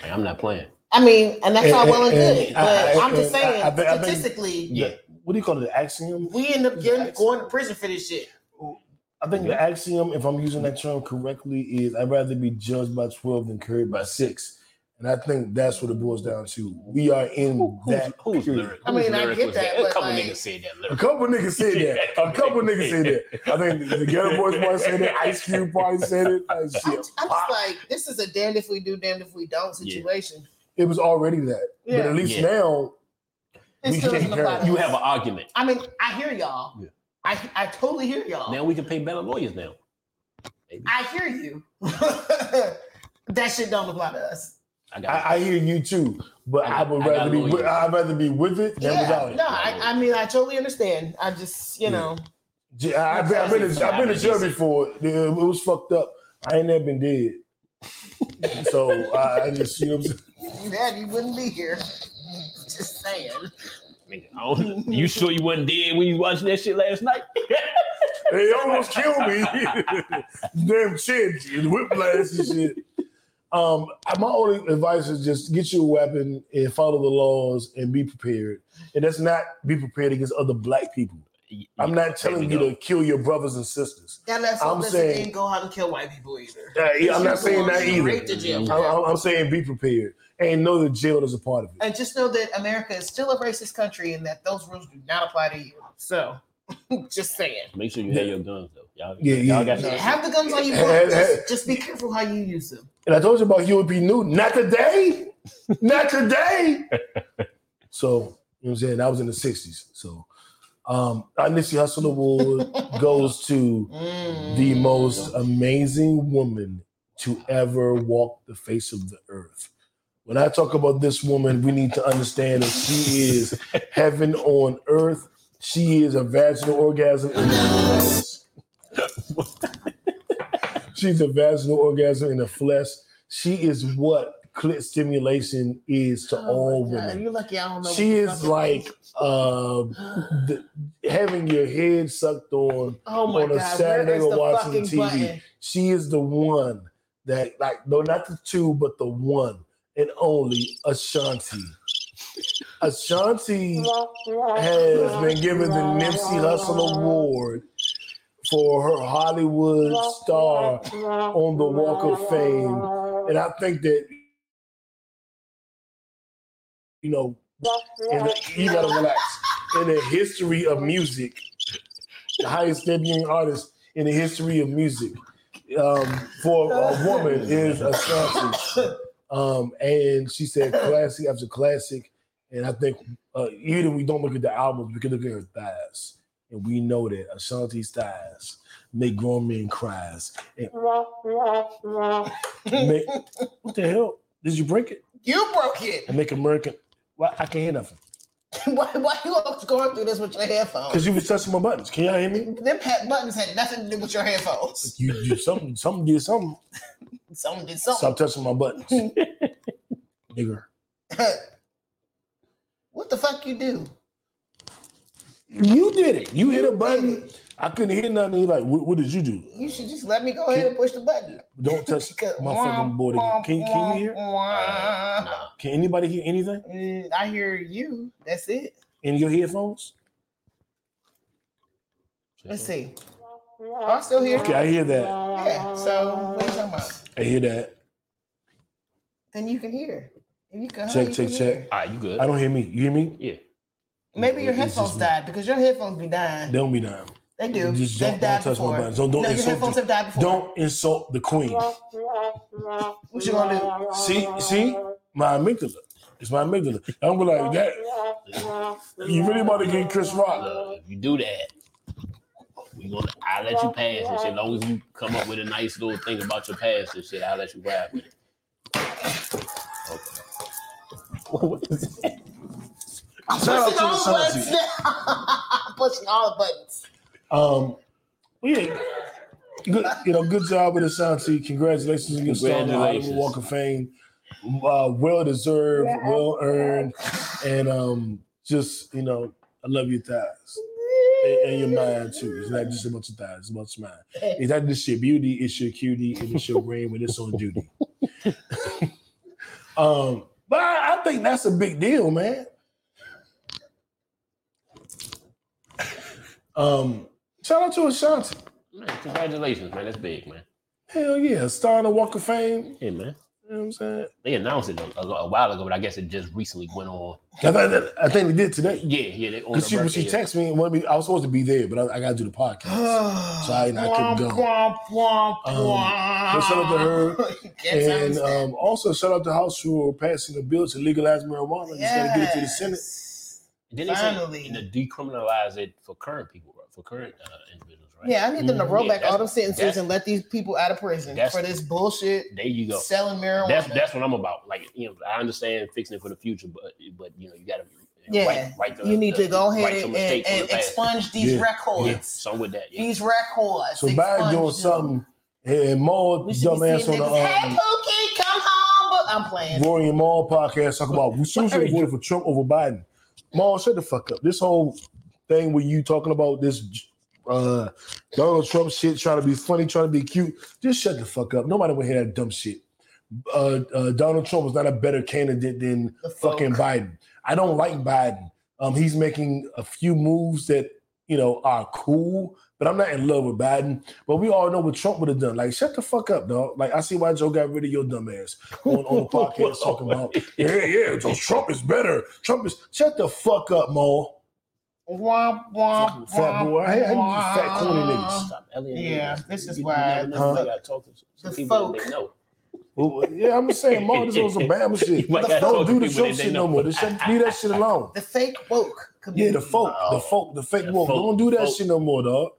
Like I'm not playing. I mean, and that's and, all well and, and good, and but I, I'm just saying, I, I, I, statistically, the, yeah. What do you call it? The axiom? We end up getting going to prison for this shit. I think yeah. the axiom, if I'm using that term correctly, is I'd rather be judged by twelve than carried by six. And I think that's what it boils down to. We are in Who, who's, that. Who's lyric? I mean, I get that. that? A couple like, niggas said that. Lyric. A couple niggas said that. A couple niggas said that. I think the Ghetto Boys probably said that. Ice Cube probably said it. Like, shit. I'm, I'm just like, this is a damned if we do, damned if we don't situation. Yeah. It was already that, yeah. but at least yeah. now we can you have an argument. I mean, I hear y'all. Yeah. I I totally hear y'all. Now we can pay better lawyers now. Maybe. I hear you. That shit don't apply to us. I, got I, I hear you too, but I, I would I rather be with, I'd rather be with it than yeah, without it. No, I, I mean I totally understand. I just you yeah. know. Yeah, I've been I've been, been, been, been in jail before. It was fucked up. I ain't never been dead. So I, I just you know. What I'm you had, you wouldn't be here. Just saying. Oh, you sure you wasn't dead when you watched that shit last night? They almost killed me. Damn shit, whiplash and shit. Um, my only advice is just get you a weapon and follow the laws and be prepared. And that's not be prepared against other black people. You, I'm not telling you go. to kill your brothers and sisters. And that's I'm saying didn't go out and kill white people either. Uh, yeah, I'm not saying that either. I, I'm saying be prepared and know that jail is a part of it. And just know that America is still a racist country and that those rules do not apply to you. So, just saying. Make sure you have your guns though. Y'all, yeah, y'all yeah. Got yeah. Have the guns on you. Just, just be careful how you use them. And I told you about you would be new. Not today. Not today. So you know what I'm saying. That was in the sixties. So. Um, our Nipsey Hussle Award goes to mm. the most amazing woman to ever walk the face of the earth. When I talk about this woman, we need to understand that she is heaven on earth. She is a vaginal orgasm in the flesh. She's a vaginal orgasm in the flesh. She is what clit stimulation is to oh all women. You're lucky I don't know. She is like uh, the, having your head sucked on oh my on a God. Saturday or watching T V. Button? She is the one that, like, no, not the two, but the one and only Ashanti. Ashanti has been given the Nipsey Hussle Award for her Hollywood star on the Walk of Fame, and I think that. You know, the, you gotta relax. In the history of music, the highest debuting artist in the history of music um, for a woman is Ashanti. Um, and she said classic after classic. And I think uh, even we don't look at the albums, we can look at her thighs. And we know that Ashanti's thighs make grown men cry. Make, what the hell? Did you break it? You broke it. And make American. Why I can't hear nothing? why, why you always going through this with your headphones? Because you was touching my buttons. Can y'all hear me? Them buttons had nothing to do with your headphones. You did something. Something did something. Something did something. Stop touching my buttons, nigger. What the fuck you do? You did it. You hit a button. I couldn't hear nothing. You're like, what, what did you do? You should just let me go ahead and push the button. Don't touch my fucking board. Can, can you hear? Uh, no. Can anybody hear anything? Mm, I hear you. That's it. In your headphones? Let's see. Oh, I still hear. Okay, I hear that. Yeah, so what are you talking about? I hear that. Then you can hear. You can check, you check, can check. Hear. All right, you good. I don't hear me. You hear me? Yeah. Maybe your headphones died because your headphones be dying. They don't be dying. They do. Just don't, don't touch my buttons. Don't, don't no, insult the, have Don't insult the queen. What you gonna do? See, see, my amygdala. It's my amygdala. I'm gonna be like that. You really about to get Chris Rock? Uh, if you do that, we gonna. I let you pass and shit. As long as you come up with a nice little thing about your past and shit, I'll let you ride with it. Okay. What is that? I'm pushing all the buttons now. I'm pushing all the buttons. Um, yeah, good, you know, good job with Ashanti. Congratulations on your star on the Hollywood Walk of Fame. Uh, well deserved, yeah. Well earned, and um, just you know, I love your thighs and, and your mind too. It's not just about your thighs, it's about your mind. It's not just your beauty, it's your cutie, and it's your brain when it's on duty. um, but I, I think that's a big deal, man. Um. Shout out to Ashanti. Man, congratulations, man. That's big, man. Hell yeah. Star on the Walk of Fame. Yeah, man. You know what I'm saying? They announced it a, a, a while ago, but I guess it just recently went on. I, th- I think they did today. Yeah, yeah. They Because she, she texted me, me, I was supposed to be there, but I, I got to do the podcast. So I, I couldn't go. Um, but shout out to her. And um, also shout out to House who are passing a bill to legalize marijuana. Yes. Just got to get it to the Senate. Then they finally say, and decriminalize it for current people, for current uh, individuals, right? Yeah, I need them to roll yeah, back all them sentences and let these people out of prison for this bullshit. There you go, selling marijuana. That's that's what I'm about. Like, you know, I understand fixing it for the future, but but you know, you gotta yeah, write, write the, you need the, to go ahead and, and, and the expunge these yeah. records. Yeah. So with that, yeah. these records. So by doing something, and more dumbass on the. Um, hey, Pookie, come home. I'm playing. Rory and Maul podcast talk about we seriously voted for Trump over Biden. Maul, shut the fuck up. This whole thing with you talking about this uh, Donald Trump shit, trying to be funny, trying to be cute, just shut the fuck up. Nobody will hear that dumb shit. uh, uh, Donald Trump was not a better candidate than fucking Biden. I don't like Biden. Um, he's making a few moves that, you know, are cool, but I'm not in love with Biden. But we all know what Trump would have done. Like, shut the fuck up, dog. Like, I see why Joe got rid of your dumb ass on, on the podcast talking about, yeah, yeah, Joe, Trump is better. Trump is, shut the fuck up, Mo. Womp, womp, fat boy. Hey, hey, you fat corny niggas. Stop, yeah, niggas. This is you, why. You never, huh? Talk to some the folk. They know. Well, yeah, I'm just saying, Mo, this was some Bama shit. Don't do the show shit no more. Leave that shit alone. The fake woke. Yeah, the folk, the folk, the fake woke. Don't do that shit no more, dog.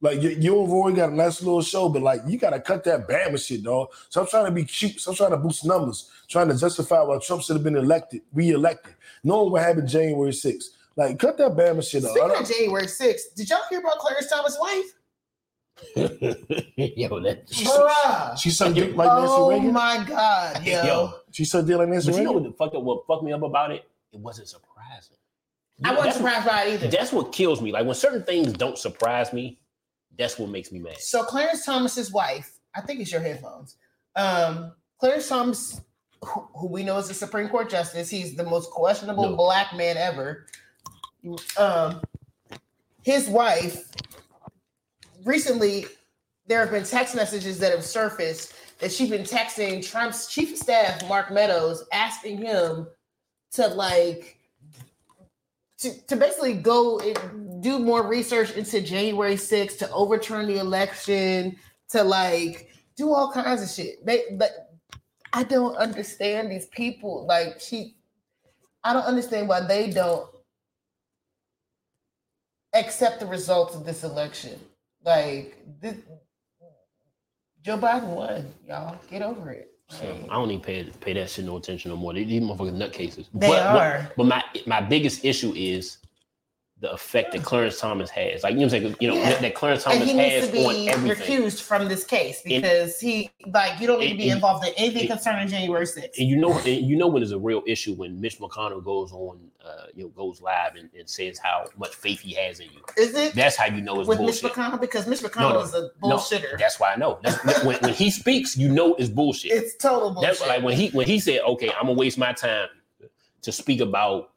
Like, you, you and Roy got a nice little show, but, like, you got to cut that Bama shit, dog. So I'm trying to be cute. So I'm trying to boost numbers, trying to justify why Trump should have been elected, re-elected, knowing what happened January sixth. Like, cut that Bama shit off. Speaking of January sixth, did y'all hear about Clarence Thomas' wife? Yo, that bruh. She sucked dick like Nancy oh Reagan. Oh my God, yo. yo. She sucked dick like Nancy Reagan. You know what the fuck up, what fucked me up about it? It wasn't surprising. I wasn't surprised by it either. That's what kills me. Like, when certain things don't surprise me, that's what makes me mad. So Clarence Thomas's wife, I think it's your headphones. Um, Clarence Thomas, who, who we know is a Supreme Court justice, he's the most questionable no. black man ever. Um, his wife, recently, there have been text messages that have surfaced that she's been texting Trump's chief of staff, Mark Meadows, asking him to like to, to basically go and do more research into January sixth, to overturn the election, to like do all kinds of shit. They, but I don't understand these people. Like she, I don't understand why they don't accept the results of this election. Like, this, Joe Biden won, y'all. Get over it. Like, I don't even pay pay that shit no attention no more. They, these motherfucking nutcases. They but, are. But, but my my biggest issue is the effect that Clarence Thomas has. Like, you know what I'm saying? You know, yeah. that Clarence Thomas and he has needs to be on everything. Recused from this case because and, he, like, you don't need and, to be involved in anything and, concerning January sixth. And you know, and you know when there's a real issue when Mitch McConnell goes on, uh, you know, goes live and, and says how much faith he has in you. Is it? That's how you know it's with bullshit. With Mitch McConnell? Because Mitch McConnell no, no, is a bullshitter. No, that's why I know. That's, that, when, when he speaks, you know it's bullshit. It's total bullshit. That's like when he, when he said, okay, I'm going to waste my time to speak about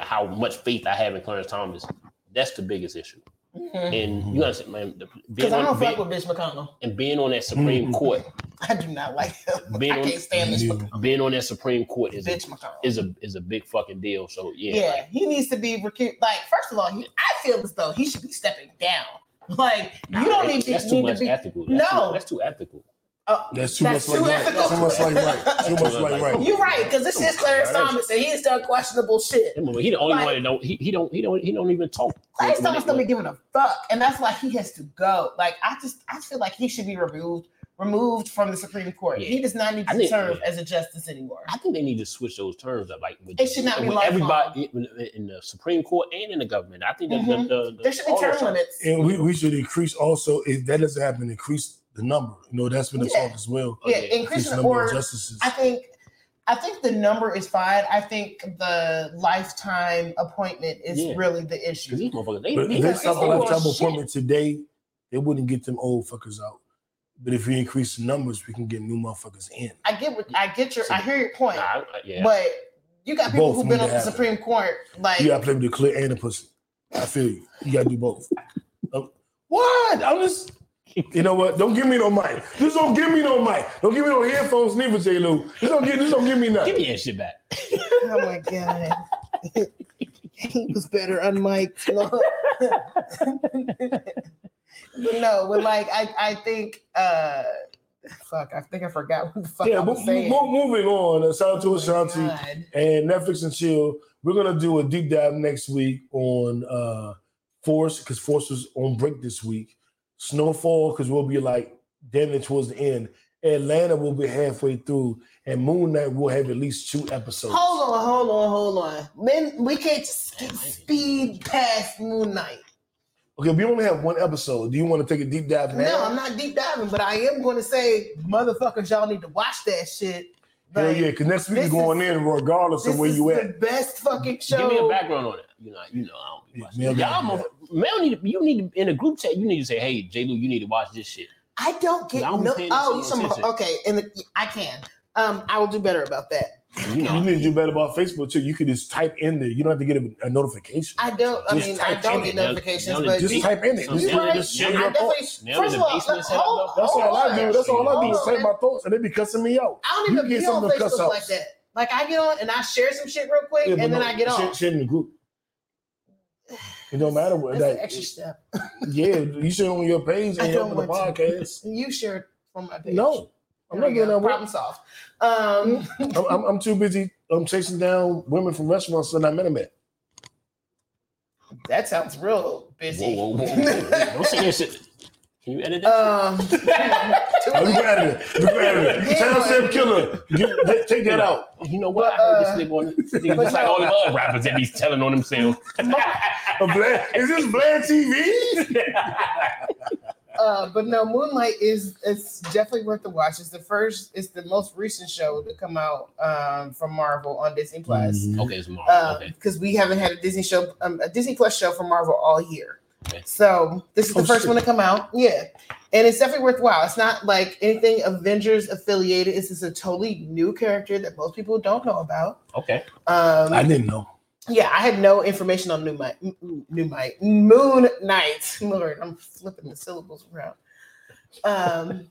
how much faith I have in Clarence Thomas. That's the biggest issue. Mm-hmm. And you understand, man. Because I don't being, fuck with Mitch McConnell. And being on that Supreme mm-hmm. Court. I do not like him. Being I on, can't stand Mitch McConnell. Being on that Supreme Court is a, is a is a big fucking deal. So, yeah. Yeah, like, he needs to be recused. Like, first of all, he, I feel as though he should be stepping down. Like, you don't need to, that's too much ethical. No. That's too ethical. Uh, that's too that's much too like right. That's too much like right. Too much like right. You're right, because this is Clarence Thomas, and he's done questionable shit. He the only like, one that don't. He, he don't. He don't. He don't even talk. Clarence Thomas don't be giving a fuck, and that's why he has to go. Like I just, I feel like he should be removed, removed from the Supreme Court. Yeah. He does not need to think, serve yeah. as a justice anymore. I think they need to switch those terms up. Like with, it should not be like everybody in, in the Supreme Court and in the government. I think that mm-hmm. the, the, the, there should be term limits, and we, we should increase also if that doesn't happen. Increase the number, you know, that's been the yeah. talk as well. Yeah, okay. Increasing the number of justices. I think, I think the number is fine. I think the lifetime appointment is yeah. really the issue. These motherfuckers, they, but if they stop a lifetime appointment today, they wouldn't get them old fuckers out. But if we increase the numbers, we can get new motherfuckers in. I get what I get your, so, I hear your point, nah, I, yeah. but you got people both who've been on the Supreme Court. Like you got to play with the clear and the pussy. I feel you. You got to do both. um, what? I'm just. You know what? Don't give me no mic. Just don't give me no mic. Don't give me no headphones, neither, J. Lou. Just don't give. Just don't give me nothing. Give me that shit back. Oh my God, he was better unmiked. But no, but like I, I think. Uh, fuck, I think I forgot what the fuck yeah, I was but, saying. But moving on, shout out to Ashanti and Netflix and Chill. We're gonna do a deep dive next week on uh, Force because Force was on break this week. Snowfall, because we'll be like damn it towards the end. Atlanta will be halfway through, and Moon Knight will have at least two episodes. Hold on, hold on, hold on. Man, we can't speed past Moon Knight. Okay, we only have one episode. Do you want to take a deep dive now? No, I'm not deep diving, but I am going to say, motherfuckers, y'all need to watch that shit. Like, Hell yeah, because next week you're going is, in regardless of where you at. This is the best fucking show. Give me a background on it. You know, you know, I don't be watching. Yeah, y'all, yeah. Mel, need to, you need to, in a group chat, you need to say, hey, J. Lou, you need to watch this shit. I don't get no. Oh, you some, okay, and I can. Um, I will do better about that. You, you need to do better about Facebook too. You can just type in there. You don't have to get a, a notification. I don't. I just mean, I don't get notifications, but just type in it. First of all, that's all I do. That's all I do is say my thoughts, and they be cussing me out. I don't even get on Facebook like that. Like I get on and I share some shit real quick, and then I get on. Share in the group. It don't matter what that extra step. Yeah, you share on your page and on the podcast. You share on my page. No. I'm not getting that problem solved. Um, I'm, I'm, I'm too busy. I'm um, chasing down women from restaurants that I met them at. That sounds real busy. Whoa, whoa, whoa, whoa. Don't say that shit. Can you edit that? Um, oh, you got it. You got it. Timestamp killer. Get, take that out. You know what? But, uh, I heard this nigga on this nigga just like all the other rappers that he's telling on himself. Is this Blair T V? Uh, but no, Moon Knight is it's definitely worth the watch. It's the first, it's the most recent show to come out um, from Marvel on Disney Plus. Mm-hmm. Okay, it's Marvel. Uh, okay. Because we haven't had a Disney show, um, a Disney Plus show from Marvel all year. Okay. So this is oh, the first shit. one to come out. Yeah. And it's definitely worthwhile. It's not like anything Avengers affiliated. It's just a totally new character that most people don't know about. Okay. Um, I didn't know. Yeah, I had no information on New Might, New Might, Moon Knight. Lord, I'm flipping the syllables around. Um,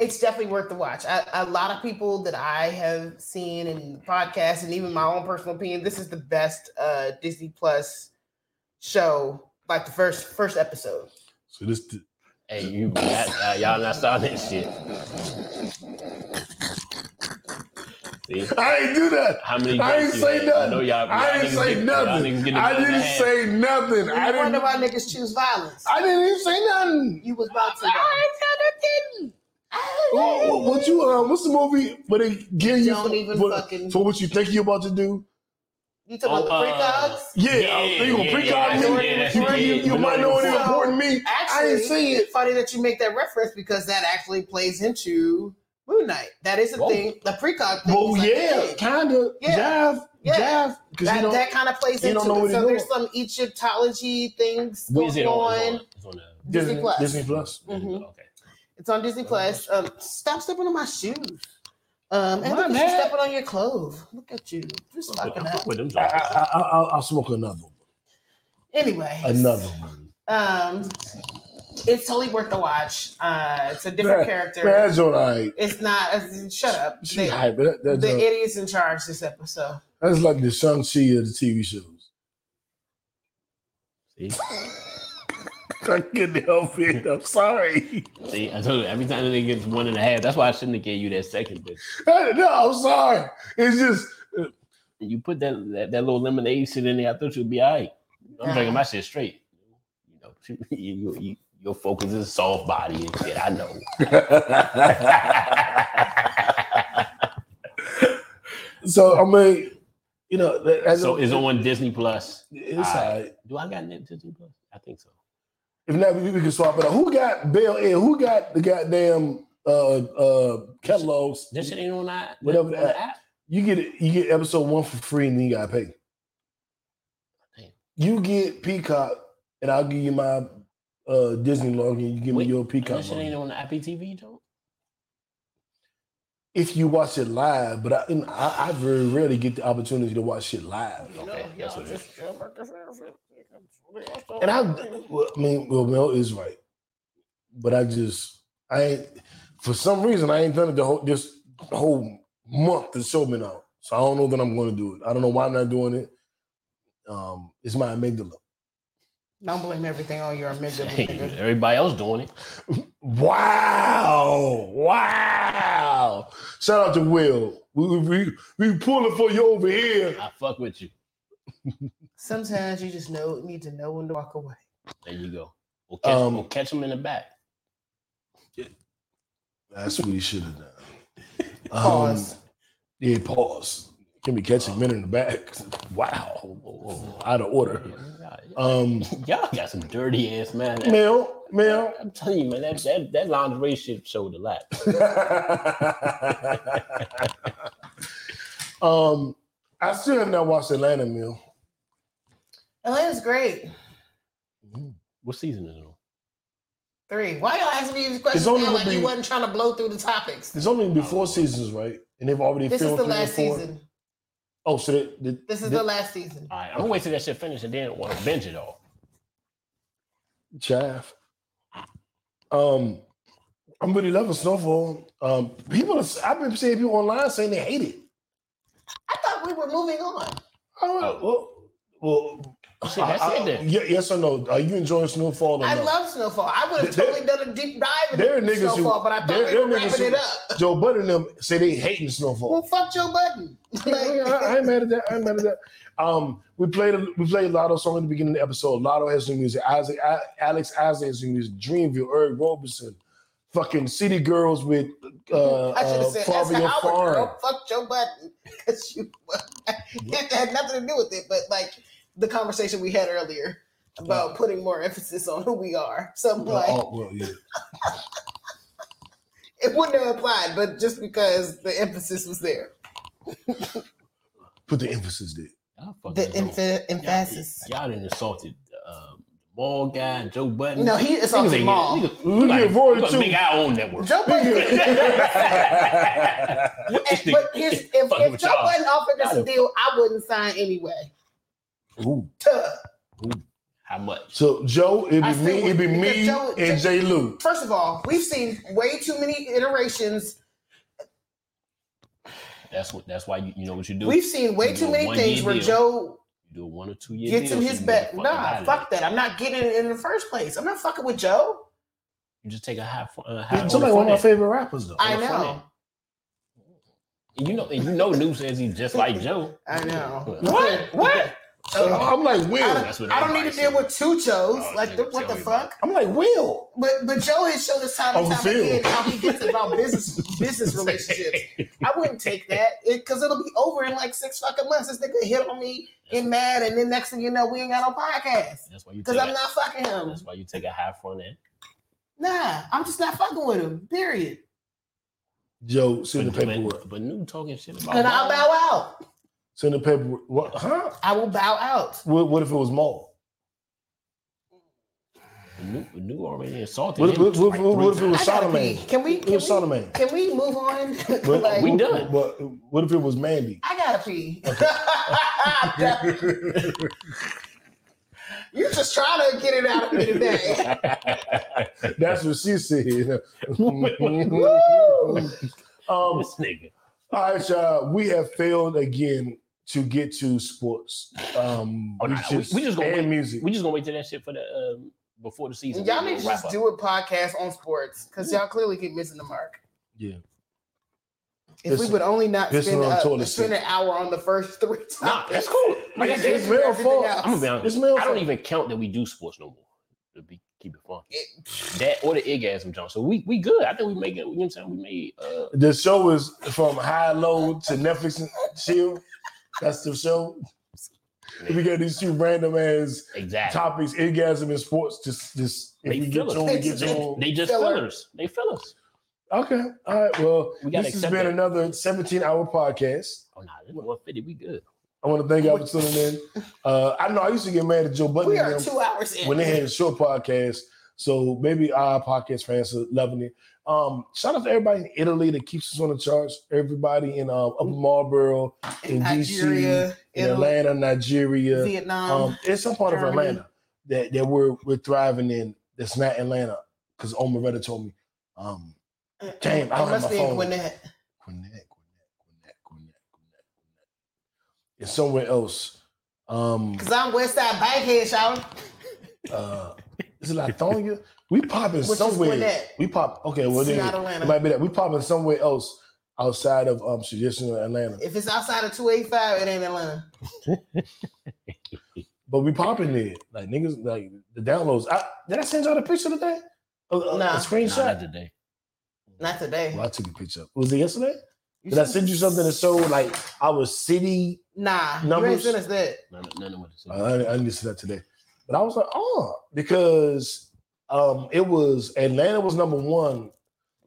it's definitely worth the watch. I, a lot of people that I have seen in podcasts and even my own personal opinion, this is the best uh, Disney Plus show, like the first first episode. So this, th- hey, you uh, y'all not saw that shit. See? I ain't do that. How many I ain't say had? nothing. I, y'all, I didn't say get, nothing. I didn't say nothing. You I didn't wonder why niggas choose violence. I didn't even say nothing. You was about to. I ain't said nothing. What, what you? Um, what's the movie? But it give you don't even for, fucking for what you think you about to do. You talking oh, about the precogs? Yeah, yeah, I was thinking yeah, precogs. Yeah, you, yeah, you, you, you might know what so, important me. Actually, I didn't see it. It's funny that you make that reference because that actually plays into Moon Knight. That is a Whoa. thing. The precog thing. Oh, like, yeah. Hey. Kind of. Yeah. Jive. Yeah. Jive. That, you know, that kind of plays into it. So there's some Egyptology things going it on. It's on Disney, Disney Plus. Disney Plus. Mm-hmm. Okay. It's on Disney Plus. Um, stop stepping on my shoes. Um, and look at you stepping on your clothes. Look at you. Just fucking up. I, I, I, I'll, I'll smoke another one. Anyway. Another one. Um... It's totally worth the watch. Uh, it's a different that, character. That's all right. It's not. Uh, shut up. They, hype, that, that the idiot's in charge this episode. That's like the Shang-Chi of the T V shows. See? I couldn't help it. I'm sorry. See, I told you, every time they get one and a half, that's why I shouldn't have gave you that second bitch. Hey, no, I'm sorry. It's just. Uh, you put that, that, that little lemonade shit in there, I thought you'd be all right. I'm drinking my shit straight. You know, you, you, you your focus is soft body and shit. I know. So I mean, you know. So a, it's on Disney Plus. It's I, right. Do I got Disney Plus? I think so. If not, we, we can swap it out. Who got Bel Air? Who got the goddamn uh, uh, catalogs? That shit ain't on that. Whatever that, that app. You get it. You get episode one for free, and then you gotta pay. Damn. You get Peacock, and I'll give you my. Uh, Disney login, you give Wait, me your Peacock. That shit ain't on the I P T V, though. If you watch it live, but I, I, I very rarely get the opportunity to watch shit live. You okay, know, that's what it is. And I, I mean, well, Mel is right, but I just, I ain't, for some reason, I ain't done it the whole this whole month. The show been out, so I don't know that I'm going to do it. I don't know why I'm not doing it. Um, it's my amygdala. Don't blame everything on your amygdala. Hey, everybody else doing it. Wow. Wow. Shout out to Will. We, we, we pulling for you over here. I fuck with you. Sometimes you just know need to know when to walk away. There you go. We'll catch, um, we'll catch them in the back. Yeah. That's what you should have done. Pause. Um, yeah, pause. Can be catching men in the back. Wow, whoa, whoa. Out of order. Um, y'all got some dirty ass man. Mel, Mel, I'm telling you, man, that that, that lingerie shit showed a lot. um, I still have not watched Atlanta, Mel. Atlanta's great. What season is it on? Three. Why y'all asking me these questions now like you wasn't trying to blow through the topics? There's only been four seasons, right? And they've already this filmed This is the last season. Oh, so they, they, this is they, the last season. All right, I'm gonna wait till that shit finishes and then want to binge it all. Chaff. Um, I'm really loving Snowfall. Um, people, are, I've been seeing people online saying they hate it. I thought we were moving on. All right, well, well. Shit, that's I, I, it then. Yeah, yes or no? Are you enjoying Snowfall? Or I no? love Snowfall. I would have totally there, done a deep dive into Snowfall, who, but I thought they were wrapping it up. Joe Budden and them say they hating Snowfall. Well, fuck Joe Budden. Like, I ain't mad at that. I ain't mad at that. Um, we played a, we played Latto song at the beginning of the episode. Latto has new music. Isaac, I, Alex Isaac has new music. Dreamville, Eric Robinson, fucking City Girls with uh, I should have said uh, that's how I would girl. Fuck Joe Budden because you it had nothing to do with it, but like. The conversation we had earlier about yeah. putting more emphasis on who we are. Something like oh, well, yeah. It wouldn't have applied, but just because the emphasis was there. Put the emphasis there. The emph- emphasis. Y'all, y'all didn't insulted um, ball guy, Joe Budden. No, he is on the ball. Big eye on that word. Joe Budden. and, but his, if, if Joe y'all. Budden offered us a deal, I wouldn't sign anyway. Ooh. Ooh. How much? So Joe, it'd be I me, it'd be me Joe, and Jay Lou. First of all, we've seen way too many iterations. That's what. That's why you, you know what you do. We've seen way you too many things where deal. Joe you do one or two years gets in his bet. Nah, fuck that. I'm not getting it in the first place. I'm not fucking with Joe. You just take a high. Uh, high Joe like one of my favorite rappers though. I know. You know, you know, Lou says he's just like Joe. I know. What? What? So uh, I'm like Will. I don't, I don't need to deal with two Joes. Oh, like, dude, what the fuck? I'm like Will. But but Joe has shown us time and time again how he gets about business business relationships. I wouldn't take that because it, it'll be over in like six fucking months. This nigga hit on me, get mad, and then next thing you know, we ain't got no podcast. That's why you because I'm not fucking him. That's why you take a high front end. Nah, I'm just not fucking with him. Period. Joe, send the paperwork. But new talking shit about. And I'll bow out. Send the paperwork. What? Huh? I will bow out. What, what if it was Maul? New, new already insulted. What, what, what, what, what if it was Sotomayor? Can we? Can we, Sotomayor? Can we move on? What, like, we done. What, what if it was Mandy? I gotta pee. Okay. You're just trying to get it out of me today. That's what she said. um, this nigga. All right, y'all. We have failed again to get to sports. Um, oh, we, nah, just, we, we just gonna wait. Music. We just gonna wait till that shit for the um, before the season. Y'all need to just up. do a podcast on sports because y'all clearly keep missing the mark. Yeah. If listen, we would only not spend, uh, spend an hour on the first three times. Nah, that's cool. Like it's, it's, it's male fault. I'm gonna be honest. It's I don't even count that we do sports no more. It'd be keep it fun. It, that or the Iggasm Jones. So we we good. I think we make it. You know what I'm saying? We made uh the show is from high low to Netflix and chill. That's the show. We got these two random ass exactly. topics, Iggasm and sports. Just just if we get on, we get on. They just fillers. They fillers. Okay. All right. Well, we this has been it. another seventeen hour podcast. Oh no, nah, one fifty. We good. I want to thank y'all for tuning in. Uh, I know I used to get mad at Joe Budden. We are two hours in. When they had a short podcast. So maybe our podcast fans are loving it. Um, shout out to everybody in Italy that keeps us on the charts. Everybody in um, Upper Marlboro, in, in Nigeria, D C, in Atlanta, Nigeria. Vietnam. Um, it's some part Germany. of Atlanta that, that we're, we're thriving in that's not Atlanta. Because Omar Redder told me. Um, Damn, I don't have my phone. Gwinnett. Gwinnett. It's somewhere else. Um, Cause I'm Westside Bankhead, y'all. Uh, is it Lathonia? We popping somewhere. We pop. Okay, well then it might be that we popping somewhere else outside of um, traditional Atlanta. If it's outside of two eighty-five, it ain't Atlanta. But we popping there, like niggas, like the downloads. I, did I send y'all the picture today? A, a, nah. a screenshot nah, not today. Not today. Well, I took a picture. Was it yesterday? You Did I send you something that showed like our city nah, numbers? Nah, you ain't sent us that. No, no, no, no, no. I, I didn't see that today. But I was like, oh, because um, it was Atlanta was number one,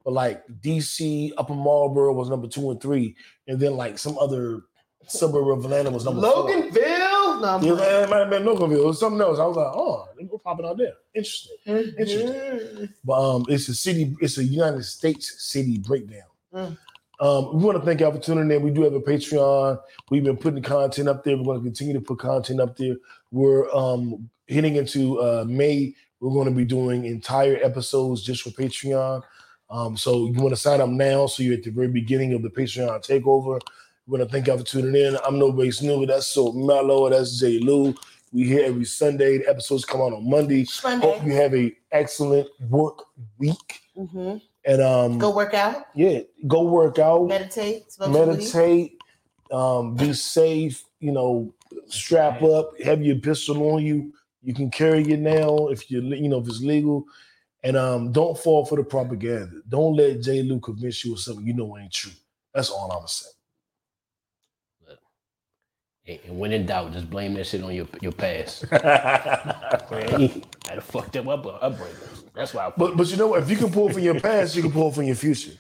but like D C, Upper Marlboro was number two and three, and then like some other suburb of Atlanta was number Loganville? four. Loganville? No, I'm like, it might have been no confusion. It was something else. I was like, oh, we're popping out there. Interesting. Mm-hmm. Interesting. But um, it's a city, it's a United States city breakdown. Mm. Um, we want to thank y'all for tuning in. We do have a Patreon. We've been putting content up there. We're going to continue to put content up there. We're um, heading into uh, May. We're going to be doing entire episodes just for Patreon. Um, so you want to sign up now so you're at the very beginning of the Patreon takeover. We want to thank y'all for tuning in. I'm No Base New. That's So Mellow. That's J. Lou. We here every Sunday. The episodes come out on Monday. Monday. Hope you have an excellent work week. Mm-hmm. And um, go work out. Yeah, go work out. Meditate. Meditate. Um, be safe. You know, strap up. Have your pistol on you. You can carry it now if you you know if it's legal. And um, don't fall for the propaganda. Don't let J. Lou convince you of something you know ain't true. That's all I'm gonna say. And when in doubt, just blame that shit on your your past. Man, I fucked up upbringing. That's why. I but but you know what? If you can pull from your past, you can pull from your future.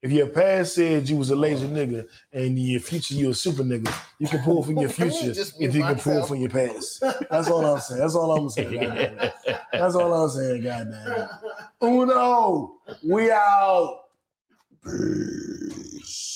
If your past said you was a lazy nigga, and your future you a super nigga, you can pull from your future if you can pull from your past. That's all I'm saying. That's all I'm saying. That's all I'm saying. Goddamn. Uno, we out.